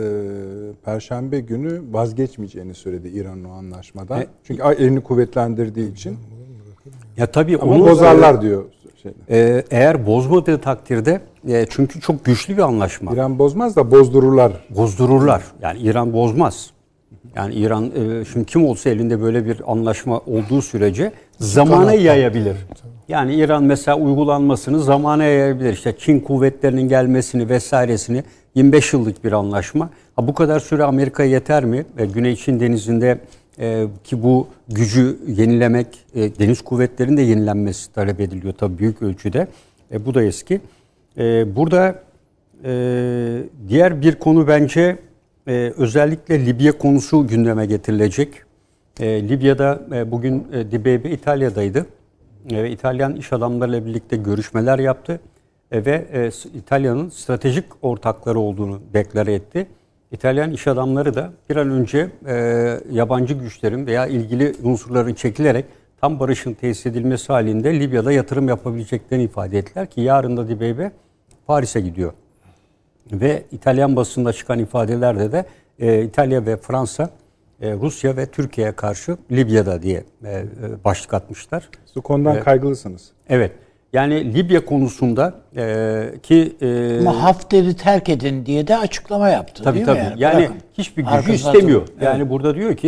Perşembe günü vazgeçmeyeceğini söyledi İran'ın o anlaşmadan. E, Çünkü elini kuvvetlendirdiği için. Ya tabii ama onu bozarlar e, diyor. E, eğer bozmadığı takdirde e, çünkü çok güçlü bir anlaşma. İran bozmaz da bozdururlar. Bozdururlar. Yani İran bozmaz. Yani İran e, şimdi kim olsa elinde böyle bir anlaşma olduğu sürece zamana yayabilir. Yani İran mesela uygulanmasını zamana yayabilir. İşte Çin kuvvetlerinin gelmesini vesairesini yirmi beş yıllık bir anlaşma. Ha, bu kadar süre Amerika yeter mi? E, Güney Çin Denizi'nde e, ki bu gücü yenilemek, e, deniz kuvvetlerinin de yenilenmesi talep ediliyor tabii büyük ölçüde. E, bu da eski. E, burada e, diğer bir konu bence e, özellikle Libya konusu gündeme getirilecek. E, Libya'da e, bugün e, Dibeybe İtalya'daydı. Ve İtalyan iş adamlarıyla birlikte görüşmeler yaptı ve İtalya'nın stratejik ortakları olduğunu deklare etti. İtalyan iş adamları da bir an önce yabancı güçlerin veya ilgili unsurların çekilerek tam barışın tesis edilmesi halinde Libya'da yatırım yapabileceklerini ifade ettiler ki yarın da Dibeybe Paris'e gidiyor. Ve İtalyan basında çıkan ifadelerde de İtalya ve Fransa, Rusya ve Türkiye'ye karşı Libya'da diye başlık atmışlar. Bu konudan kaygılısınız. Evet. Yani Libya konusunda ki... Ama Hafter'i terk edin diye de açıklama yaptı. Tabii tabii. Yani, yani hiçbir gücü Arkın istemiyor. Atın. Yani evet. Burada diyor ki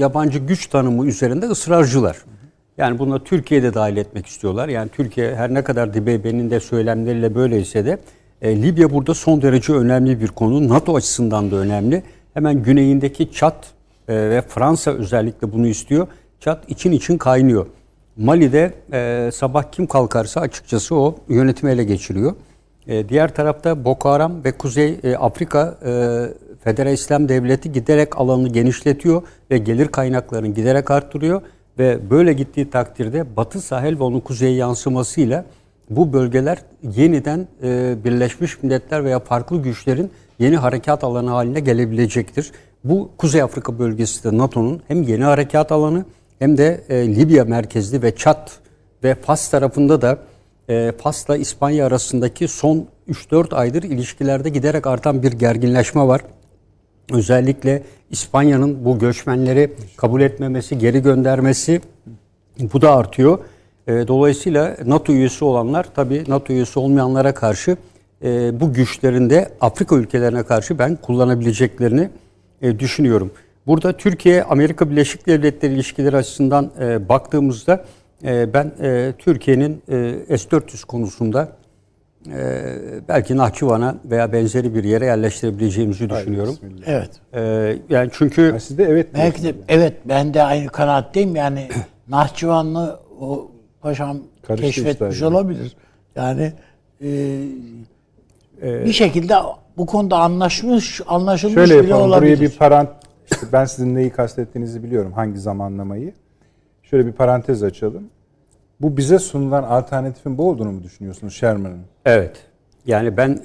yabancı güç tanımı üzerinde ısrarcılar. Yani buna Türkiye'de dahil etmek istiyorlar. Yani Türkiye her ne kadar Dibeybe'nin de söylemleriyle böyleyse de Libya burada son derece önemli bir konu. NATO açısından da önemli. Hemen güneyindeki Çat ve Fransa özellikle bunu istiyor. Çat için için kaynıyor. Mali'de e, sabah kim kalkarsa açıkçası o yönetimi ele geçiriyor. E, diğer tarafta Boko Haram ve Kuzey e, Afrika e, Federal İslam Devleti giderek alanını genişletiyor ve gelir kaynaklarını giderek arttırıyor. Ve böyle gittiği takdirde Batı Sahel ve onun kuzeye yansımasıyla bu bölgeler yeniden e, Birleşmiş Milletler veya farklı güçlerin yeni harekat alanı haline gelebilecektir. Bu Kuzey Afrika bölgesi de NATO'nun hem yeni harekat alanı hem de e, Libya merkezli ve Çat ve Fas tarafında da e, Fas'la İspanya arasındaki son üç dört aydır ilişkilerde giderek artan bir gerginleşme var. Özellikle İspanya'nın bu göçmenleri kabul etmemesi, geri göndermesi bu da artıyor. E, dolayısıyla NATO üyesi olanlar tabii NATO üyesi olmayanlara karşı e, bu güçlerin de Afrika ülkelerine karşı ben kullanabileceklerini e, düşünüyorum. Burada Türkiye-Amerika Birleşik Devletleri ilişkileri açısından e, baktığımızda e, ben e, Türkiye'nin e, S dört yüz konusunda e, belki Nahçıvan'a veya benzeri bir yere yerleştirebileceğimizi Hayır, düşünüyorum. Bismillah. Evet. E, yani çünkü ha, siz de evet. Belki de, evet ben de aynı kanaatteyim yani Nahçıvan'la o paşam Karıştı keşfetmiş işte, olabilir. Yani e, e, bir şekilde bu konuda anlaşmış, anlaşılmış şöyle yapalım, bile olabilir. Buraya bir parant İşte ben sizin neyi kastettiğinizi biliyorum, hangi zamanlamayı. Şöyle bir parantez açalım. Bu bize sunulan alternatifin bu olduğunu mu düşünüyorsunuz Sherman'ın? Evet. Yani ben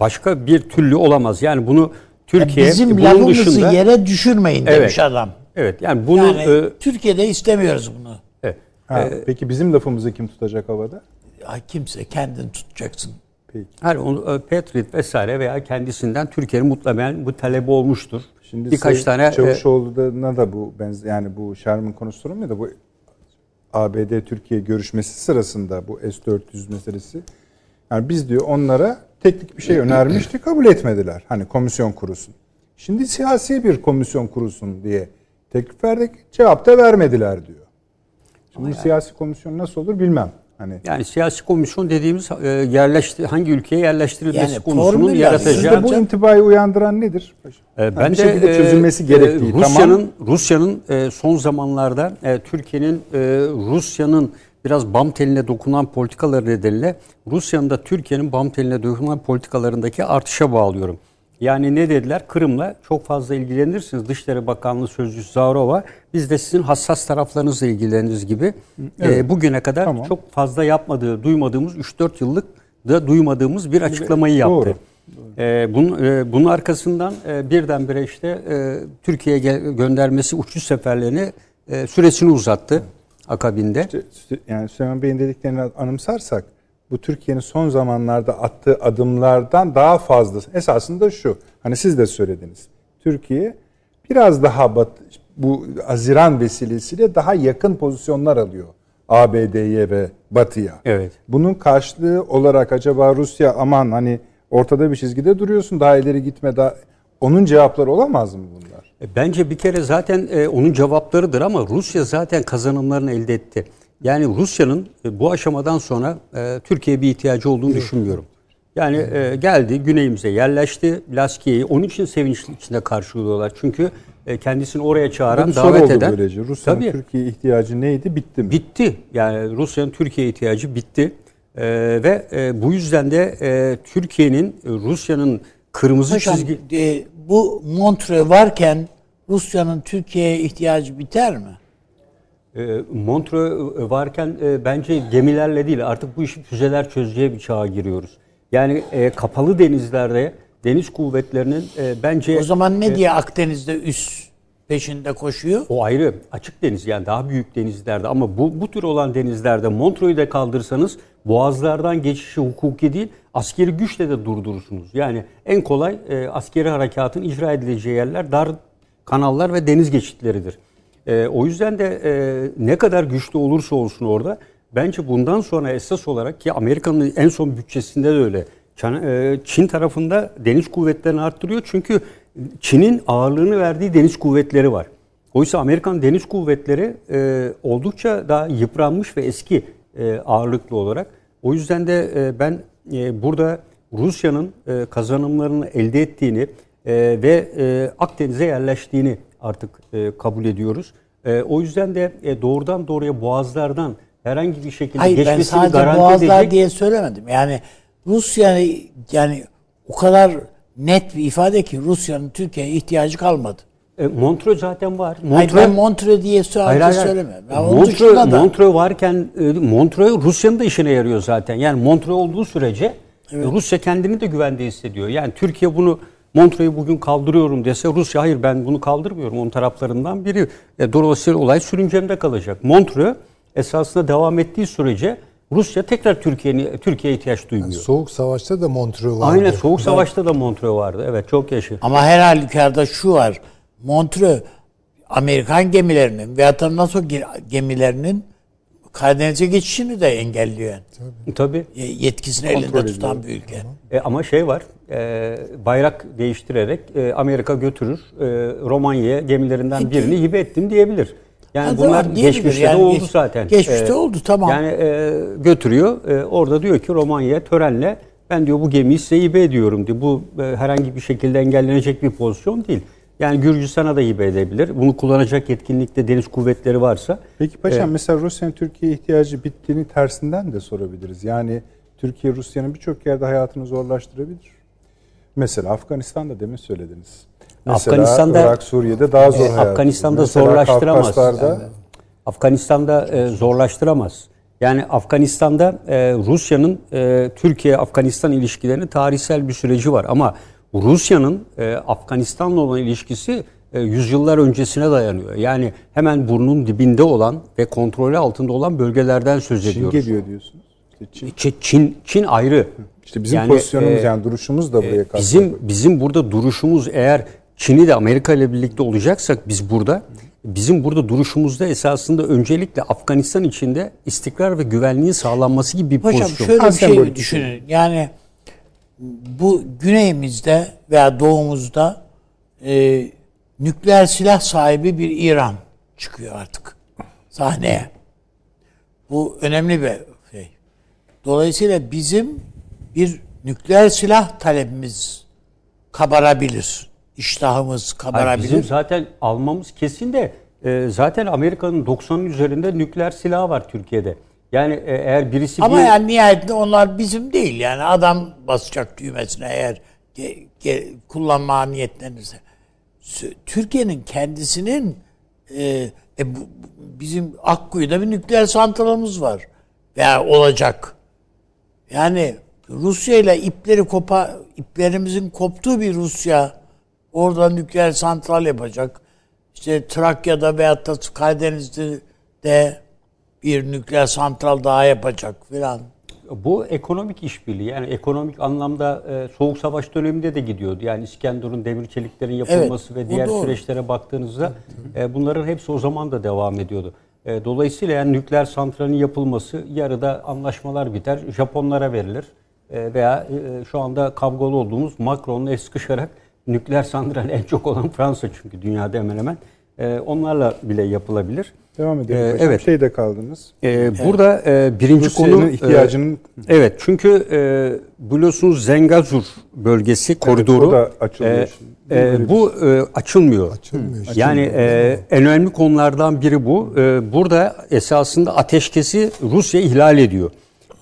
başka bir türlü olamaz. Yani bunu Türkiye yani bizim bunun lafımızı dışında... yere düşürmeyin demiş evet. adam. Evet. Yani bunu yani, e... Türkiye'de istemiyoruz bunu. Evet. Ha, ee... Peki bizim lafımızı kim tutacak havada? Ya kimse kendini tutacaksın. Peki. Yani onu Patriot vesaire veya kendisinden Türkiye'nin mutlaka bu talebi olmuştur. Şimdi birkaç tane Çavuşoğlu'na da bu benzer yani bu Sherman konusu sorulmuyor da bu A B D Türkiye görüşmesi sırasında bu S dört yüz meselesi. Yani biz diyor onlara teknik bir şey önermiştik, kabul etmediler. Hani komisyon kurulsun. Şimdi siyasi bir komisyon kurulsun diye teklif verdik. Cevap da vermediler diyor. Şimdi yani. Siyasi komisyon nasıl olur bilmem. Hani yani siyasi komisyon dediğimiz e, yerleşti, hangi ülkeye yerleştirilmesi yani konusunun yaratacağı. Sizde bu intibayı uyandıran nedir? E, ben de e, çözülmesi gerektiği. Rusya'nın tamam. Rusya'nın e, son zamanlarda e, Türkiye'nin e, Rusya'nın biraz bam teline dokunan politikaları nedeniyle Rusya'nın da Türkiye'nin bam teline dokunan politikalarındaki artışa bağlıyorum. Yani ne dediler? Kırım'la çok fazla ilgilenirsiniz. Dışişleri Bakanlığı Sözcüsü Zaharova, biz de sizin hassas taraflarınızla ilgileniriz gibi. Evet. E, bugüne kadar tamam. çok fazla yapmadığı, duymadığımız, üç dört yıllık da duymadığımız bir açıklamayı yaptı. Doğru. Doğru. E, bunun, e, bunun arkasından e, birdenbire işte e, Türkiye'ye ge- göndermesi uçuş seferlerini e, süresini uzattı akabinde. İşte, yani Süleyman Bey'in dediklerini anımsarsak, bu Türkiye'nin son zamanlarda attığı adımlardan daha fazla. Esasında şu, hani siz de söylediniz. Türkiye biraz daha bat, bu Haziran vesilesiyle daha yakın pozisyonlar alıyor A B D'ye ve Batı'ya. Evet. Bunun karşılığı olarak acaba Rusya aman hani ortada bir çizgide duruyorsun, daha ileri gitme, daha... Onun cevapları olamaz mı bunlar? Bence bir kere zaten onun cevaplarıdır ama Rusya zaten kazanımlarını elde etti. Yani Rusya'nın bu aşamadan sonra e, Türkiye'ye bir ihtiyacı olduğunu düşünmüyorum. Yani e, geldi, güneyimize yerleşti. Laskiye'yi onun için sevinçli içinde karşılıyorlar. Çünkü e, kendisini oraya çağıran, davet eden... Böylece. Rusya'nın tabii, Türkiye'ye ihtiyacı neydi? Bitti mi? Bitti. Yani Rusya'nın Türkiye'ye ihtiyacı bitti. E, ve e, bu yüzden de e, Türkiye'nin, Rusya'nın kırmızı Paşam, çizgi... E, bu Montreux varken Rusya'nın Türkiye'ye ihtiyacı biter mi? Montreux varken bence gemilerle değil, artık bu işi füzeler çözeceği bir çağa giriyoruz. Yani kapalı denizlerde deniz kuvvetlerinin bence... O zaman ne diye Akdeniz'de üs peşinde koşuyor? O ayrı. Açık deniz, yani daha büyük denizlerde, ama bu, bu tür olan denizlerde Montreux'u da kaldırsanız boğazlardan geçişi hukuki değil, askeri güçle de durdurursunuz. Yani en kolay askeri harekatın icra edileceği yerler dar kanallar ve deniz geçitleridir. E, o yüzden de e, ne kadar güçlü olursa olsun orada, bence bundan sonra esas olarak, ki Amerika'nın en son bütçesinde de öyle, Çin, e, Çin tarafında deniz kuvvetlerini arttırıyor. Çünkü Çin'in ağırlığını verdiği deniz kuvvetleri var. Oysa Amerikan deniz kuvvetleri e, oldukça daha yıpranmış ve eski e, ağırlıklı olarak. O yüzden de e, ben e, burada Rusya'nın e, kazanımlarını elde ettiğini e, ve e, Akdeniz'e yerleştiğini artık e, kabul ediyoruz. E, o yüzden de e, doğrudan doğruya boğazlardan herhangi bir şekilde hayır, geçmesini garanti edecek... Hayır, ben sadece boğazlar edecek... diye söylemedim. Yani Rusya, yani o kadar net bir ifade ki Rusya'nın Türkiye'ye ihtiyacı kalmadı. E, Montreux zaten var. Montreux... Hayır, ben Montreux diye sadece hayır, söylemem. Yani Montreux, Montreux varken e, Montreux Rusya'nın da işine yarıyor zaten. Yani Montreux olduğu sürece evet. e, Rusya kendini de güvende hissediyor. Yani Türkiye bunu... Montreux'u bugün kaldırıyorum dese Rusya, hayır ben bunu kaldırmıyorum, onun taraflarından biri. E, dolayısıyla olay sürüncemde kalacak. Montreux esasında devam ettiği sürece Rusya tekrar Türkiye'ye Türkiye ihtiyaç duymuyor. Yani soğuk savaşta da Montreux vardı. Aynen, soğuk savaşta da Montreux vardı. Evet, çok yaşa. Ama her halükarda şu var. Montreux Amerikan gemilerinin veyahut da NATO gemilerinin Karadeniz'e geçişini de engelliyor. Tabii. Tabii. Yetkisini kontrol elinde tutan ediyor. Bir ülke. Tamam. E, ama şey var, e, bayrak değiştirerek e, Amerika götürür, e, Romanya'ya gemilerinden e, birini hibe ettim diyebilir. Yani ha, bunlar geçmişte yani, de oldu geç, zaten. Geçmişte e, oldu, tamam. Yani e, götürüyor, e, orada diyor ki Romanya'ya törenle, ben diyor bu gemiyi size hibe ediyorum diyor. Bu e, herhangi bir şekilde engellenecek bir pozisyon değil. Yani Gürcistan'a da hibe edebilir. Bunu kullanacak yetkinlikte deniz kuvvetleri varsa. Peki Paşam, e, mesela Rusya'nın Türkiye'ye ihtiyacı bittiğini tersinden de sorabiliriz. Yani Türkiye, Rusya'nın birçok yerde hayatını zorlaştırabilir. Mesela Afganistan'da demin söylediniz. Mesela Afganistan'da, Irak, Suriye'de daha zor e, hayatı. Afganistan'da mesela zorlaştıramaz. Yani, Afganistan'da e, zorlaştıramaz. Yani Afganistan'da e, Rusya'nın e, Türkiye-Afganistan ilişkilerinin tarihsel bir süreci var ama Rusya'nın e, Afganistan'la olan ilişkisi e, yüzyıllar öncesine dayanıyor. Yani hemen burnun dibinde olan ve kontrolü altında olan bölgelerden söz Çin ediyoruz. Çin geliyor diyorsunuz. İşte Çin. Çin, Çin ayrı. İşte bizim yani, pozisyonumuz e, yani duruşumuz da buraya karşı. Bizim, bizim burada duruşumuz, eğer Çin'i de Amerika ile birlikte olacaksak biz burada, bizim burada duruşumuzda esasında öncelikle Afganistan içinde istikrar ve güvenliğin sağlanması gibi bir Paşam, pozisyon. Paşam şöyle bir şey düşünün. Yani bu güneyimizde veya doğumuzda e, nükleer silah sahibi bir İran çıkıyor artık sahneye. Bu önemli bir şey. Dolayısıyla bizim bir nükleer silah talebimiz kabarabilir. İştahımız kabarabilir. Hayır, bizim zaten almamız kesin de e, zaten Amerika'nın doksanın üzerinde nükleer silahı var Türkiye'de. Yani eğer birisi... Ama bir... yani nihayetinde onlar bizim değil. Yani adam basacak düğmesine eğer ge, ge, kullanma niyetlenirse. Türkiye'nin kendisinin e, e, bu, bizim Akkuyu'da bir nükleer santralımız var. Veya olacak. Yani Rusya'yla ipleri kopa, iplerimizin koptuğu bir Rusya orada nükleer santral yapacak. İşte Trakya'da veyahut da Karadeniz'de de bir nükleer santral daha yapacak filan. Bu ekonomik işbirliği, yani ekonomik anlamda e, Soğuk Savaş döneminde de gidiyordu. Yani İskenderun demir çeliklerin yapılması evet, ve diğer doğru. süreçlere baktığınızda e, bunların hepsi o zaman da devam ediyordu. E, dolayısıyla yani nükleer santralin yapılması yarıda anlaşmalar biter, Japonlara verilir e, veya e, şu anda kavgalı olduğumuz Macron'la el sıkışarak nükleer santral en çok olan Fransa çünkü dünyada hemen hemen e, onlarla bile yapılabilir. Devam edelim. Ee, evet. Şeyde kaldınız. Ee, evet. Burada e, birinci Rusya'nın konu ihtiyacının e, evet çünkü e, biliyorsunuz Zengazur bölgesi evet, koridoru da açılıyor. E, e, bu e, açılmıyor. Açılmıyor. Hı. Yani açılmıyor. E, en önemli konulardan biri bu. E, burada esasında ateşkesi Rusya ihlal ediyor.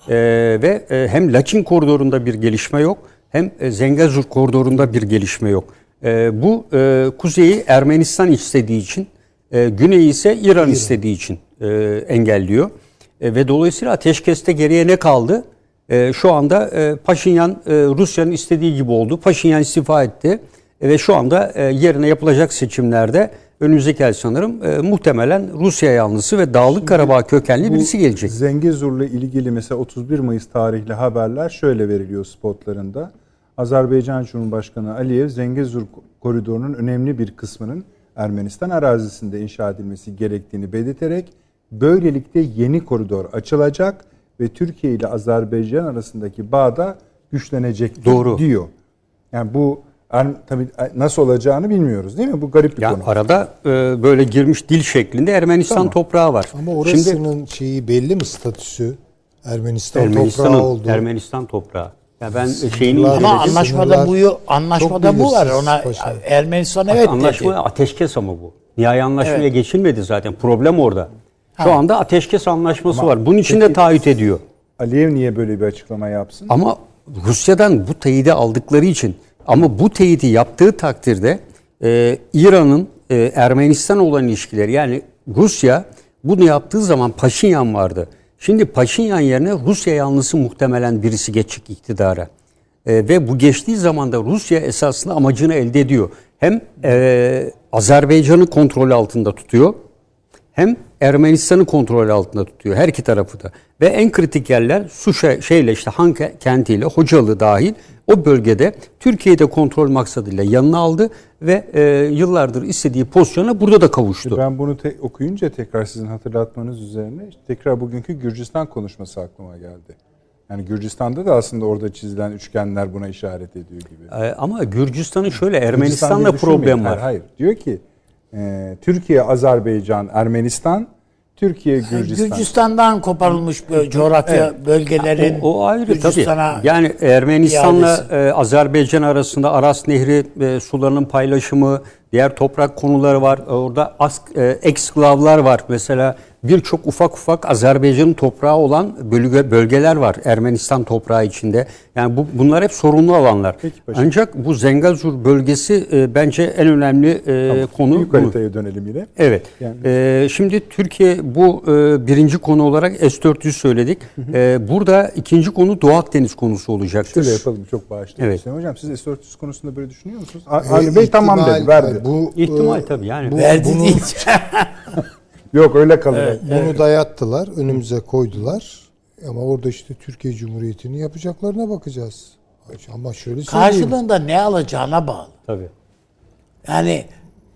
E, ve e, hem Laçin koridorunda bir gelişme yok, hem Zengazur koridorunda bir gelişme yok. E, bu e, kuzeyi Ermenistan istediği için, E, güneyi ise İran istediği için e, engelliyor. E, ve dolayısıyla ateşkeste geriye ne kaldı? E, şu anda e, Paşinyan e, Rusya'nın istediği gibi oldu. Paşinyan istifa etti. E, ve şu anda e, yerine yapılacak seçimlerde önümüzdeki ay sanırım e, muhtemelen Rusya yanlısı ve Dağlık Şimdi Karabağ kökenli birisi gelecek. Zengezur'la ilgili mesela otuz bir Mayıs tarihli haberler şöyle veriliyor spotlarında. Azerbaycan Cumhurbaşkanı Aliyev Zengezur koridorunun önemli bir kısmının Ermenistan arazisinde inşa edilmesi gerektiğini belirterek böylelikle yeni koridor açılacak ve Türkiye ile Azerbaycan arasındaki bağ da güçlenecek Doğru. diyor. Yani bu tabii nasıl olacağını bilmiyoruz değil mi? Bu garip bir yani konu. Arada e, böyle girmiş dil şeklinde Ermenistan tamam. toprağı var. Ama orasının Şimdi, şeyi belli mi statüsü? Ermenistan, Ermenistan toprağı oldu. Ermenistan toprağı. Ya ben şeyin ama anlaşmada bu anlaşmada bu var ona paşa. Ermenistan evet anlaşma dedi. Ateşkes ama bu. Nihai anlaşmaya evet. geçilmedi zaten. Problem orada. Ha. Şu anda ateşkes anlaşması ama var. Bunun için de taahhüt ediyor. Aliyev niye böyle bir açıklama yapsın? Ama Rusya'dan bu teyidi aldıkları için ama bu teyidi yaptığı takdirde e, İran'ın e, Ermenistan'a olan ilişkileri yani Rusya bunu yaptığı zaman Paşinyan vardı. Şimdi Paşinyan yerine Rusya yanlısı muhtemelen birisi geçecek iktidara. E, ve bu geçtiği zaman da Rusya esasında amacını elde ediyor. Hem e, Azerbaycan'ı kontrol altında tutuyor hem Ermenistan'ı kontrol altında tutuyor. Her iki tarafı da. Ve en kritik yerler Suşa şeyle işte Han kentiyle Hocalı dahil o bölgede Türkiye'de kontrol maksadıyla yanına aldı ve e, yıllardır istediği pozisyona burada da kavuştu. Ben bunu te- okuyunca tekrar sizin hatırlatmanız üzerine işte tekrar bugünkü Gürcistan konuşması aklıma geldi. Yani Gürcistan'da da aslında orada çizilen üçgenler buna işaret ediyor gibi. E, ama Gürcistan'ın şöyle Ermenistan'la problem var. Hayır, hayır. Diyor ki Türkiye, Azerbaycan, Ermenistan, Türkiye, Gürcistan. Gürcistan'dan koparılmış coğrafya evet. bölgelerin o, o ayrı, Gürcistan'a tabii. Yani Ermenistan'la iadesi. Azerbaycan arasında Aras Nehri sularının paylaşımı, diğer toprak konuları var. Orada eksklavlar var. Mesela birçok ufak ufak Azerbaycan'ın toprağı olan bölge, bölgeler var Ermenistan toprağı içinde. Yani bu, bunlar hep sorunlu alanlar. Ancak bu Zengazur bölgesi e, bence en önemli e, tamam, konu. Büyük haritaya dönelim yine. Evet. Yani. E, şimdi Türkiye bu e, birinci konu olarak S dört yüz söyledik. Hı hı. E, burada ikinci konu Doğu Akdeniz konusu olacaktır. Şöyle yapalım çok bağışlayın. Evet. Hocam siz S dört yüz konusunda böyle düşünüyor musunuz? Ali Bey tamam dedi verdi. Bu, İhtimal tabii yani. Bu, verdi bunu... diyeceğim. Yok öyle kalır. Evet, bunu evet. dayattılar, önümüze koydular. Ama orada işte Türkiye Cumhuriyeti'ni yapacaklarına bakacağız. Ama şöyle karşılığında ne alacağına bağlı. Tabii. Yani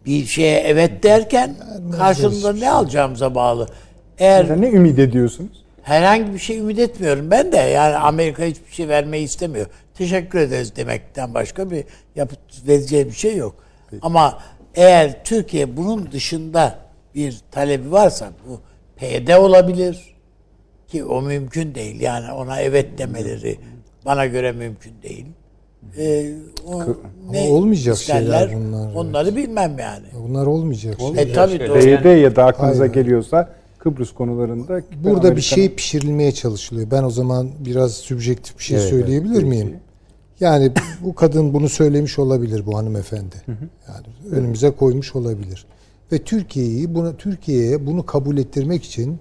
bir şeye evet derken yani karşılığında ne alacağımıza bağlı. Eğer yani ne ümit ediyorsunuz? Herhangi bir şey ümit etmiyorum ben de. Yani Amerika hiçbir şey vermeyi istemiyor. Teşekkür ederiz demekten başka bir yapıp vereceği bir şey yok. Peki. Ama eğer Türkiye bunun dışında bir talebi varsa bu P D olabilir, ki o mümkün değil. Yani ona evet demeleri bana göre mümkün değil. Ee, ne olmayacak isterler, şeyler bunlar. Onları evet. bilmem yani. Bunlar olmayacak. olmayacak e, tabii şeyler. Doğru. Ya da aklınıza Aynen. geliyorsa Kıbrıs konularında. Burada Amerika'nın... bir şey pişirilmeye çalışılıyor. Ben o zaman biraz sübjektif bir şey evet, söyleyebilir evet, miyim? Yani bu kadın bunu söylemiş olabilir, bu hanımefendi. Yani önümüze koymuş olabilir. Ve Türkiye'yi bunu Türkiye'ye bunu kabul ettirmek için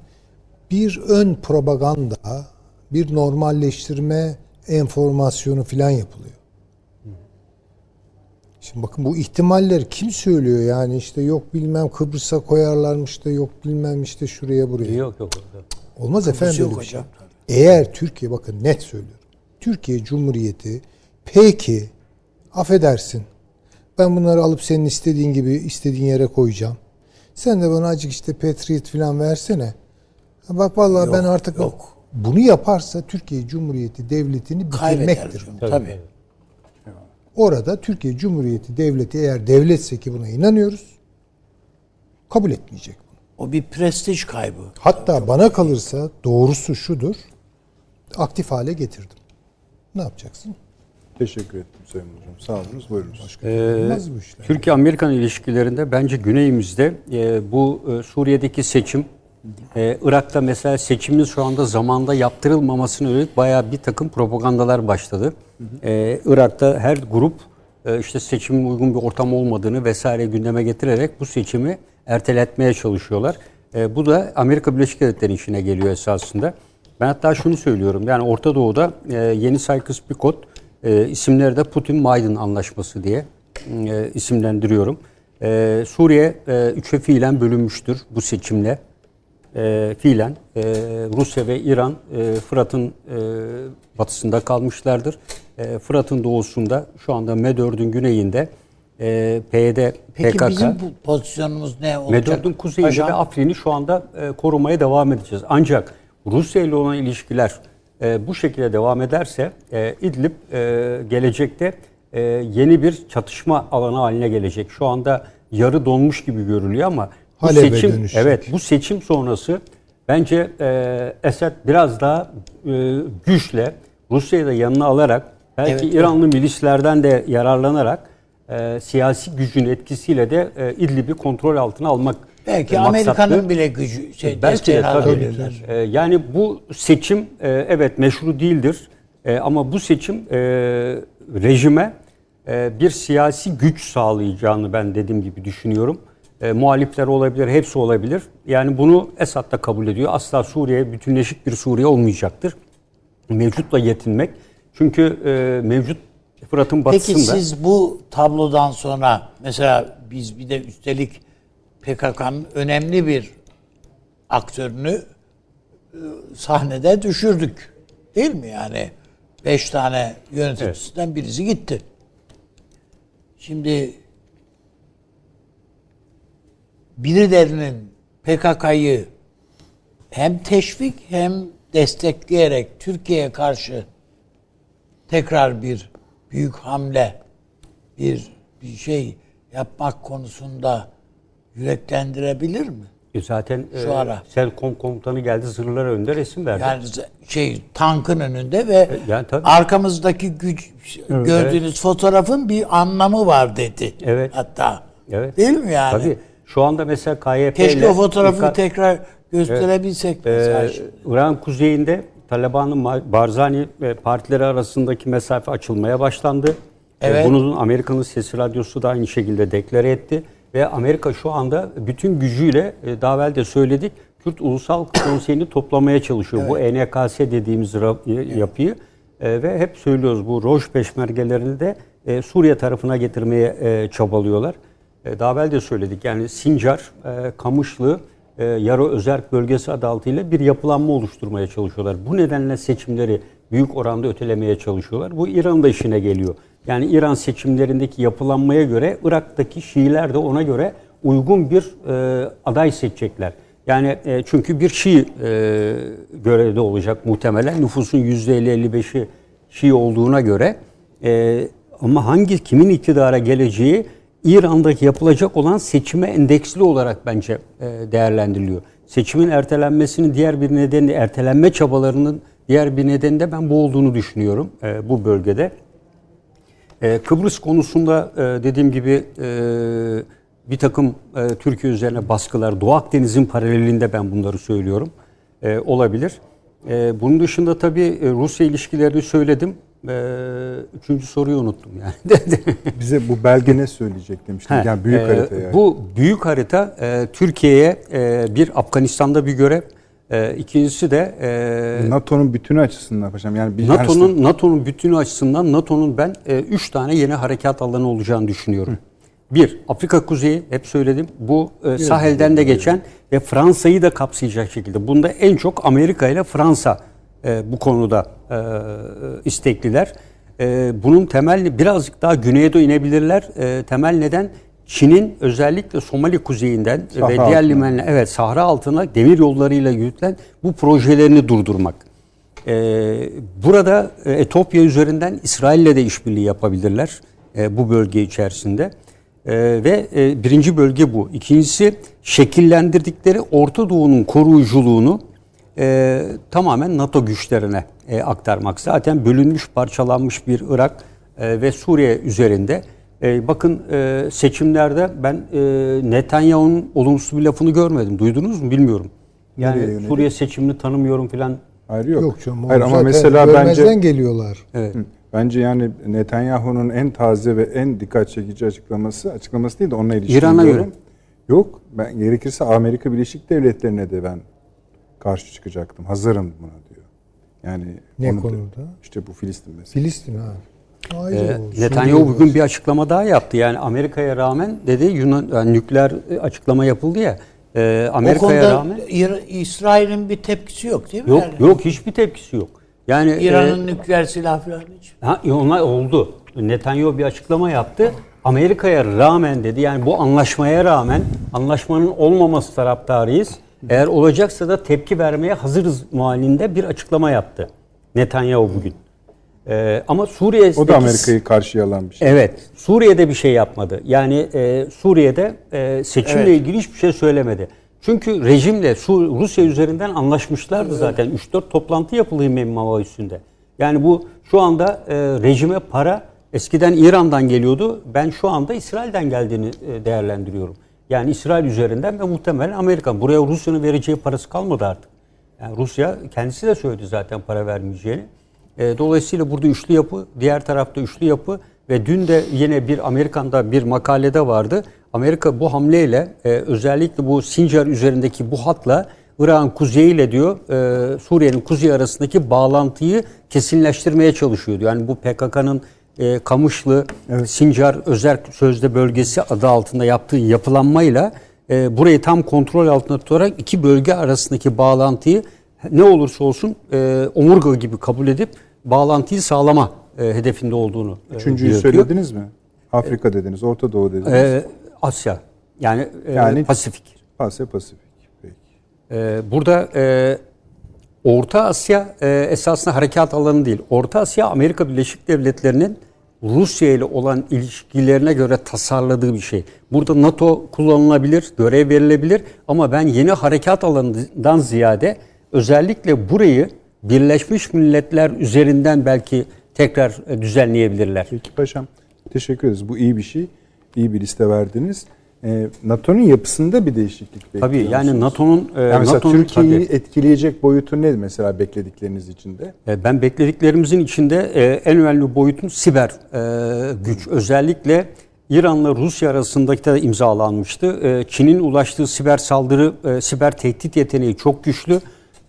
bir ön propaganda, bir normalleştirme enformasyonu filan yapılıyor. Şimdi bakın bu ihtimaller kim söylüyor yani, işte yok bilmem Kıbrıs'a koyarlarmış da, yok bilmem işte şuraya buraya. Yok yok. yok. Olmaz Kıbrıs efendim yok hocam. Eğer Türkiye, bakın net söylüyorum, Türkiye Cumhuriyeti peki affedersin ben bunları alıp senin istediğin gibi istediğin yere koyacağım. Sen de bana acık işte Patriot falan versene. Bak vallahi yok, ben artık yok. Bunu yaparsa Türkiye Cumhuriyeti Devleti'ni bitirmektir. Tabii. Tabii. Orada Türkiye Cumhuriyeti Devleti eğer devletse, ki buna inanıyoruz, kabul etmeyecek bunu. O bir prestij kaybı. Hatta Çok bana kalırsa doğrusu şudur. Aktif hale getirdim. Ne yapacaksın? Teşekkür ettim Sayın Hocam. Sağ olun. Buyurunuz. Başka ee, bu işler. Türkiye-Amerikan ilişkilerinde bence güneyimizde e, bu e, Suriye'deki seçim, e, Irak'ta mesela seçimin şu anda zamanda yaptırılmamasına yönelik bayağı bir takım propagandalar başladı. Hı hı. E, Irak'ta her grup e, işte seçimin uygun bir ortam olmadığını vesaire gündeme getirerek bu seçimi erteletmeye çalışıyorlar. E, bu da Amerika Birleşik Devletleri'nin işine geliyor esasında. Ben hatta şunu söylüyorum, yani Orta Doğu'da e, yeni Sykes-Picot E, isimleri de Putin-Biden anlaşması diye e, isimlendiriyorum. E, Suriye e, üçe fiilen bölünmüştür bu seçimle. E, fiilen e, Rusya ve İran e, Fırat'ın e, batısında kalmışlardır. E, Fırat'ın doğusunda şu anda M dördün güneyinde e, P Y D, P K K. Peki bizim pozisyonumuz ne olacak? M dördün kuzeyinde ve Afrin'i şu anda e, korumaya devam edeceğiz. Ancak Rusya ile olan ilişkiler Ee, bu şekilde devam ederse e, İdlib e, gelecekte e, yeni bir çatışma alanı haline gelecek. Şu anda yarı donmuş gibi görülüyor ama bu Halebe seçim dönüşecek. Evet, bu seçim sonrası bence e, Esad biraz daha e, güçle Rusya'yı da yanına alarak, belki evet, İranlı evet. milislerden de yararlanarak e, siyasi gücün etkisiyle de e, İdlib'i kontrol altına almak. Belki Amerika'nın bile gücü şey, belki de tabii. E, yani bu seçim e, evet meşru değildir e, ama bu seçim e, rejime e, bir siyasi güç sağlayacağını ben dediğim gibi düşünüyorum. E, muhalifler olabilir, hepsi olabilir. Yani bunu Esad da kabul ediyor. Asla Suriye bütünleşik bir Suriye olmayacaktır. Mevcutla yetinmek. Çünkü e, mevcut Fırat'ın batısında. Peki siz bu tablodan sonra mesela biz bir de üstelik P K K'nın önemli bir aktörünü sahnede düşürdük. Değil mi yani? Beş tane yöneticisinden evet. birisi gitti. Şimdi birilerinin P K K'yı hem teşvik hem destekleyerek Türkiye'ye karşı tekrar bir büyük hamle, bir, bir şey yapmak konusunda yüreklendirebilir mi? E zaten şu e, ara Selkom komutanı geldi, zırhlar önünde resim verdi. Yani şey tankın önünde ve e, yani arkamızdaki güç evet, gördüğünüz evet. fotoğrafın bir anlamı var dedi. Evet. Hatta. Evet. Değil mi yani? Tabii. Şu anda mesela K Y P keşke o fotoğrafı İK... tekrar gösterebilsek. Evet. Ee, Irak'ın kuzeyinde Taliban'ın Barzani partileri arasındaki mesafe açılmaya başlandı. Evet. Ee, bunun Amerika'nın Sesi Radyosu da aynı şekilde deklare etti. Ve Amerika şu anda bütün gücüyle, daha evvel de söyledik, Kürt Ulusal Konseyi'ni toplamaya çalışıyor. Evet. Bu E N K S dediğimiz yapıyı evet. ve hep söylüyoruz, bu Roj peşmergelerini de Suriye tarafına getirmeye çabalıyorlar. Daha evvel de söyledik, yani Sincar, Kamışlı, Yaro Özerk bölgesi adı altıyla bir yapılanma oluşturmaya çalışıyorlar. Bu nedenle seçimleri büyük oranda ötelemeye çalışıyorlar. Bu İran'da işine geliyor. Yani İran seçimlerindeki yapılanmaya göre Irak'taki Şiiler de ona göre uygun bir e, aday seçecekler. Yani e, çünkü bir Şii e, görevde olacak muhtemelen. Nüfusun yüzde elli elli beşi Şii olduğuna göre e, ama hangi kimin iktidara geleceği İran'daki yapılacak olan seçime endeksli olarak bence e, değerlendiriliyor. seçimin ertelenmesinin diğer bir nedeni, ertelenme çabalarının diğer bir nedeni de ben bu olduğunu düşünüyorum e, bu bölgede. E, Kıbrıs konusunda e, dediğim gibi e, bir takım e, Türkiye üzerine baskılar, Doğu Akdeniz'in paralelinde ben bunları söylüyorum, e, olabilir. E, bunun dışında tabii Rusya ilişkilerini söyledim. Ee, üçüncü soruyu unuttum yani. Bize bu belge ne söyleyecek demiştim. Ha, yani büyük e, harita. Yani. Bu büyük harita e, Türkiye'ye e, bir Afganistan'da bir görev, e, ikincisi de e, NATO'nun bütünü açısından paşam. Yani NATO'nun NATO'nun bütünü açısından NATO'nun ben e, üç tane yeni harekat alanı olacağını düşünüyorum. Hı. Bir, Afrika Kuzeyi, hep söyledim. Bu e, Sahel'den de geçen ve Fransa'yı da kapsayacak şekilde. Bunda en çok Amerika ile Fransa E, bu konuda e, istekliler. E, bunun temel, birazcık daha güneye de inebilirler. E, temel neden Çin'in özellikle Somali kuzeyinden Sahra ve diğer limenler, evet Sahra altına demir yollarıyla yürütülen bu projelerini durdurmak. E, burada e, Etiyopya üzerinden İsrail'le de işbirliği yapabilirler e, bu bölge içerisinde. E, ve e, birinci bölge bu. İkincisi, şekillendirdikleri Orta Doğu'nun koruyuculuğunu Ee, tamamen NATO güçlerine e, aktarmak. Zaten bölünmüş, parçalanmış bir Irak e, ve Suriye üzerinde. E, bakın e, seçimlerde ben e, Netanyahu'nun olumsuz bir lafını görmedim. Duydunuz mu bilmiyorum. Yani nereye, Suriye nereye? Seçimini tanımıyorum falan. Hayır yok. Yok canım, hayır, ama mesela bence geliyorlar. Evet. Bence yani Netanyahu'nun en taze ve en dikkat çekici açıklaması, açıklaması değil de onunla ilişkili. İran'a göre. Yok. Ben gerekirse Amerika Birleşik Devletleri'ne de ben karşı çıkacaktım. Hazırım buna diyor. Yani ne konuda? Da, işte bu Filistin meselesi. Filistin ha. Ee, Netanyahu bugün olsun bir açıklama daha yaptı. Yani Amerika'ya rağmen dedi, Yunan yani nükleer açıklama yapıldı ya. E, Amerika'ya rağmen İsrail'in bir tepkisi yok değil mi? Yok, yani? Yok, hiçbir tepkisi yok. Yani İran'ın e, nükleer silahı falan hiç. Ha, onlar oldu. Netanyahu bir açıklama yaptı. Amerika'ya rağmen dedi. Yani bu anlaşmaya rağmen, anlaşmanın olmaması taraftarıyız. Eğer olacaksa da tepki vermeye hazırız muhalinde bir açıklama yaptı Netanyahu bugün. Ee, ama Suriye'deki... O da Amerika'yı karşıya alan bir şey. Evet. Suriye'de bir şey yapmadı. Yani e, Suriye'de e, seçimle evet. ilgili hiçbir şey söylemedi. Çünkü rejimle Sur- Rusya üzerinden anlaşmışlardı zaten. Evet. üç dört toplantı yapılıyor Memava üstünde. Yani bu şu anda e, rejime para eskiden İran'dan geliyordu. Ben şu anda İsrail'den geldiğini e, değerlendiriyorum. Yani İsrail üzerinden ve muhtemelen Amerika. Buraya Rusya'nın vereceği parası kalmadı artık. Yani Rusya kendisi de söyledi zaten para vermeyeceğini. E, dolayısıyla burada üçlü yapı, diğer tarafta üçlü yapı ve dün de yine bir Amerikan'da bir makalede vardı. Amerika bu hamleyle e, özellikle bu Sincar üzerindeki bu hatla Irak'ın kuzeyiyle diyor e, Suriye'nin kuzeyi arasındaki bağlantıyı kesinleştirmeye çalışıyor diyor. Yani bu P K K'nın E, Kamışlı, evet. Sincar, Özerk Sözde Bölgesi adı altında yaptığı yapılanmayla e, burayı tam kontrol altında tutarak iki bölge arasındaki bağlantıyı ne olursa olsun e, omurga gibi kabul edip bağlantıyı sağlama e, hedefinde olduğunu e, Üçüncüyü diyor. Söylediniz mi? Afrika e, dediniz, Orta Doğu dediniz. E, Asya, yani, e, yani Pasifik. Asya, Pasifik. Peki. E, burada... E, Orta Asya e, esasında harekat alanı değil. Orta Asya, Amerika Birleşik Devletleri'nin Rusya ile olan ilişkilerine göre tasarladığı bir şey. Burada NATO kullanılabilir, görev verilebilir ama ben yeni harekat alanından ziyade özellikle burayı Birleşmiş Milletler üzerinden belki tekrar e, düzenleyebilirler. Peki paşam, teşekkür ederiz. Bu iyi bir şey, iyi bir liste verdiniz. E, NATO'nun yapısında bir değişiklik bekliyor musunuz? Tabii yani NATO'nun... E, yani mesela NATO'nun, Türkiye'yi tabii. etkileyecek boyutu ne mesela bekledikleriniz içinde? E, ben beklediklerimizin içinde e, en önemli boyutun siber e, güç. Hmm. Özellikle İran'la Rusya arasındaki de imzalanmıştı. E, Çin'in ulaştığı siber saldırı, e, siber tehdit yeteneği çok güçlü.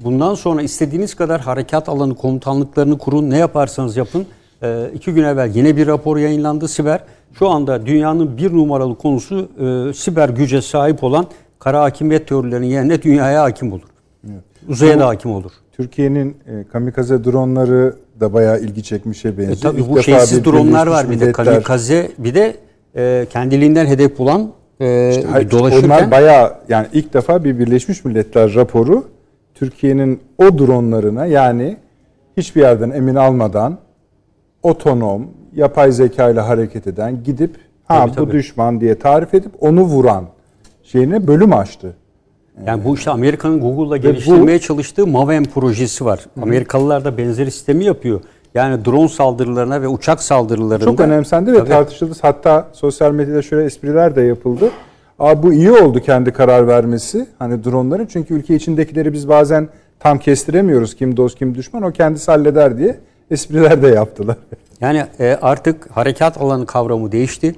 Bundan sonra istediğiniz kadar harekat alanı komutanlıklarını kurun, ne yaparsanız yapın. E, iki gün evvel yine bir rapor yayınlandı siber. Şu anda dünyanın bir numaralı konusu e, siber güce sahip olan kara hakimiyet teorilerinin yerine dünyaya hakim olur. Evet. Uzaya ama da hakim olur. Türkiye'nin e, kamikaze dronları da bayağı ilgi çekmişe benziyor. E, tabii bu şeysiz dronlar var bir de kamikaze, bir de e, kendiliğinden hedef bulan e, işte, hayır, dolaşırken. Onlar bayağı yani ilk defa bir Birleşmiş Milletler raporu Türkiye'nin o dronlarına yani hiçbir yerden emin almadan otonom, yapay zeka ile hareket eden, gidip ha tabii, bu tabii. düşman diye tarif edip onu vuran şeyine bölüm açtı. Yani bu işte Amerika'nın Google'la geliştirmeye bu, çalıştığı MAVEM projesi var. Hı. Amerikalılar da benzeri sistemi yapıyor. Yani drone saldırılarına ve uçak saldırılarına çok önemsendi ve tartışıldı. Hatta sosyal medyada şöyle espriler de yapıldı. Aa, bu iyi oldu kendi karar vermesi. Hani dronların, çünkü ülke içindekileri biz bazen tam kestiremiyoruz. Kim dost kim düşman, o kendisi halleder diye espriler de yaptılar. Yani e, artık harekat alanı kavramı değişti.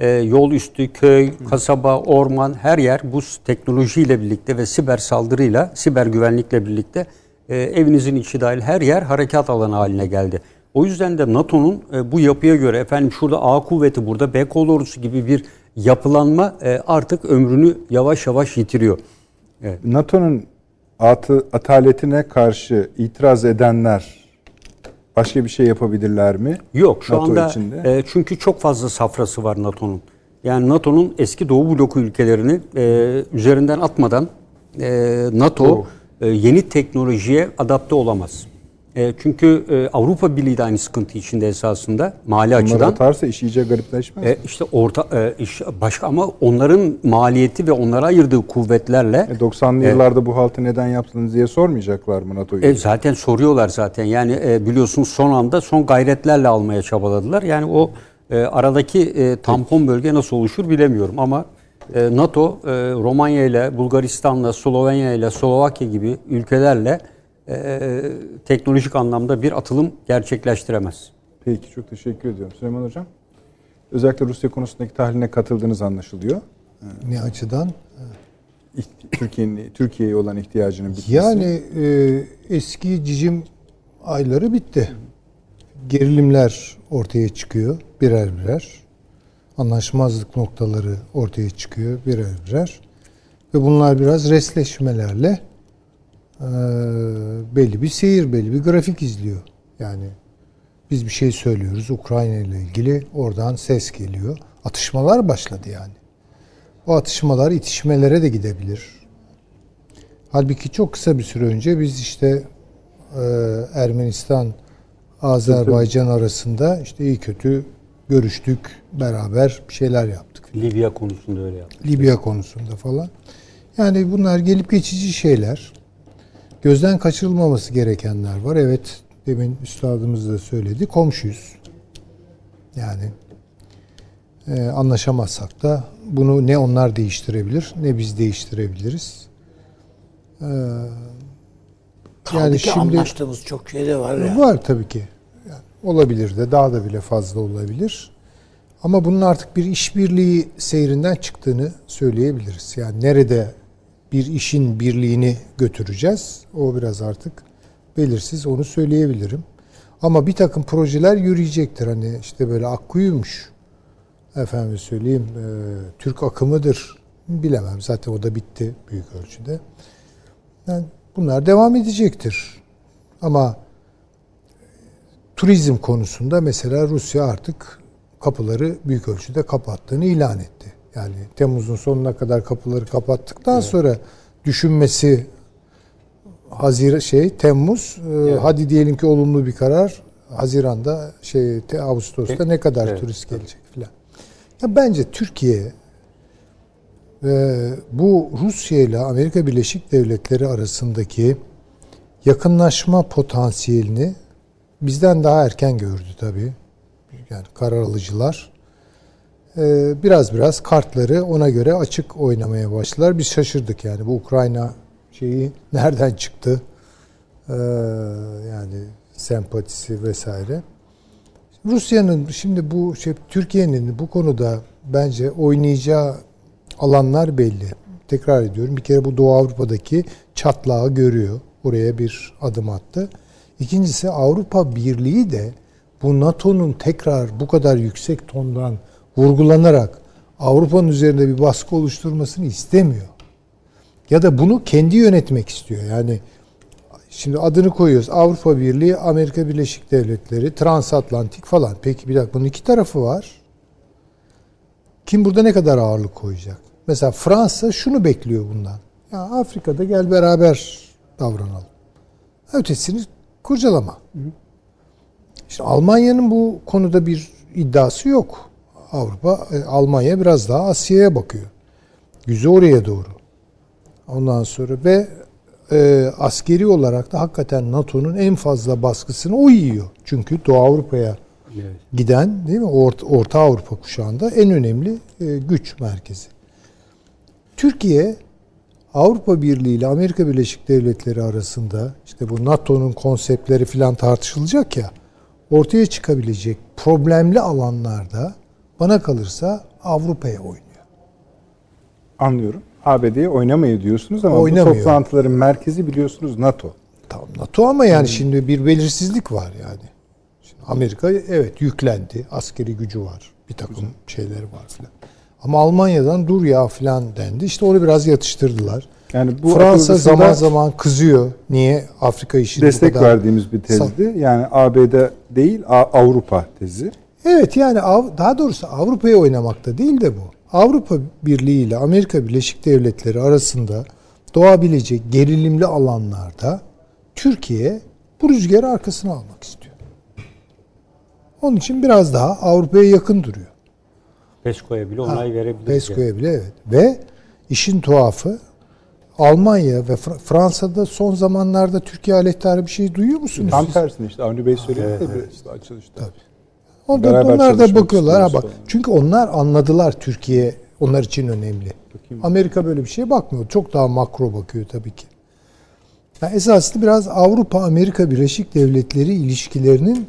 E, yol üstü, köy, kasaba, orman, her yer bu teknolojiyle birlikte ve siber saldırıyla, siber güvenlikle birlikte e, evinizin içi dahil her yer harekat alanı haline geldi. O yüzden de NATO'nun e, bu yapıya göre efendim şurada A kuvveti, burada B kol ordusu gibi bir yapılanma e, artık ömrünü yavaş yavaş yitiriyor. Evet. NATO'nun atı, ataletine karşı itiraz edenler başka bir şey yapabilirler mi? Yok şu NATO anda içinde. E, çünkü çok fazla safrası var NATO'nun. Yani NATO'nun eski Doğu bloku ülkelerini e, üzerinden atmadan e, NATO e, yeni teknolojiye adapte olamaz. E, çünkü e, Avrupa Birliği de aynı sıkıntı içinde esasında mali onlar açıdan. Onlar atarsa iş iyice garipleşmez. E, işte orta e, iş başka, ama onların maliyeti ve onlara ayırdığı kuvvetlerle. E, doksanlı e, yıllarda bu haltı neden yaptınız diye sormayacaklar mı NATO'yu? E, zaten soruyorlar zaten. Yani e, biliyorsunuz son anda son gayretlerle almaya çabaladılar. Yani o e, aradaki e, tampon bölge nasıl oluşur bilemiyorum ama e, NATO e, Romanya ile, Bulgaristan'la, Slovenya ile, Slovakya gibi ülkelerle Ee, teknolojik anlamda bir atılım gerçekleştiremez. Peki, çok teşekkür ediyorum. Süleyman Hocam, özellikle Rusya konusundaki tahliline katıldığınız anlaşılıyor. Ne açıdan? Türkiye'nin Türkiye'ye olan ihtiyacının bitmesi. Yani e, eski cicim ayları bitti. Gerilimler ortaya çıkıyor birer birer. Anlaşmazlık noktaları ortaya çıkıyor birer birer. Ve bunlar biraz resleşmelerle Ee, belli bir seyir, belli bir grafik izliyor. Yani biz bir şey söylüyoruz Ukrayna ile ilgili, oradan ses geliyor. Atışmalar başladı yani. O atışmalar itişmelere de gidebilir. Halbuki çok kısa bir süre önce biz işte e, Ermenistan Azerbaycan arasında işte iyi kötü görüştük, beraber bir şeyler yaptık. Libya konusunda öyle yaptık. Libya konusunda falan. Yani bunlar gelip geçici şeyler. Gözden kaçırılmaması gerekenler var. Evet, demin üstadımız da söyledi. Komşuyuz. Yani e, anlaşamazsak da bunu ne onlar değiştirebilir, ne biz değiştirebiliriz. E, yani şimdi anlaştığımız çok şey de var ya. Var tabii ki. Yani olabilir de, daha da bile fazla olabilir. Ama bunun artık bir işbirliği seyrinden çıktığını söyleyebiliriz. Yani nerede bir işin birliğini götüreceğiz, o biraz artık belirsiz, onu söyleyebilirim. Ama bir takım projeler yürüyecektir. Hani işte böyle Akkuyu'ymuş, efendim söyleyeyim, e, Türk akımıdır, bilemem. Zaten o da bitti büyük ölçüde. Yani bunlar devam edecektir. Ama turizm konusunda mesela Rusya artık kapıları büyük ölçüde kapattığını ilan etti. Yani Temmuz'un sonuna kadar kapıları kapattıktan evet. sonra düşünmesi Haziran şey Temmuz evet. e, hadi diyelim ki olumlu bir karar, Haziran'da şey te, Ağustos'ta evet. ne kadar evet. turist gelecek filan. Ya bence Türkiye e, bu Rusya ile Amerika Birleşik Devletleri arasındaki yakınlaşma potansiyelini bizden daha erken gördü tabii. Yani karar alıcılar biraz biraz kartları ona göre açık oynamaya başladılar. Biz şaşırdık yani, bu Ukrayna şeyi nereden çıktı? Ee, yani sempatisi vesaire. Rusya'nın şimdi bu şey, Türkiye'nin bu konuda bence oynayacağı alanlar belli. Tekrar ediyorum. Bir kere bu Doğu Avrupa'daki çatlağı görüyor. Oraya bir adım attı. İkincisi, Avrupa Birliği de bu NATO'nun tekrar bu kadar yüksek tondan vurgulanarak Avrupa'nın üzerinde bir baskı oluşturmasını istemiyor. Ya da bunu kendi yönetmek istiyor. Yani şimdi adını koyuyoruz. Avrupa Birliği, Amerika Birleşik Devletleri, Transatlantik falan. Peki bir dakika, bunun iki tarafı var. Kim burada ne kadar ağırlık koyacak? Mesela Fransa şunu bekliyor bundan. Ya Afrika'da gel beraber davranalım. Ötesini kurcalama. İşte Almanya'nın bu konuda bir iddiası yok. Avrupa, Almanya biraz daha Asya'ya bakıyor. Yüzü oraya doğru. Ondan sonra ve e, askeri olarak da hakikaten NATO'nun en fazla baskısını o yiyor. Çünkü Doğu Avrupa'ya evet. giden, değil mi? Orta, Orta Avrupa kuşağında en önemli e, güç merkezi. Türkiye Avrupa Birliği ile Amerika Birleşik Devletleri arasında işte bu NATO'nun konseptleri falan tartışılacak ya, ortaya çıkabilecek problemli alanlarda bana kalırsa Avrupa'ya oynuyor. Anlıyorum. A B D'ye oynamayı diyorsunuz ama oynamıyor. Bu toplantıların merkezi biliyorsunuz NATO. Tamam NATO ama yani hmm. şimdi bir belirsizlik var yani. Şimdi Amerika evet yüklendi. Askeri gücü var. Bir takım Güzel. şeyleri var filan. Ama Almanya'dan dur ya filan dendi. İşte onu biraz yatıştırdılar. Yani bu Fransa zaman zaman kızıyor. Niye Afrika işini destek verdiğimiz bir tezdi. Yani A B D değil Avrupa tezi. Evet yani daha doğrusu Avrupa'ya oynamakta değil de bu. Avrupa Birliği ile Amerika Birleşik Devletleri arasında doğabilecek gerilimli alanlarda Türkiye bu rüzgarı arkasına almak istiyor. Onun için biraz daha Avrupa'ya yakın duruyor. PESCO'ya bile onay ha, verebilir. PESCO'ya yani. bile evet. Ve işin tuhafı Almanya ve Fransa'da son zamanlarda Türkiye aleyhtarı bir şey duyuyor musunuz? Tam tersine işte Avni Bey söyledi evet, evet. işte açılışta. Tabii. Onlar, onlar da bakıyorlar ha bak. Çünkü onlar anladılar Türkiye onlar için önemli. Bakayım. Amerika böyle bir şeye bakmıyor. Çok daha makro bakıyor tabii ki. Yani esaslı biraz Avrupa-Amerika Birleşik Devletleri ilişkilerinin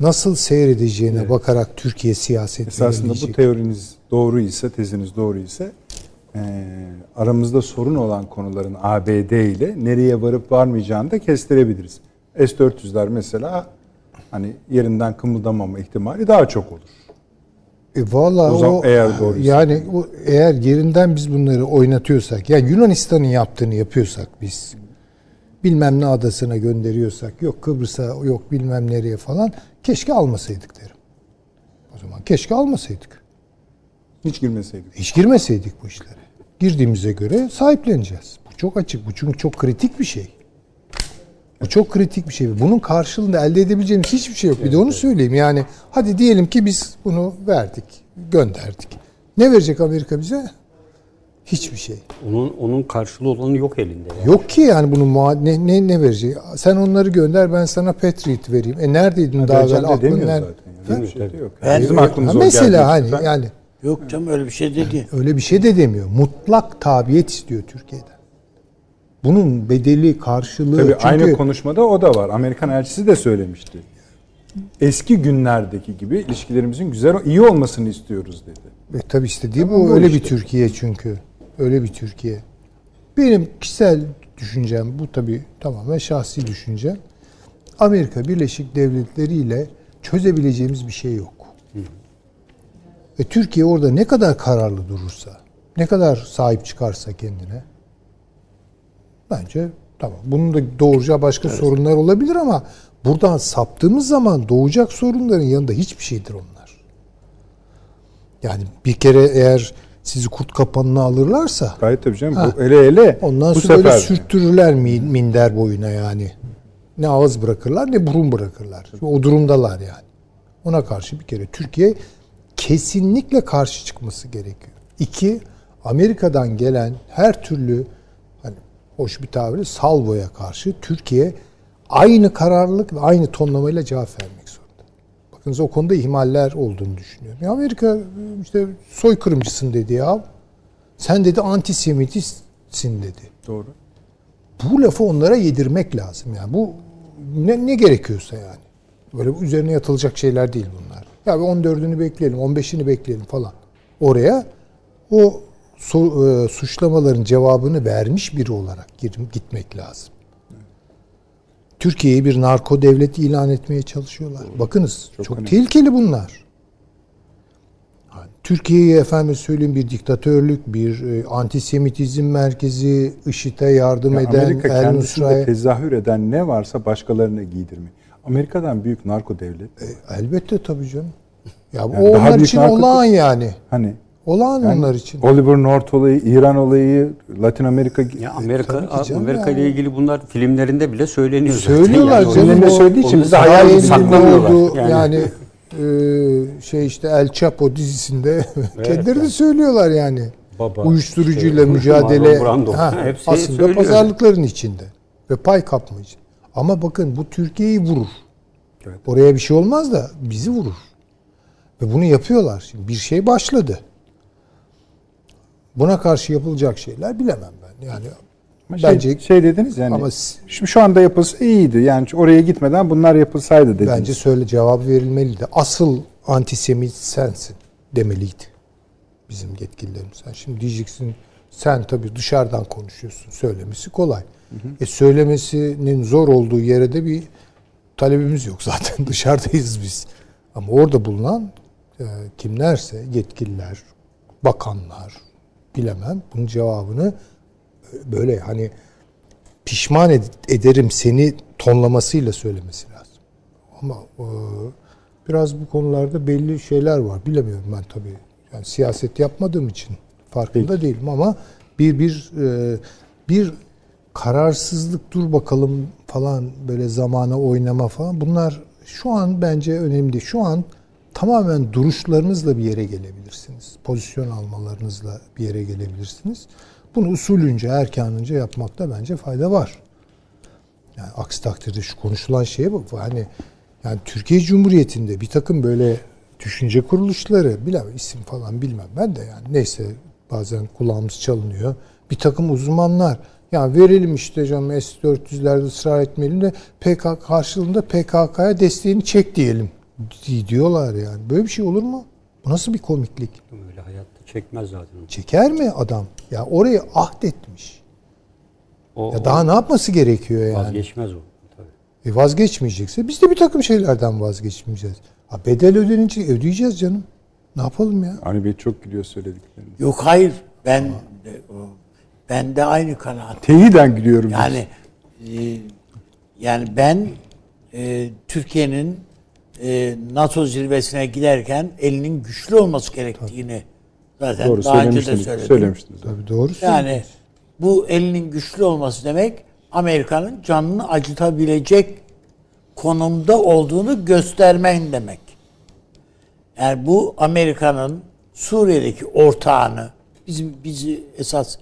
nasıl seyredeceğine evet. bakarak Türkiye siyasetini esasında bu teoriniz doğru ise, teziniz doğru ise e, aramızda sorun olan konuların A B D ile nereye varıp varmayacağını da kestirebiliriz. S dört yüzler mesela hani yerinden kımıldamama ihtimali daha çok olur. E vallahi o, zaman, o eğer doğru yani o, eğer yerinden biz bunları oynatıyorsak, yani Yunanistan'ın yaptığını yapıyorsak biz, bilmem ne adasına gönderiyorsak, yok Kıbrıs'a, yok bilmem nereye falan, keşke almasaydık derim. O zaman keşke almasaydık. Hiç girmeseydik. Hiç girmeseydik bu işlere. Girdiğimize göre sahipleneceğiz. Bu çok açık. Bu çünkü çok kritik bir şey. Bu çok kritik bir şey. Bunun karşılığında elde edebileceğimiz hiçbir şey yok. Bir de onu söyleyeyim. Yani hadi diyelim ki biz bunu verdik, gönderdik. Ne verecek Amerika bize? Hiçbir şey. Onun onun karşılığı olanı yok elinde. Yani. Yok ki yani bunu ne ne ne verecek? Sen onları gönder, ben sana Patriot vereyim. E neredeydin ha, daha evvel? Aklın nerede? Hiçbir şey yok. Yani bizim aklımız o mesela hani ben... yani. Yok canım öyle bir şey dedi. Öyle bir şey de demiyor. Mutlak tabiyet istiyor Türkiye'de. Bunun bedeli, karşılığı... Tabii çünkü... aynı konuşmada o da var. Amerikan elçisi de söylemişti. Eski günlerdeki gibi ilişkilerimizin güzel, iyi olmasını istiyoruz dedi. E tabii istediği tamam, bu. Öyle işte. Bir Türkiye çünkü. Öyle bir Türkiye. Benim kişisel düşüncem, bu tabii tamamen şahsi düşüncem. Amerika Birleşik Devletleri ile çözebileceğimiz bir şey yok. Hı. Ve Türkiye orada ne kadar kararlı durursa, ne kadar sahip çıkarsa kendine... Bence tamam. Bunun da doğuracağı başka evet. sorunlar olabilir ama buradan saptığımız zaman doğacak sorunların yanında hiçbir şeydir onlar. Yani bir kere eğer sizi kurt kapanına alırlarsa gayet tabii canım. Ha, bu ele ele. Ondan bu sonra sefer böyle sürttürürler mi, minder boyuna yani. Ne ağız bırakırlar ne burun bırakırlar. Şimdi o durumdalar yani. Ona karşı bir kere Türkiye kesinlikle karşı çıkması gerekiyor. İki, Amerika'dan gelen her türlü hoş bir tabiri salvoya karşı Türkiye aynı kararlılık ve aynı tonlamayla cevap vermek zorunda. Bakınız o konuda ihmaller olduğunu düşünüyorum. Ya Amerika işte soykırımcısın dedi ya. Sen dedi antisemitistsin dedi. Doğru. Bu lafı onlara yedirmek lazım yani. Bu ne, ne gerekiyorsa yani. Böyle üzerine yatılacak şeyler değil bunlar. Ya on dördünü bekleyelim, on beşini bekleyelim falan. Oraya o suçlamaların cevabını vermiş biri olarak girip gitmek lazım. Evet. Türkiye'yi bir narko devleti ilan etmeye çalışıyorlar. Doğru. Bakınız çok, çok tehlikeli bunlar. Yani Türkiye'yi efendim söyleyeyim bir diktatörlük, bir antisemitizm merkezi, IŞİD'e yardım ya eden, Amerika El kendisinde tezahür eden ne varsa başkalarına giydirmek. Amerika'dan büyük narko devlet. E, elbette tabii canım. Ya yani o onlar için narko... olağan yani. Hani olağan yani onlar için. Oliver North olayı, İran olayı, Latin Amerika... Ya Amerika Amerika ile yani. ilgili bunlar filmlerinde bile söyleniyor. Söylüyorlar zaten. Yani canım. Söylediği için bize hayal saklanıyorlar. Yani, yani e, şey işte El Chapo dizisinde evet, kendileri de söylüyorlar yani. Baba, uyuşturucuyla işte, mücadele ha, aslında söylüyor. Pazarlıkların içinde ve pay kapma için. Ama bakın bu Türkiye'yi vurur. Evet. Oraya bir şey olmaz da bizi vurur. Ve bunu yapıyorlar. Şimdi bir şey başladı. Buna karşı yapılacak şeyler bilemem ben. Yani şey, bence şey dediniz yani. Ama şimdi şu anda yapılsa iyiydi. Yani oraya gitmeden bunlar yapılsaydı dediniz. Bence söyle cevap verilmeliydi. Asıl antisemit sensin demeliydi bizim yetkililerimiz. Yani şimdi diyeceksin sen tabii dışarıdan konuşuyorsun. Söylemesi kolay. Hı hı. E söylemesinin zor olduğu yere de bir talebimiz yok zaten. Dışarıdayız biz. Ama orada bulunan e, kimlerse yetkililer, bakanlar bilemem. Bunun cevabını böyle hani pişman ed- ederim seni tonlamasıyla söylemesi lazım. Ama e, biraz bu konularda belli şeyler var. Bilemiyorum ben tabii. Yani siyaset yapmadığım için farkında Peki. değilim ama bir bir e, bir kararsızlık dur bakalım falan böyle zamana oynama falan bunlar şu an bence önemli. Şu an tamamen duruşlarınızla bir yere gelebilirsiniz. Pozisyon almalarınızla bir yere gelebilirsiniz. Bunu usulünce, erkanınca yapmakta bence fayda var. Yani aksi takdirde şu konuşulan şeye bak. Hani yani Türkiye Cumhuriyeti'nde bir takım böyle düşünce kuruluşları, bilemem isim falan bilmem ben de yani neyse bazen kulağımız çalınıyor. Bir takım uzmanlar yani verelim işte canım S dört yüzlerde ısrar etmeyelim de P K K karşılığında P K K'ya desteğini çek diyelim diyorlar yani. Böyle bir şey olur mu? Bu nasıl bir komiklik? Öyle hayatta çekmez zaten. Çeker mi adam? Ya orayı ahdetmiş. O, ya daha o, ne yapması gerekiyor yani? Vazgeçmez o. Tabii. E vazgeçmeyecekse biz de bir takım şeylerden vazgeçmeyeceğiz. Ha bedel ödenince ödeyeceğiz canım. Ne yapalım ya? Hani bir çok gülüyor söylediklerini. Yok hayır. Ben de, ben de aynı kanaat. Teyiden gülüyorum. Yani e, yani ben e, Türkiye'nin e, NATO zirvesine giderken elinin güçlü olması gerektiğini tabii. zaten doğru, daha önce de söyledim. Söylemiştiniz. Tabii doğru. Yani bu elinin güçlü olması demek Amerika'nın canını acıtabilecek konumda olduğunu göstermen demek. Yani bu Amerika'nın Suriye'deki ortağını, bizim bizi esas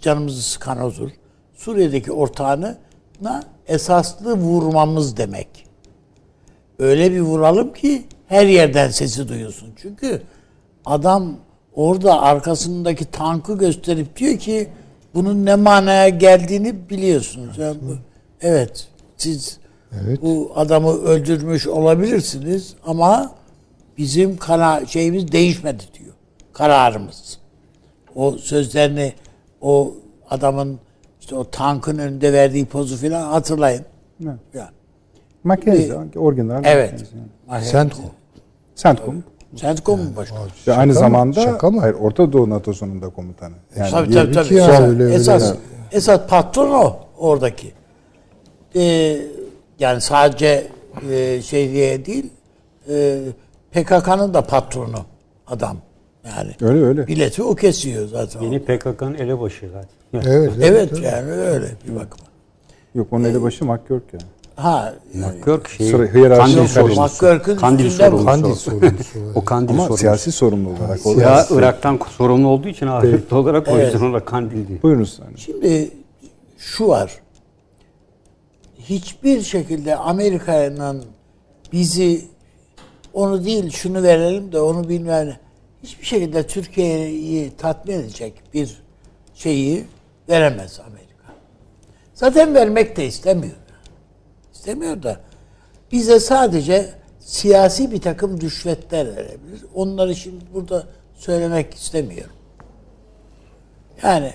canımızı sıkan odur. Suriye'deki ortağını esaslı vurmamız demek. Öyle bir vuralım ki her yerden sesi duyuyorsun. Çünkü adam orada arkasındaki tankı gösterip diyor ki bunun ne manaya geldiğini biliyorsunuz. Yani bu, evet, siz evet. Bu adamı öldürmüş olabilirsiniz ama bizim kana şeyimiz değişmedi diyor. Kararımız. O sözlerini o adamın işte o tankın önünde verdiği pozu filan hatırlayın. Evet. Yani. Makinesi, ee, orijinal. Evet. Sentkom. Sentkom. Sentkom mu başkanı? Aynı zamanda şaka mı? Hayır, Orta Doğu NATO'sunun da komutanı. Yani tabii tabii tabii. Yani. Öyle, esas, öyle. Esas patron o oradaki. Ee, Yani sadece e, şey diye değil, e, P K K'nın da patronu adam. Yani öyle öyle. Bileti o kesiyor zaten. Yeni P K K'nın elebaşı zaten. Evet, evet, evet, evet yani öyle bir bakıma. Yok onun ee, elebaşı McGurk yani. Ha. McGurk şeyi. Kandil sorumlusu. Kandil sorumlusu. O Kandil sorumlusu. Ama siyasi sorumlu olarak. Siyasi. Ya Irak'tan sorumlu olduğu için ağırlıklı evet. olarak o yüzden evet. ona Kandil diyor. Buyurunuz. Yani. Şimdi şu var. Hiçbir şekilde Amerika'nın bizi onu değil şunu verelim de onu bilmem hiçbir şekilde Türkiye'yi tatmin edecek bir şeyi veremez Amerika. Zaten vermek de istemiyor. İstemiyor da bize sadece siyasi bir takım rüşvetler verebilir. Onları şimdi burada söylemek istemiyorum. Yani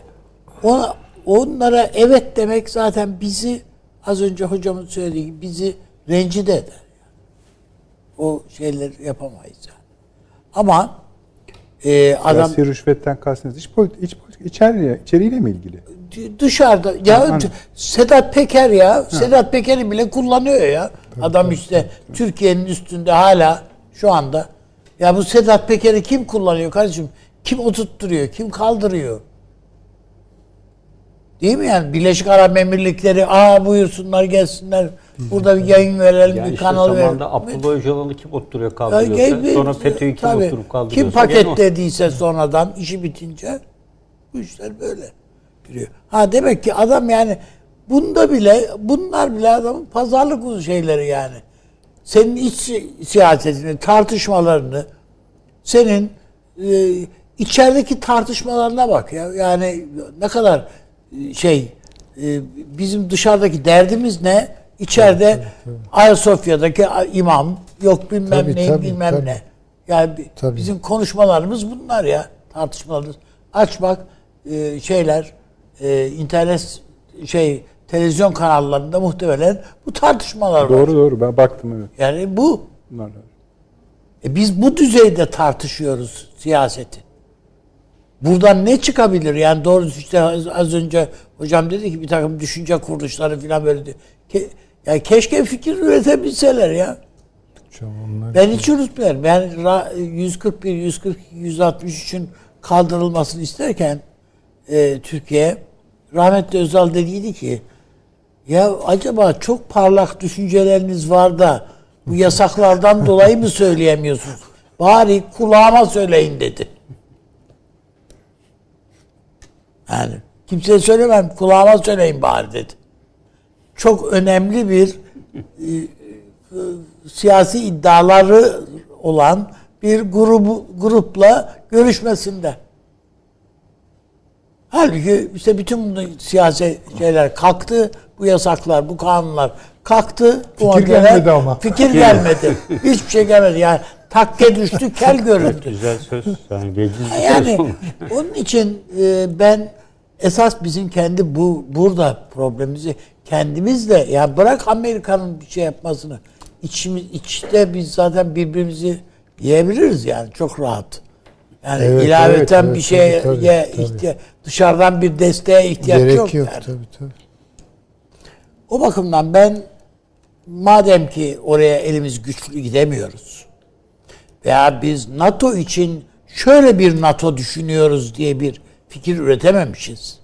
ona, onlara evet demek zaten bizi az önce hocamın söylediği gibi bizi rencide eder. Yani. O şeyleri yapamayız yani. Ama e, adam... Siyasi rüşvetten kastınız iç politik, iç politik, içeriyle, içeriyle mi ilgili? Dışarıda. Ya ha, Sedat Peker ya. Ha. Sedat Peker'i bile kullanıyor ya. Tabii, adam tabii, işte tabii. Türkiye'nin üstünde hala şu anda. Ya bu Sedat Peker'i kim kullanıyor kardeşim? Kim oturtturuyor? Kim kaldırıyor? Değil mi yani? Birleşik Arap Emirlikleri, aa buyursunlar gelsinler Burada bir yayın verelim, yani bir işte kanal verelim. Zamanında Abdullah Öcalan'ı kim oturuyor kaldırıyorsa, yani, sonra FETÖ'yü kim tabii, oturup kaldırıyorsa. Kim paketlediyse sonradan işi bitince bu işler böyle giriyor. Ha demek ki adam yani bunda bile, bunlar bile adamın pazarlık şeyleri yani. Senin iç siyasetini, tartışmalarını, senin e, içerideki tartışmalarına bak ya. Yani ne kadar şey, e, bizim dışarıdaki derdimiz ne? İçeride tabii, tabii, tabii. Ayasofya'daki imam, yok bilmem tabii, neyi tabii, bilmem tabii. ne. Yani tabii. Bizim konuşmalarımız bunlar ya, tartışmalarımız. Aç bak e, şeyler, e, internet şey... Televizyon kanallarında muhtemelen bu tartışmalar doğru, var. Doğru doğru ben baktım evet. Yani bu. E biz bu düzeyde tartışıyoruz siyaseti. Buradan ne çıkabilir? Yani doğrusu işte az önce hocam dedi ki bir takım düşünce kuruluşları falan böyle diyor. Ke, yani keşke fikir üretebilseler ya. Onlar ben hiç unutmuyorum. Ben yüz kırk bir, yüz kırk iki, yüz altmış üçün kaldırılmasını isterken e, Türkiye rahmetli Özal dediydi ki ya acaba çok parlak düşünceleriniz var da bu yasaklardan dolayı mı söyleyemiyorsunuz? Bari kulağıma söyleyin dedi. Yani kimseye söylemem, kulağıma söyleyin bari dedi. Çok önemli bir e, e, siyasi iddiaları olan bir grubu, grupla görüşmesinde. Halbuki işte bütün bu siyasi şeyler kalktı, bu yasaklar, bu kanunlar kalktı. Bu fikir maddeler, gelmedi ama. Fikir gelmedi. Hiçbir şey gelmedi. Yani takke düştü, kel göründü. Güzel söz. Yani, yani söz onun için e, ben esas bizim kendi bu burada problemimizi kendimizle, yani bırak Amerika'nın bir şey yapmasını, içimiz içte biz zaten birbirimizi yiyebiliriz yani çok rahat. Yani evet, ilaveten evet, evet, bir şeye tabii, tabii, ihtiyaç, tabii. dışarıdan bir desteğe ihtiyaç gerek yok. yok yani. tabii, tabii. O bakımdan ben madem ki oraya elimiz güçlü gidemiyoruz veya biz NATO için şöyle bir NATO düşünüyoruz diye bir fikir üretememişiz.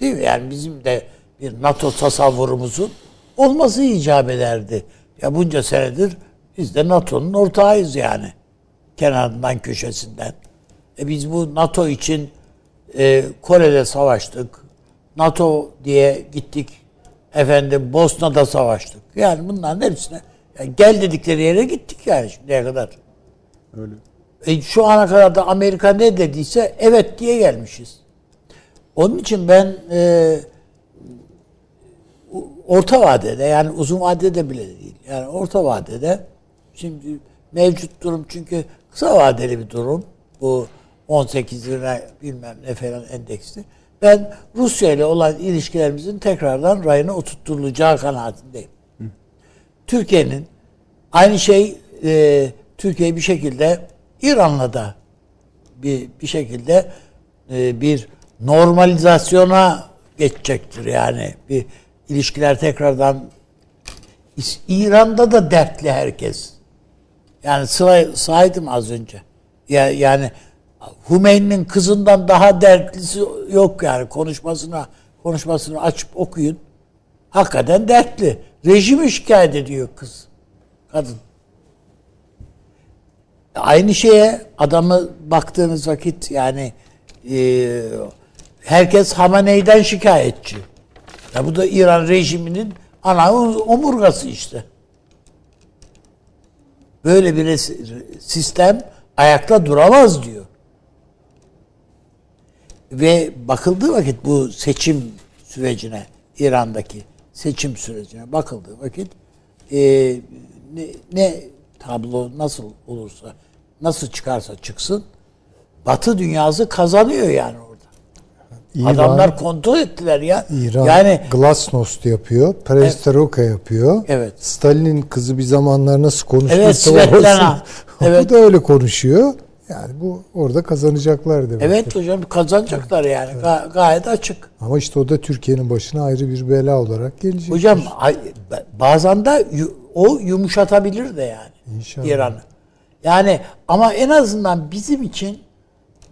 Değil mi? Yani bizim de bir NATO tasavvurumuzun olması icap ederdi. Ya bunca senedir biz de NATO'nun ortağıyız yani. Kenarından, köşesinden. E biz bu NATO için e, Kore'de savaştık. NATO diye gittik. Efendim Bosna'da savaştık. Yani bunların hepsine yani gel dedikleri yere gittik yani şimdiye kadar. Öyle. E şu ana kadar da Amerika ne dediyse evet diye gelmişiz. Onun için ben e, orta vadede yani uzun vadede bile değil. Yani orta vadede şimdi mevcut durum çünkü kısa vadeli bir durum. Bu on sekiz lira bilmem ne falan endeksli. Ben Rusya ile olan ilişkilerimizin tekrardan rayına oturtulacağı kanaatindeyim. Türkiye'nin aynı şey e, Türkiye bir şekilde İran'la da bir, bir şekilde e, bir normalizasyona geçecektir. Yani bir ilişkiler tekrardan İran'da da dertli herkes. Yani saydım az önce. Ya, yani Humeyni'nin kızından daha dertlisi yok yani konuşmasına konuşmasını açıp okuyun. Hakikaten dertli. Rejimi şikayet ediyor kız. Kadın. Aynı şeye adamı baktığınız vakit yani e, herkes Hamaney'den şikayetçi. Ya bu da İran rejiminin ana omurgası işte. Böyle bir sistem ayakta duramaz diyor. Ve bakıldığı vakit bu seçim sürecine, İran'daki seçim sürecine bakıldığı vakit e, ne, ne tablo nasıl olursa, nasıl çıkarsa çıksın, Batı dünyası kazanıyor yani orada. İran, adamlar kontrol ettiler ya. İran yani, Glasnost yapıyor, Perestroika evet, yapıyor. Evet. Stalin'in kızı bir zamanlar nasıl konuşuyorsa evet, Svetlana. Evet. O da öyle konuşuyor. Yani bu orada kazanacaklar demek. Evet ki. Hocam kazanacaklar yani. Evet. Ga- gayet açık. Ama işte o da Türkiye'nin başına ayrı bir bela olarak gelecek. Hocam bazen de o yumuşatabilir de yani. İnşallah. İran'ı. Yani ama en azından bizim için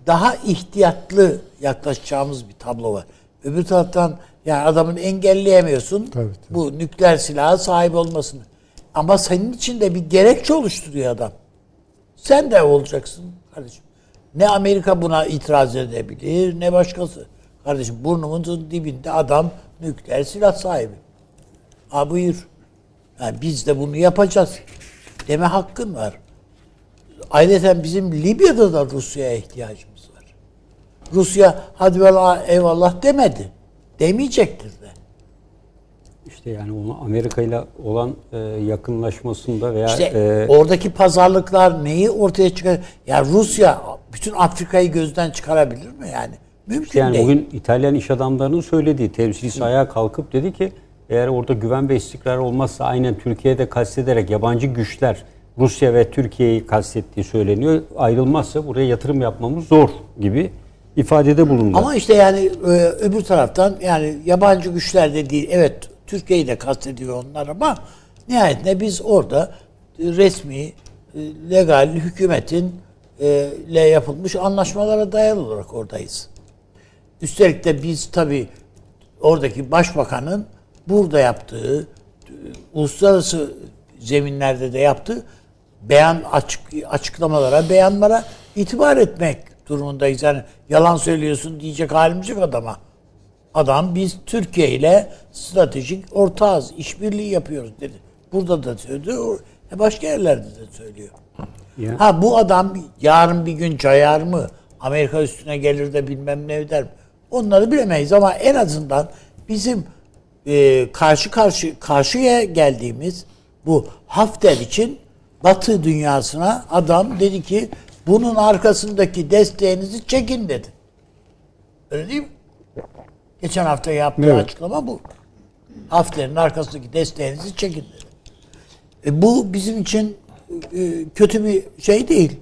daha ihtiyatlı yaklaşacağımız bir tablo var. Öbür taraftan Yani adamın engelleyemiyorsun tabii, tabii. bu nükleer silaha sahip olmasını. Ama senin için de bir gerekçe oluşturuyor adam. Sen de olacaksın kardeşim. Ne Amerika buna itiraz edebilir ne başkası. Kardeşim burnumun dibinde adam nükleer silah sahibi. Ha buyur. Yani biz de bunu yapacağız. Deme hakkın var. Ayrıca bizim Libya'da da Rusya'ya ihtiyacımız var. Rusya hadi vela eyvallah demedi. Demeyecektir de. İşte yani onu Amerika ile olan e, yakınlaşmasında veya... İşte e, oradaki pazarlıklar neyi ortaya çıkar? Yani Rusya bütün Afrika'yı gözden çıkarabilir mi yani? Mümkün işte yani değil. Bugün İtalyan iş adamlarının söylediği temsilcisi ayağa kalkıp dedi ki eğer orada güven ve istikrar olmazsa aynen Türkiye'de kastederek yabancı güçler Rusya ve Türkiye'yi kastettiği söyleniyor. Ayrılmazsa buraya yatırım yapmamız zor gibi ifadede bulundu. Ama işte yani öbür taraftan yani yabancı güçler de değil. Evet Türkiye'yi de kastediyor onlar ama nihayetinde biz orada resmi, legal hükümetin ile yapılmış anlaşmalara dayalı olarak oradayız. Üstelik de biz tabii oradaki başbakanın burada yaptığı, uluslararası zeminlerde de yaptığı beyan açık, açıklamalara, beyanlara itibar etmek durumundayız. Yani yalan söylüyorsun diyecek halimiz yok adama. Adam biz Türkiye ile stratejik ortağız, işbirliği yapıyoruz dedi. Burada da söylüyor, başka yerlerde de söylüyor. Ya. Ha bu adam yarın bir gün cayar mı? Amerika üstüne gelir de bilmem ne eder mi? Onları bilemeyiz ama en azından bizim e, karşı karşı karşıya geldiğimiz bu Hafter için Batı dünyasına adam dedi ki bunun arkasındaki desteğinizi çekin dedi. Öyle değil mi? Geçen hafta yaptığı evet. açıklama bu. Hafter'in arkasındaki desteğinizi çekin dedi. E, bu bizim için e, kötü bir şey değil.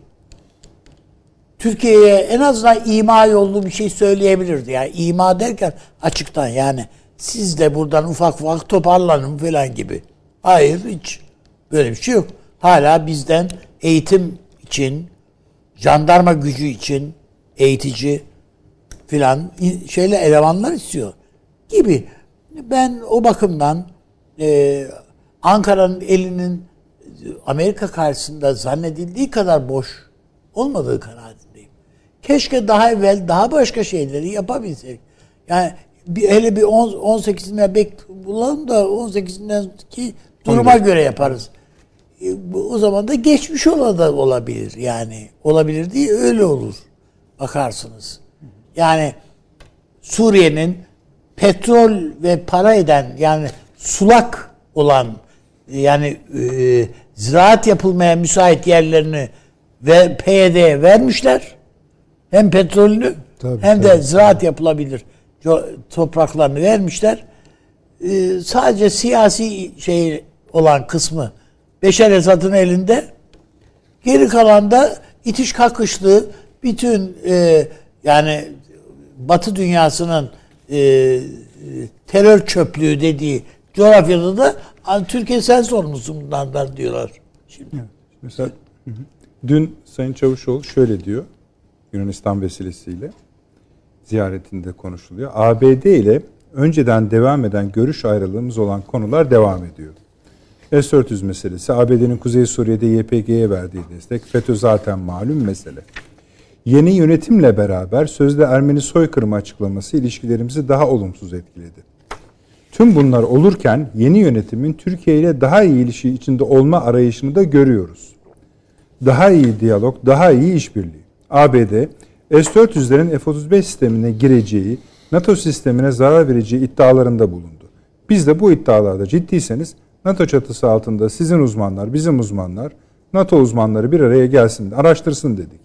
Türkiye'ye en azından ima yollu bir şey söyleyebilirdi. Yani ima derken açıktan yani siz de buradan ufak ufak toparlanın falan gibi. Hayır hiç böyle bir şey yok. Hala bizden eğitim için, jandarma gücü için, eğitici filan şeyle elemanlar istiyor gibi. Ben o bakımdan e, Ankara'nın elinin Amerika karşısında zannedildiği kadar boş olmadığı kanaatindeyim. Keşke daha evvel daha başka şeyleri yapabilsek. Yani bir, hele bir on sekizine bek bulalım da on sekizindeki duruma on beş göre yaparız. E, bu, o zaman da geçmiş olan da olabilir yani. Olabilir değil öyle olur. Bakarsınız. Yani Suriye'nin petrol ve para eden yani sulak olan yani e, ziraat yapılmaya müsait yerlerini ve P Y D'ye vermişler. Hem petrolünü tabii, hem de tabii. ziraat yapılabilir topraklarını vermişler. Ee, sadece siyasi şey olan kısmı Beşer Esad'ın elinde. Geri kalan da itiş kakışlı bütün e, yani Batı dünyasının e, terör çöplüğü dediği coğrafyada da Türkiye sen sorumlusun bunlardan diyorlar. Şimdi. Evet, mesela hı hı. Dün Sayın Çavuşoğlu şöyle diyor, Yunanistan vesilesiyle ziyaretinde konuşuluyor. A B D ile önceden devam eden görüş ayrılığımız olan konular devam ediyor. S dört yüz meselesi, A B D'nin Kuzey Suriye'de Y P G'ye verdiği destek, FETÖ zaten malum mesele. Yeni yönetimle beraber sözde Ermeni soykırımı açıklaması ilişkilerimizi daha olumsuz etkiledi. Tüm bunlar olurken yeni yönetimin Türkiye ile daha iyi ilişki içinde olma arayışını da görüyoruz. Daha iyi diyalog, daha iyi işbirliği. A B D, S dört yüzlerin F otuz beş sistemine gireceği, NATO sistemine zarar vereceği iddialarında bulundu. Biz de bu iddialarda ciddiyseniz, NATO çatısı altında sizin uzmanlar, bizim uzmanlar, NATO uzmanları bir araya gelsin, araştırsın dedik.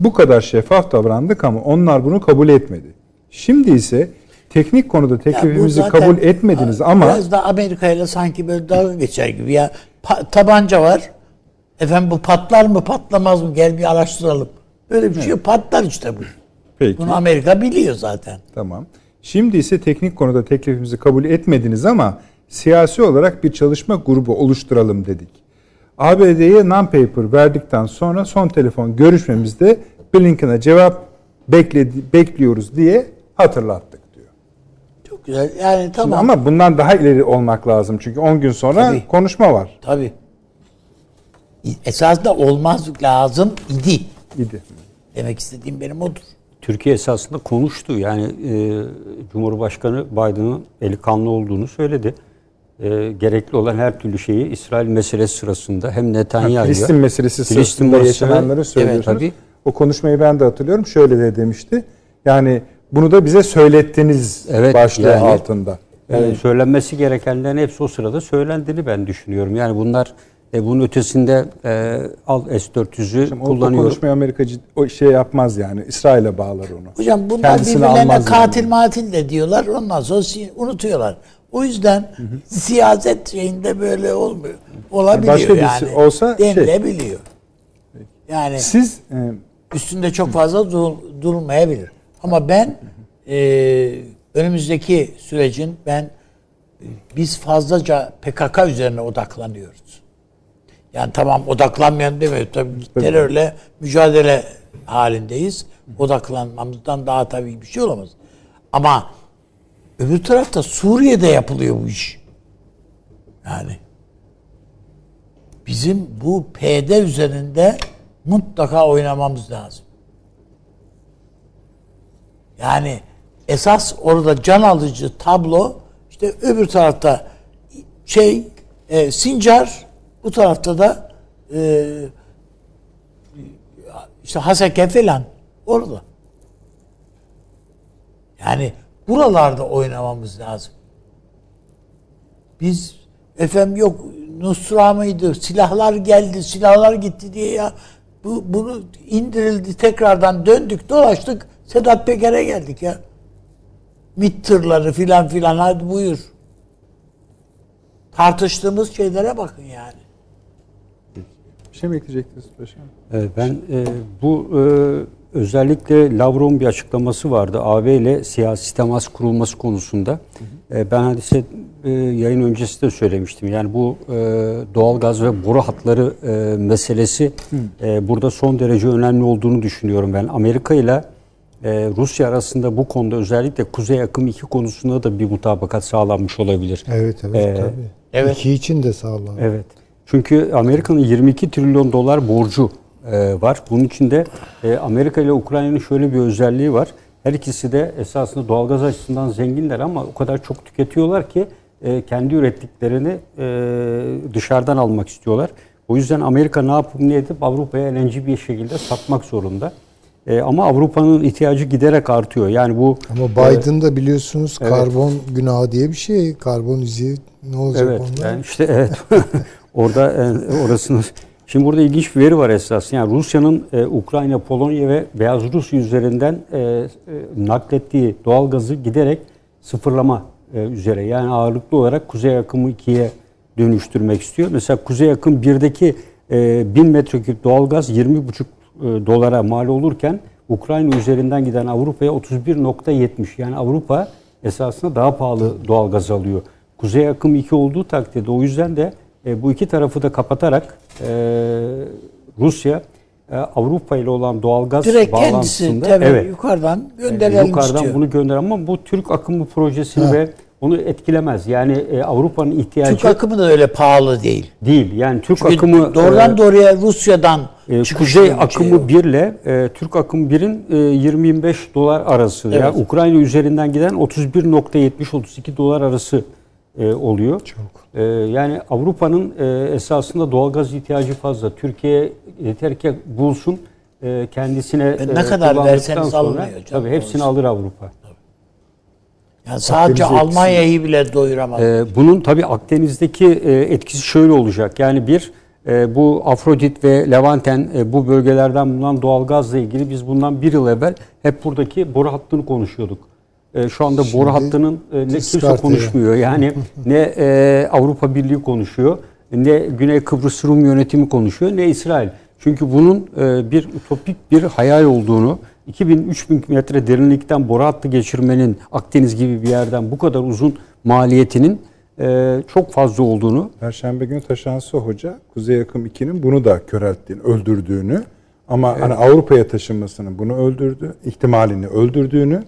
Bu kadar şeffaf davrandık ama onlar bunu kabul etmedi. Şimdi ise teknik konuda teklifimizi kabul etmediniz ama... Biraz da Amerika ile sanki böyle dalga geçer gibi ya. Pa- tabanca var. Efendim bu patlar mı patlamaz mı gel bir araştıralım. Böyle bir evet. şey patlar işte bu. Peki. Bunu Amerika biliyor zaten. Tamam. Şimdi ise teknik konuda teklifimizi kabul etmediniz ama siyasi olarak bir çalışma grubu oluşturalım dedik. A B D'ye non-paper verdikten sonra son telefon görüşmemizde Blinken'a cevap bekledi, bekliyoruz diye hatırlattık diyor. Çok çok güzel. Yani tamam. Şimdi ama bundan daha ileri olmak lazım. Çünkü on gün sonra tabii, konuşma var. Tabii. Esasında olmaz lazım idi. İdi. Demek istediğim benim odur. Türkiye esasında konuştu. Yani e, Cumhurbaşkanı Biden'ın eli kanlı olduğunu söyledi. E, gerekli olan her türlü şeyi İsrail meselesi sırasında hem Netanyahu'ya... Filistin meselesi sırasında yaşananları söylüyorsunuz. Evet, tabii. O konuşmayı ben de hatırlıyorum. Şöyle de demişti. Yani bunu da bize söylettiniz, evet, başlığı yani, altında. Yani evet, söylenmesi gerekenlerin hepsi o sırada söylendiğini ben düşünüyorum. Yani bunlar... E bunun ötesinde e, al S dört yüzü kullanıyor. O konuşmayı Amerika o şey yapmaz yani. İsrail'e bağlar onu. Hocam bunlar kendisini birbirlerine katil yani, matil de diyorlar. Ondan sonra unutuyorlar. O yüzden hı hı, siyaset şeyinde böyle olmuyor. Olabiliyor yani. Başka birisi yani, olsa denilebiliyor. Şey. Yani siz e, üstünde çok fazla durulmayabilir. Ama ben e, önümüzdeki sürecin ben biz fazlaca P K K üzerine odaklanıyoruz. Yani tamam odaklanmayalım demiyor. Tabii terörle mücadele halindeyiz. Odaklanmamızdan daha tabii bir şey olamaz. Ama öbür tarafta Suriye'de yapılıyor bu iş. Yani bizim bu P D üzerinde mutlaka oynamamız lazım. Yani esas orada can alıcı tablo işte öbür tarafta şey e, Sincar, bu tarafta da e, işte Haseke falan orada. Yani buralarda oynamamız lazım. Biz efendim yok Nusra mıydı, silahlar geldi, silahlar gitti diye ya bu, bunu indirildi tekrardan döndük dolaştık Sedat Peker'e geldik ya. MİT tırları filan filan hadi buyur. Tartıştığımız şeylere bakın yani. Bir şey mi ekleyecektiniz başkanım? Evet, ben e, bu e, özellikle Lavrov'un bir açıklaması vardı. A B ile siyasi temas kurulması konusunda. Hı hı. E, ben hadise e, yayın öncesi de söylemiştim. Yani bu e, doğalgaz ve boru hatları e, meselesi e, burada son derece önemli olduğunu düşünüyorum ben. Amerika ile Ee, Rusya arasında bu konuda özellikle Kuzey Akım iki konusunda da bir mutabakat sağlanmış olabilir. Evet, evet ee, tabii. Evet. İki için de sağlanmış. Evet. Çünkü Amerika'nın yirmi iki trilyon dolar borcu e, var. Bunun içinde e, Amerika ile Ukrayna'nın şöyle bir özelliği var. Her ikisi de esasında doğalgaz açısından zenginler ama o kadar çok tüketiyorlar ki e, kendi ürettiklerini e, dışarıdan almak istiyorlar. O yüzden Amerika ne yapıp ne edip Avrupa'ya L N G bir şekilde satmak zorunda. Ee, ama Avrupa'nın ihtiyacı giderek artıyor. Yani bu ama Biden'da e, biliyorsunuz karbon evet, günahı diye bir şey. Karbon izi ne olacak evet, ondan? Yani işte evet. Orada e, orasını. Şimdi burada ilginç bir veri var esasında. Yani Rusya'nın e, Ukrayna, Polonya ve Beyaz Rusya üzerinden e, e, naklettiği doğalgazı giderek sıfırlama e, üzere. Yani ağırlıklı olarak Kuzey Akımı ikiye dönüştürmek istiyor. Mesela Kuzey Akım birdeki e, bin metreküp doğalgaz yirmi buçuk dolara mal olurken Ukrayna üzerinden giden Avrupa'ya otuz bir virgül yetmiş. Yani Avrupa esasında daha pahalı doğalgaz alıyor. Kuzey Akım iki olduğu takdirde o yüzden de e, bu iki tarafı da kapatarak e, Rusya e, Avrupa ile olan doğalgaz direkt bağlantısında kendisi, evet, yukarıdan gönderelim yukarıdan istiyor. Bunu gönder ama bu Türk Akımı projesini ha, ve onu etkilemez. Yani e, Avrupa'nın ihtiyacı... Türk Akımı da öyle pahalı değil. Değil. Yani Türk Çünkü Akımı... Doğrudan e, doğruya Rusya'dan e, Kuzey Akımı şey bir ile e, Türk Akımı birin e, yirmi yirmi beş dolar arası. Evet. Yani Ukrayna üzerinden giden otuz bir virgül yetmiş otuz iki dolar arası e, oluyor. Çok. E, yani Avrupa'nın e, esasında doğalgaz ihtiyacı fazla. Türkiye yeter ki bulsun e, kendisine... E, ne kadar verseniz alınıyor. Tabii hepsini alır Avrupa. Yani sadece Almanya'yı bile doyuramaz. Ee, bunun tabii Akdeniz'deki etkisi şöyle olacak. Yani bir, bu Afrodit ve Levanten bu bölgelerden bulunan doğalgazla ilgili biz bundan bir yıl evvel hep buradaki boru hattını konuşuyorduk. Şu anda Şimdi boru hattının ne kimse konuşmuyor. Yani ne Avrupa Birliği konuşuyor, ne Güney Kıbrıs Rum yönetimi konuşuyor, ne İsrail. Çünkü bunun bir ütopik bir hayal olduğunu, iki bin üç bin metre derinlikten boru hattı geçirmenin Akdeniz gibi bir yerden bu kadar uzun maliyetinin e, çok fazla olduğunu. Perşembe günü Taşhanço Hoca Kuzey Akım ikinin bunu da körelttiğini, öldürdüğünü ama evet, hani Avrupa'ya taşınmasının bunu öldürdü, ihtimalini öldürdüğünü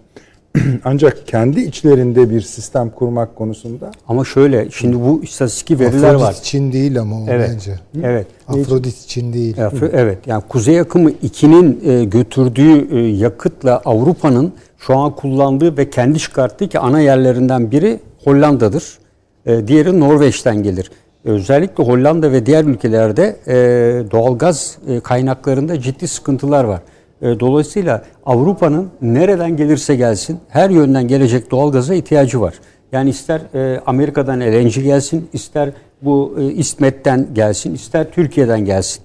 Ancak kendi içlerinde bir sistem kurmak konusunda. Ama şöyle, şimdi bu istatistik veriler Afrodit var. Afrodit için değil ama o evet, bence. Evet. Afrodit için değil. Afro, evet. Yani Kuzey Akımı ikinin götürdüğü yakıtla Avrupa'nın şu an kullandığı ve kendi çıkarttığı ki ana yerlerinden biri Hollanda'dır. Diğeri Norveç'ten gelir. Özellikle Hollanda ve diğer ülkelerde doğalgaz kaynaklarında ciddi sıkıntılar var. Dolayısıyla Avrupa'nın nereden gelirse gelsin her yönden gelecek doğalgaza ihtiyacı var. Yani ister Amerika'dan L N G gelsin, ister bu İsmet'ten gelsin, ister Türkiye'den gelsin.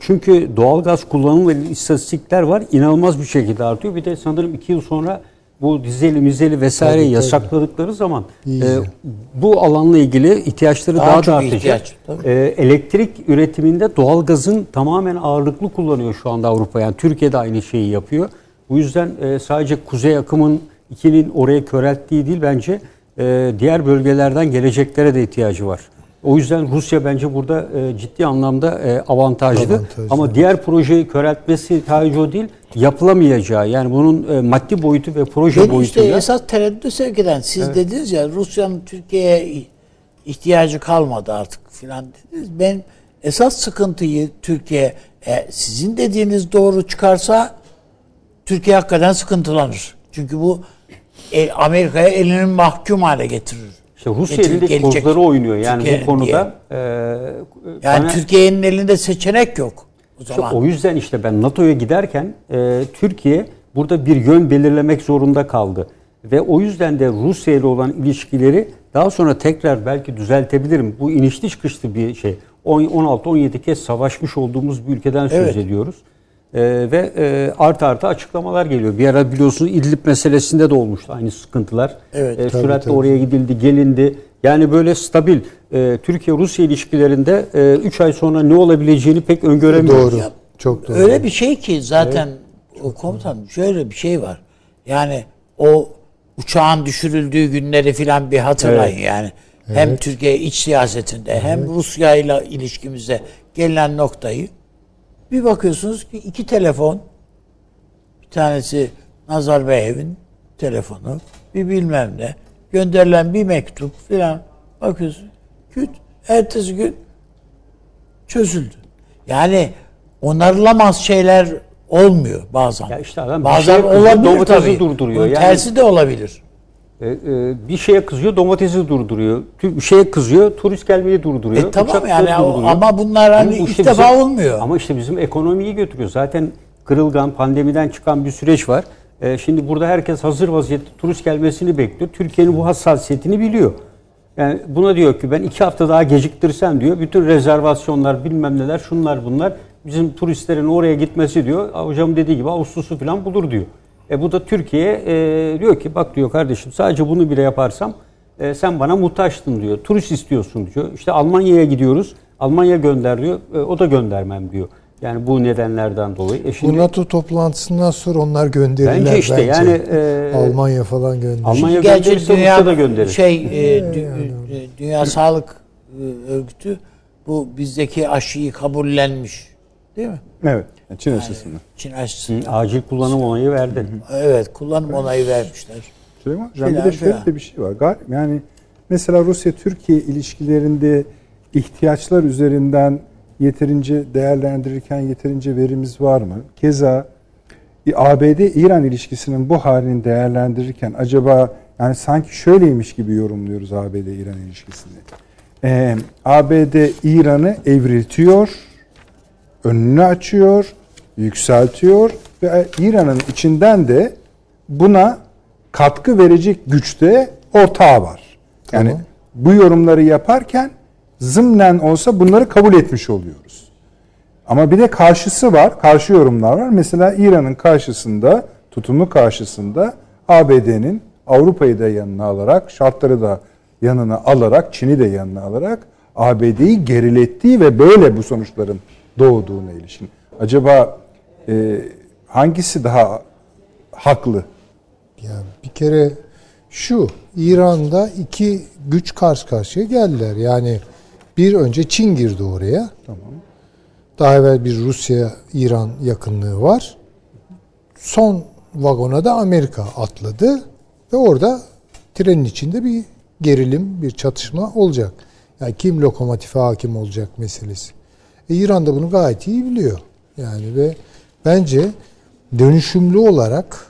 Çünkü doğalgaz kullanımı ve istatistikler var, inanılmaz bir şekilde artıyor. Bir de sanırım iki yıl sonra bu dizeli, mizeli vesaire tabii, yasakladıkları tabii. zaman e, bu alanla ilgili ihtiyaçları daha, daha da artacak. Ihtiyaç, e, elektrik üretiminde doğalgazın tamamen ağırlıklı kullanıyor şu anda Avrupa. Yani Türkiye de aynı şeyi yapıyor. Bu yüzden e, sadece Kuzey Akım'ın ikinin oraya körelttiği değil bence e, diğer bölgelerden geleceklere de ihtiyacı var. O yüzden Rusya bence burada e, ciddi anlamda e, avantajlı. Avantajlı. Ama diğer projeyi köreltmesi sadece o değil, yapılamayacağı. Yani bunun e, maddi boyutu ve proje ben boyutu. Işte, esas tereddüde sevk eden, siz evet. dediniz ya Rusya'nın Türkiye'ye ihtiyacı kalmadı artık filan dediniz. Ben esas sıkıntıyı Türkiye, e, sizin dediğiniz doğru çıkarsa Türkiye hakikaten sıkıntılanır. Çünkü bu e, Amerika'ya elinin mahkum hale getirir. Rusya elinde kozları oynuyor yani Türkiye bu konuda. E, yani bana, Türkiye'nin elinde seçenek yok o zaman. İşte o yüzden işte ben NATO'ya giderken e, Türkiye burada bir yön belirlemek zorunda kaldı. Ve o yüzden de Rusya ile olan ilişkileri daha sonra tekrar belki düzeltebilirim. Bu inişli çıkışlı bir şey. on altı on yedi kez savaşmış olduğumuz bir ülkeden söz evet. ediyoruz. E, ve e, artı artı açıklamalar geliyor. Bir ara biliyorsunuz İdlib meselesinde de olmuştu aynı sıkıntılar. Evet, e, tabii, süratle tabii. oraya gidildi, gelindi. Yani böyle stabil e, Türkiye-Rusya ilişkilerinde üç e, ay sonra ne olabileceğini pek öngöremiyoruz. Doğru, ya, çok doğru. Öyle bir şey ki zaten evet, o komutan doğru. şöyle bir şey var. Yani o uçağın düşürüldüğü günleri filan bir hatırlayın evet. yani. Evet. Hem Türkiye iç siyasetinde evet. hem Rusya ile ilişkimizde gelinen noktayı bir bakıyorsunuz ki iki telefon, bir tanesi Nazarbayev'in telefonu, bir bilmem ne, gönderilen bir mektup filan bakıyorsunuz. Küt, ertesi gün çözüldü. Yani onarılamaz şeyler olmuyor bazen. Ya işte adam bazen bir şeye olabilir tabii. Durduruyor. Yani, tersi de olabilir. E, e, bir şeye kızıyor, domatesi durduruyor. Bir şeye kızıyor, turist gelmeyi durduruyor. E, tamam yani durduruyor. Ama bunlar hani yani bu işte ilk defa bizim, olmuyor. Ama işte bizim ekonomiyi götürüyor. Zaten kırılgan, pandemiden çıkan bir süreç var. E, şimdi burada herkes hazır vaziyette turist gelmesini bekliyor. Türkiye'nin bu hassasiyetini biliyor. Yani buna diyor ki ben iki hafta daha geciktirsem diyor. Bütün rezervasyonlar, bilmem neler, şunlar bunlar. Bizim turistlerin oraya gitmesi diyor. Hocam dediği gibi Ağustos'u falan bulur diyor. E bu da Türkiye e, diyor ki bak diyor kardeşim sadece bunu bile yaparsam e, sen bana muhtaçtın diyor. Turist istiyorsun diyor. İşte Almanya'ya gidiyoruz. Almanya gönder diyor. E, o da göndermem diyor. Yani bu nedenlerden dolayı. E şimdi, bu NATO toplantısından sonra onlar gönderirler bence. Işte, bence. Yani, e, Almanya falan gönderir. Almanya gönderirse dünya da gönderir. Şey, e, dü, yani. Dünya Sağlık Örgütü bu bizdeki aşıyı kabullenmiş. Değil mi? Evet. Çin yani, aşısını. Çin aşısını. Acil kullanım onayı verdi. Hı-hı. Evet, kullanım evet. onayı vermişler. Süleyman Hocam bir de şöyle bir şey var. Yani mesela Rusya-Türkiye ilişkilerinde ihtiyaçlar üzerinden yeterince değerlendirirken yeterince verimiz var mı? Keza A B D İran ilişkisinin bu halini değerlendirirken acaba yani sanki şöyleymiş gibi yorumluyoruz A B D İran ilişkisini. Ee, A B D İran'ı evriltiyor. Önünü açıyor, yükseltiyor ve İran'ın içinden de buna katkı verecek güçte ortağı var. Yani tamam. bu yorumları yaparken zımnen olsa bunları kabul etmiş oluyoruz. Ama bir de karşısı var, karşı yorumlar var. Mesela İran'ın karşısında, tutumu karşısında A B D'nin Avrupa'yı da yanına alarak, şartları da yanına alarak, Çin'i de yanına alarak A B D'yi gerilettiği ve böyle bu sonuçların doğduğuna ilişkin. Acaba e, hangisi daha haklı? Yani bir kere şu, İran'da iki güç karşı karşıya geldiler. Yani bir önce Çin girdi oraya. Tamam. Daha evvel bir Rusya-İran yakınlığı var. Son vagona da Amerika atladı ve orada trenin içinde bir gerilim, bir çatışma olacak. Yani kim lokomotife hakim olacak meselesi. E, İran da bunu gayet iyi biliyor. Yani ve bence dönüşümlü olarak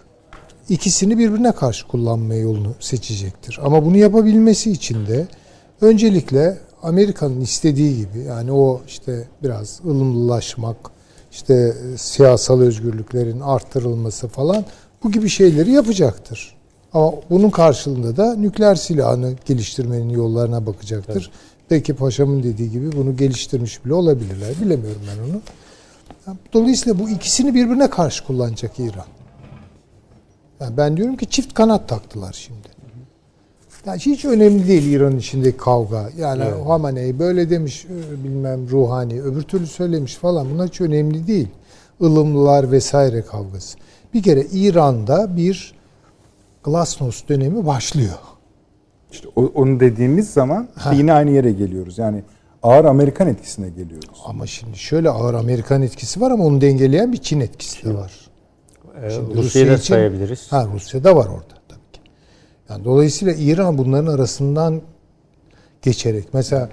ikisini birbirine karşı kullanma yolunu seçecektir. Ama bunu yapabilmesi için de öncelikle Amerika'nın istediği gibi, yani o işte biraz ılımlılaşmak, işte siyasal özgürlüklerin arttırılması falan, bu gibi şeyleri yapacaktır. Ama bunun karşılığında da nükleer silahını geliştirmenin yollarına bakacaktır. Evet. Belki paşamın dediği gibi bunu geliştirmiş bile olabilirler. Bilemiyorum ben onu. Dolayısıyla bu ikisini birbirine karşı kullanacak İran. Yani ben diyorum ki çift kanat taktılar şimdi. Yani hiç önemli değil İran'ın içindeki kavga. Yani evet. Hamaney böyle demiş, bilmem Ruhani öbür türlü söylemiş falan. Bunlar hiç önemli değil. Ilımlılar vesaire kavgası. Bir kere İran'da bir glasnost dönemi başlıyor. İşte onu dediğimiz zaman işte yine aynı yere geliyoruz. Yani ağır Amerikan etkisine geliyoruz. Ama şimdi şöyle ağır Amerikan etkisi var ama onu dengeleyen bir Çin etkisi de var. Rusya'yı Rusya da sayabiliriz. Ha, Rusya da var orada tabii ki. Yani dolayısıyla İran bunların arasından geçerek, mesela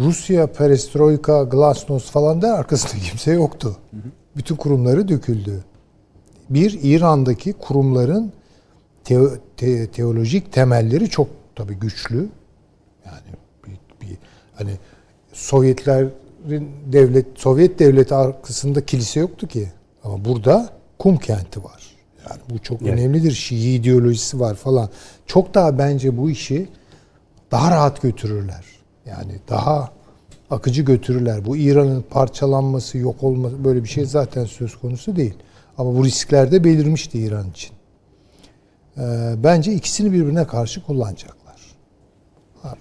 Rusya, perestroika, glasnost falan da arkasında kimse yoktu. Hı hı. Bütün kurumları döküldü. Bir, İran'daki kurumların teo- te- teolojik temelleri çok tabii güçlü. Yani bir, bir hani Sovyetlerin devlet, Sovyet devleti arkasında kilise yoktu ki. Ama burada Kum kenti var. Yani bu çok evet. önemlidir. Şii ideolojisi var falan. Çok daha bence bu işi daha rahat götürürler. Yani daha akıcı götürürler. Bu İran'ın parçalanması, yok olması, böyle bir şey zaten söz konusu değil. Ama bu riskler de belirmişti İran için. Ee, bence ikisini birbirine karşı kullanacaklar.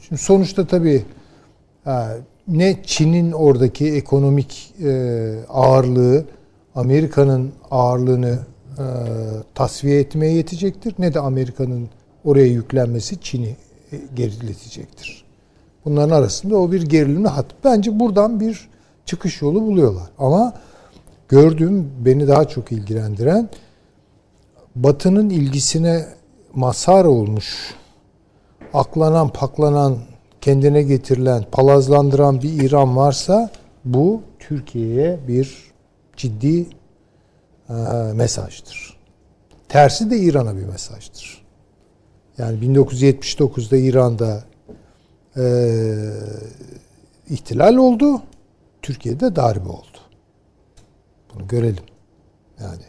Şimdi sonuçta tabii ne Çin'in oradaki ekonomik ağırlığı Amerika'nın ağırlığını e, tasfiye etmeye yetecektir. Ne de Amerika'nın oraya yüklenmesi Çin'i geriletecektir. Bunların arasında o bir gerilimli hat. Bence buradan bir çıkış yolu buluyorlar. Ama gördüğüm, beni daha çok ilgilendiren, Batı'nın ilgisine mazhar olmuş, aklanan, paklanan, kendine getirilen, palazlandıran bir İran varsa bu Türkiye'ye bir ciddi e, mesajdır. Tersi de İran'a bir mesajdır. Yani bin dokuz yüz yetmiş dokuzda İran'da e, ihtilal oldu. Türkiye'de darbe oldu. Bunu görelim. Yani.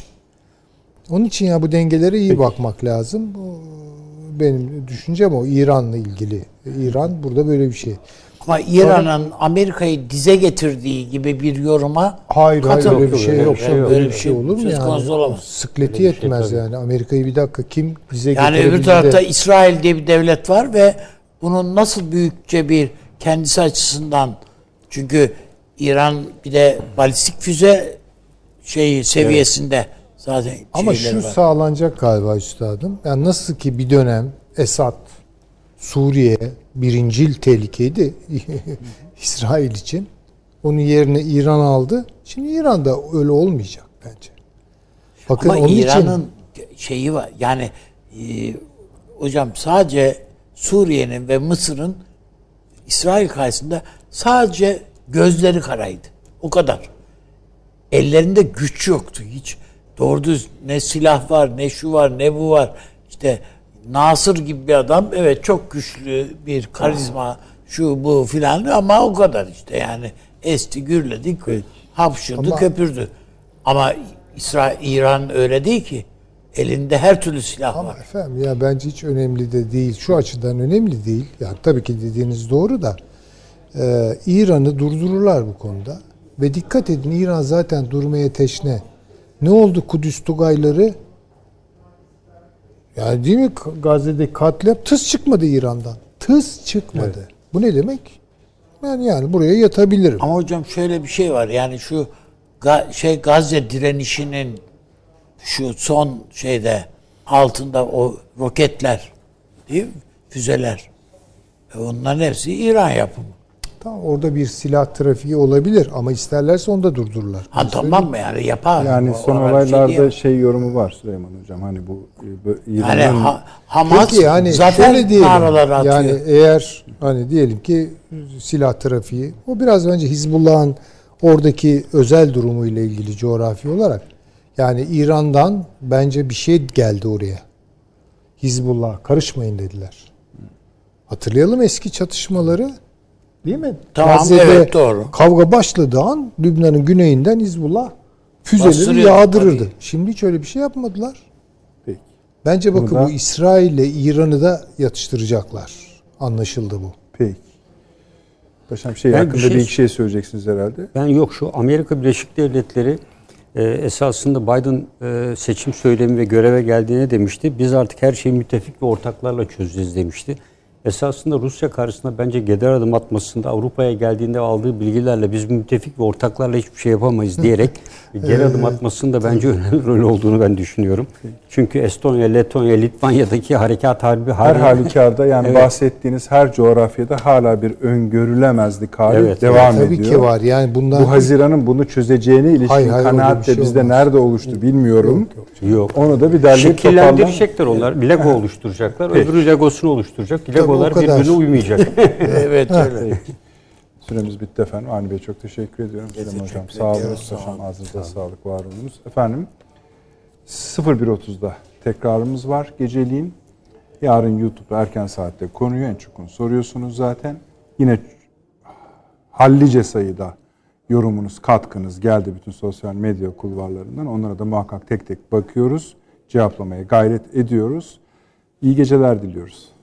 Onun için ya bu dengelere iyi bakmak lazım. Bu, benim düşüncem o. İran'la ilgili. İran burada böyle bir şey. Ama İran'ın Amerika'yı dize getirdiği gibi bir yoruma hayır, hayır öyle bir şey yok. Öyle, öyle, öyle bir şey olur mu? Yani, sıkleti yetmez şey, yani. Amerika'yı bir dakika kim dize getirebilir? Yani öbür tarafta de... İsrail diye bir devlet var ve bunun nasıl büyükçe bir kendisi açısından, çünkü İran bir de balistik füze şeyi seviyesinde evet. zaten. Ama şu var. Sağlanacak galiba üstadım. Yani nasıl ki bir dönem Esad, Suriye birincil tehlikeydi İsrail için. Onun yerine İran aldı. Şimdi İran'da öyle olmayacak bence. Bakın ama İran'ın için... şeyi var. Yani e, hocam sadece Suriye'nin ve Mısır'ın İsrail karşısında sadece gözleri karaydı. O kadar. Ellerinde güç yoktu hiç. Doğru düz ne silah var, ne şu var, ne bu var. İşte Nasır gibi bir adam, evet çok güçlü bir karizma, şu bu filan, ama o kadar işte yani esti, gürledik, evet. hapşırdı, ama, köpürdü. Ama İsrail, İran öyle değil ki. Elinde her türlü silah ama var. Ama efendim ya bence hiç önemli de değil. Şu açıdan önemli değil. Yani tabii ki dediğiniz doğru da e, İran'ı durdururlar bu konuda. Ve dikkat edin, İran zaten durmaya teşne. Ne oldu Kudüs Tugayları? Yani değil mi? Gazze'deki katliam tıs çıkmadı İran'dan. Tıs çıkmadı. Evet. Bu ne demek? Yani yani buraya yatabilirim. Ama hocam şöyle bir şey var. Yani şu şey Gazze direnişinin şu son şeyde altında o roketler, değil mi? Füzeler. E onların hepsi İran yapımı. Tamam, orada bir silah trafiği olabilir ama isterlerse onu da durdururlar. Ha, tamam mı yani, yapar. Yani o, son olaylarda şey, şey yorumu var Süleyman Hocam, hani bu yani ha, Hamas peki, hani zaten mağaralara atıyor. Yani eğer hani diyelim ki silah trafiği, o biraz önce Hizbullah'ın oradaki özel durumu ile ilgili coğrafi olarak, yani İran'dan bence bir şey geldi oraya. Hizbullah karışmayın dediler. Hatırlayalım eski çatışmaları. Değil mi? Tamam, Gazze'de evet, doğru. Kavga başladığı an Lübnan'ın güneyinden Hizbullah füzeleri yağdırırdı. Tabii. Şimdi hiç öyle bir şey yapmadılar. Peki. Bence bakın da... bu İsrail ile İran'ı da yatıştıracaklar. Anlaşıldı bu. Peki. Paşam şey ben hakkında bir, şey... bir iki şey söyleyeceksiniz herhalde. Ben yok, şu Amerika Birleşik Devletleri e, esasında Biden e, seçim söylemi ve göreve geldiğine demişti. Biz artık her şeyi müttefik ve ortaklarla çözeceğiz demişti. Esasında Rusya karşısında bence geder adım atmasında Avrupa'ya geldiğinde aldığı bilgilerle biz müttefik ve ortaklarla hiçbir şey yapamayız diyerek geri adım atmasında bence önemli rol olduğunu ben düşünüyorum. Çünkü Estonya, Letonya, Litvanya'daki harekat harbi... Her halükarda yani evet, bahsettiğiniz her coğrafyada hala bir öngörülemezlik hali evet, devam evet, tabii ediyor. Tabii ki var. Yani bundan... Bu Haziran'ın bunu çözeceğine ilişkin hayır, hayır, kanaat de şey bizde olmaz. Nerede oluştu bilmiyorum. Yok, yok, yok. Onu da bir derleyip toparlan. Şekillendirecekler onlar. Lego oluşturacaklar. Öbürü Lego'sunu oluşturacak. Lego birbirine uymayacak. Evet öyle. Süremiz bitti efendim. Avni Bey çok teşekkür ediyorum. Süleyman Hocam sağ olun. Paşam ağzınıza sağlık, var olunuz. Efendim sıfır bir otuzda tekrarımız var geceliğin. Yarın YouTube'da erken saatte konuyu en çok soruyorsunuz zaten. Yine hallice sayıda yorumunuz, katkınız geldi bütün sosyal medya kulvarlarından. Onlara da muhakkak tek tek bakıyoruz. Cevaplamaya gayret ediyoruz. İyi geceler diliyoruz.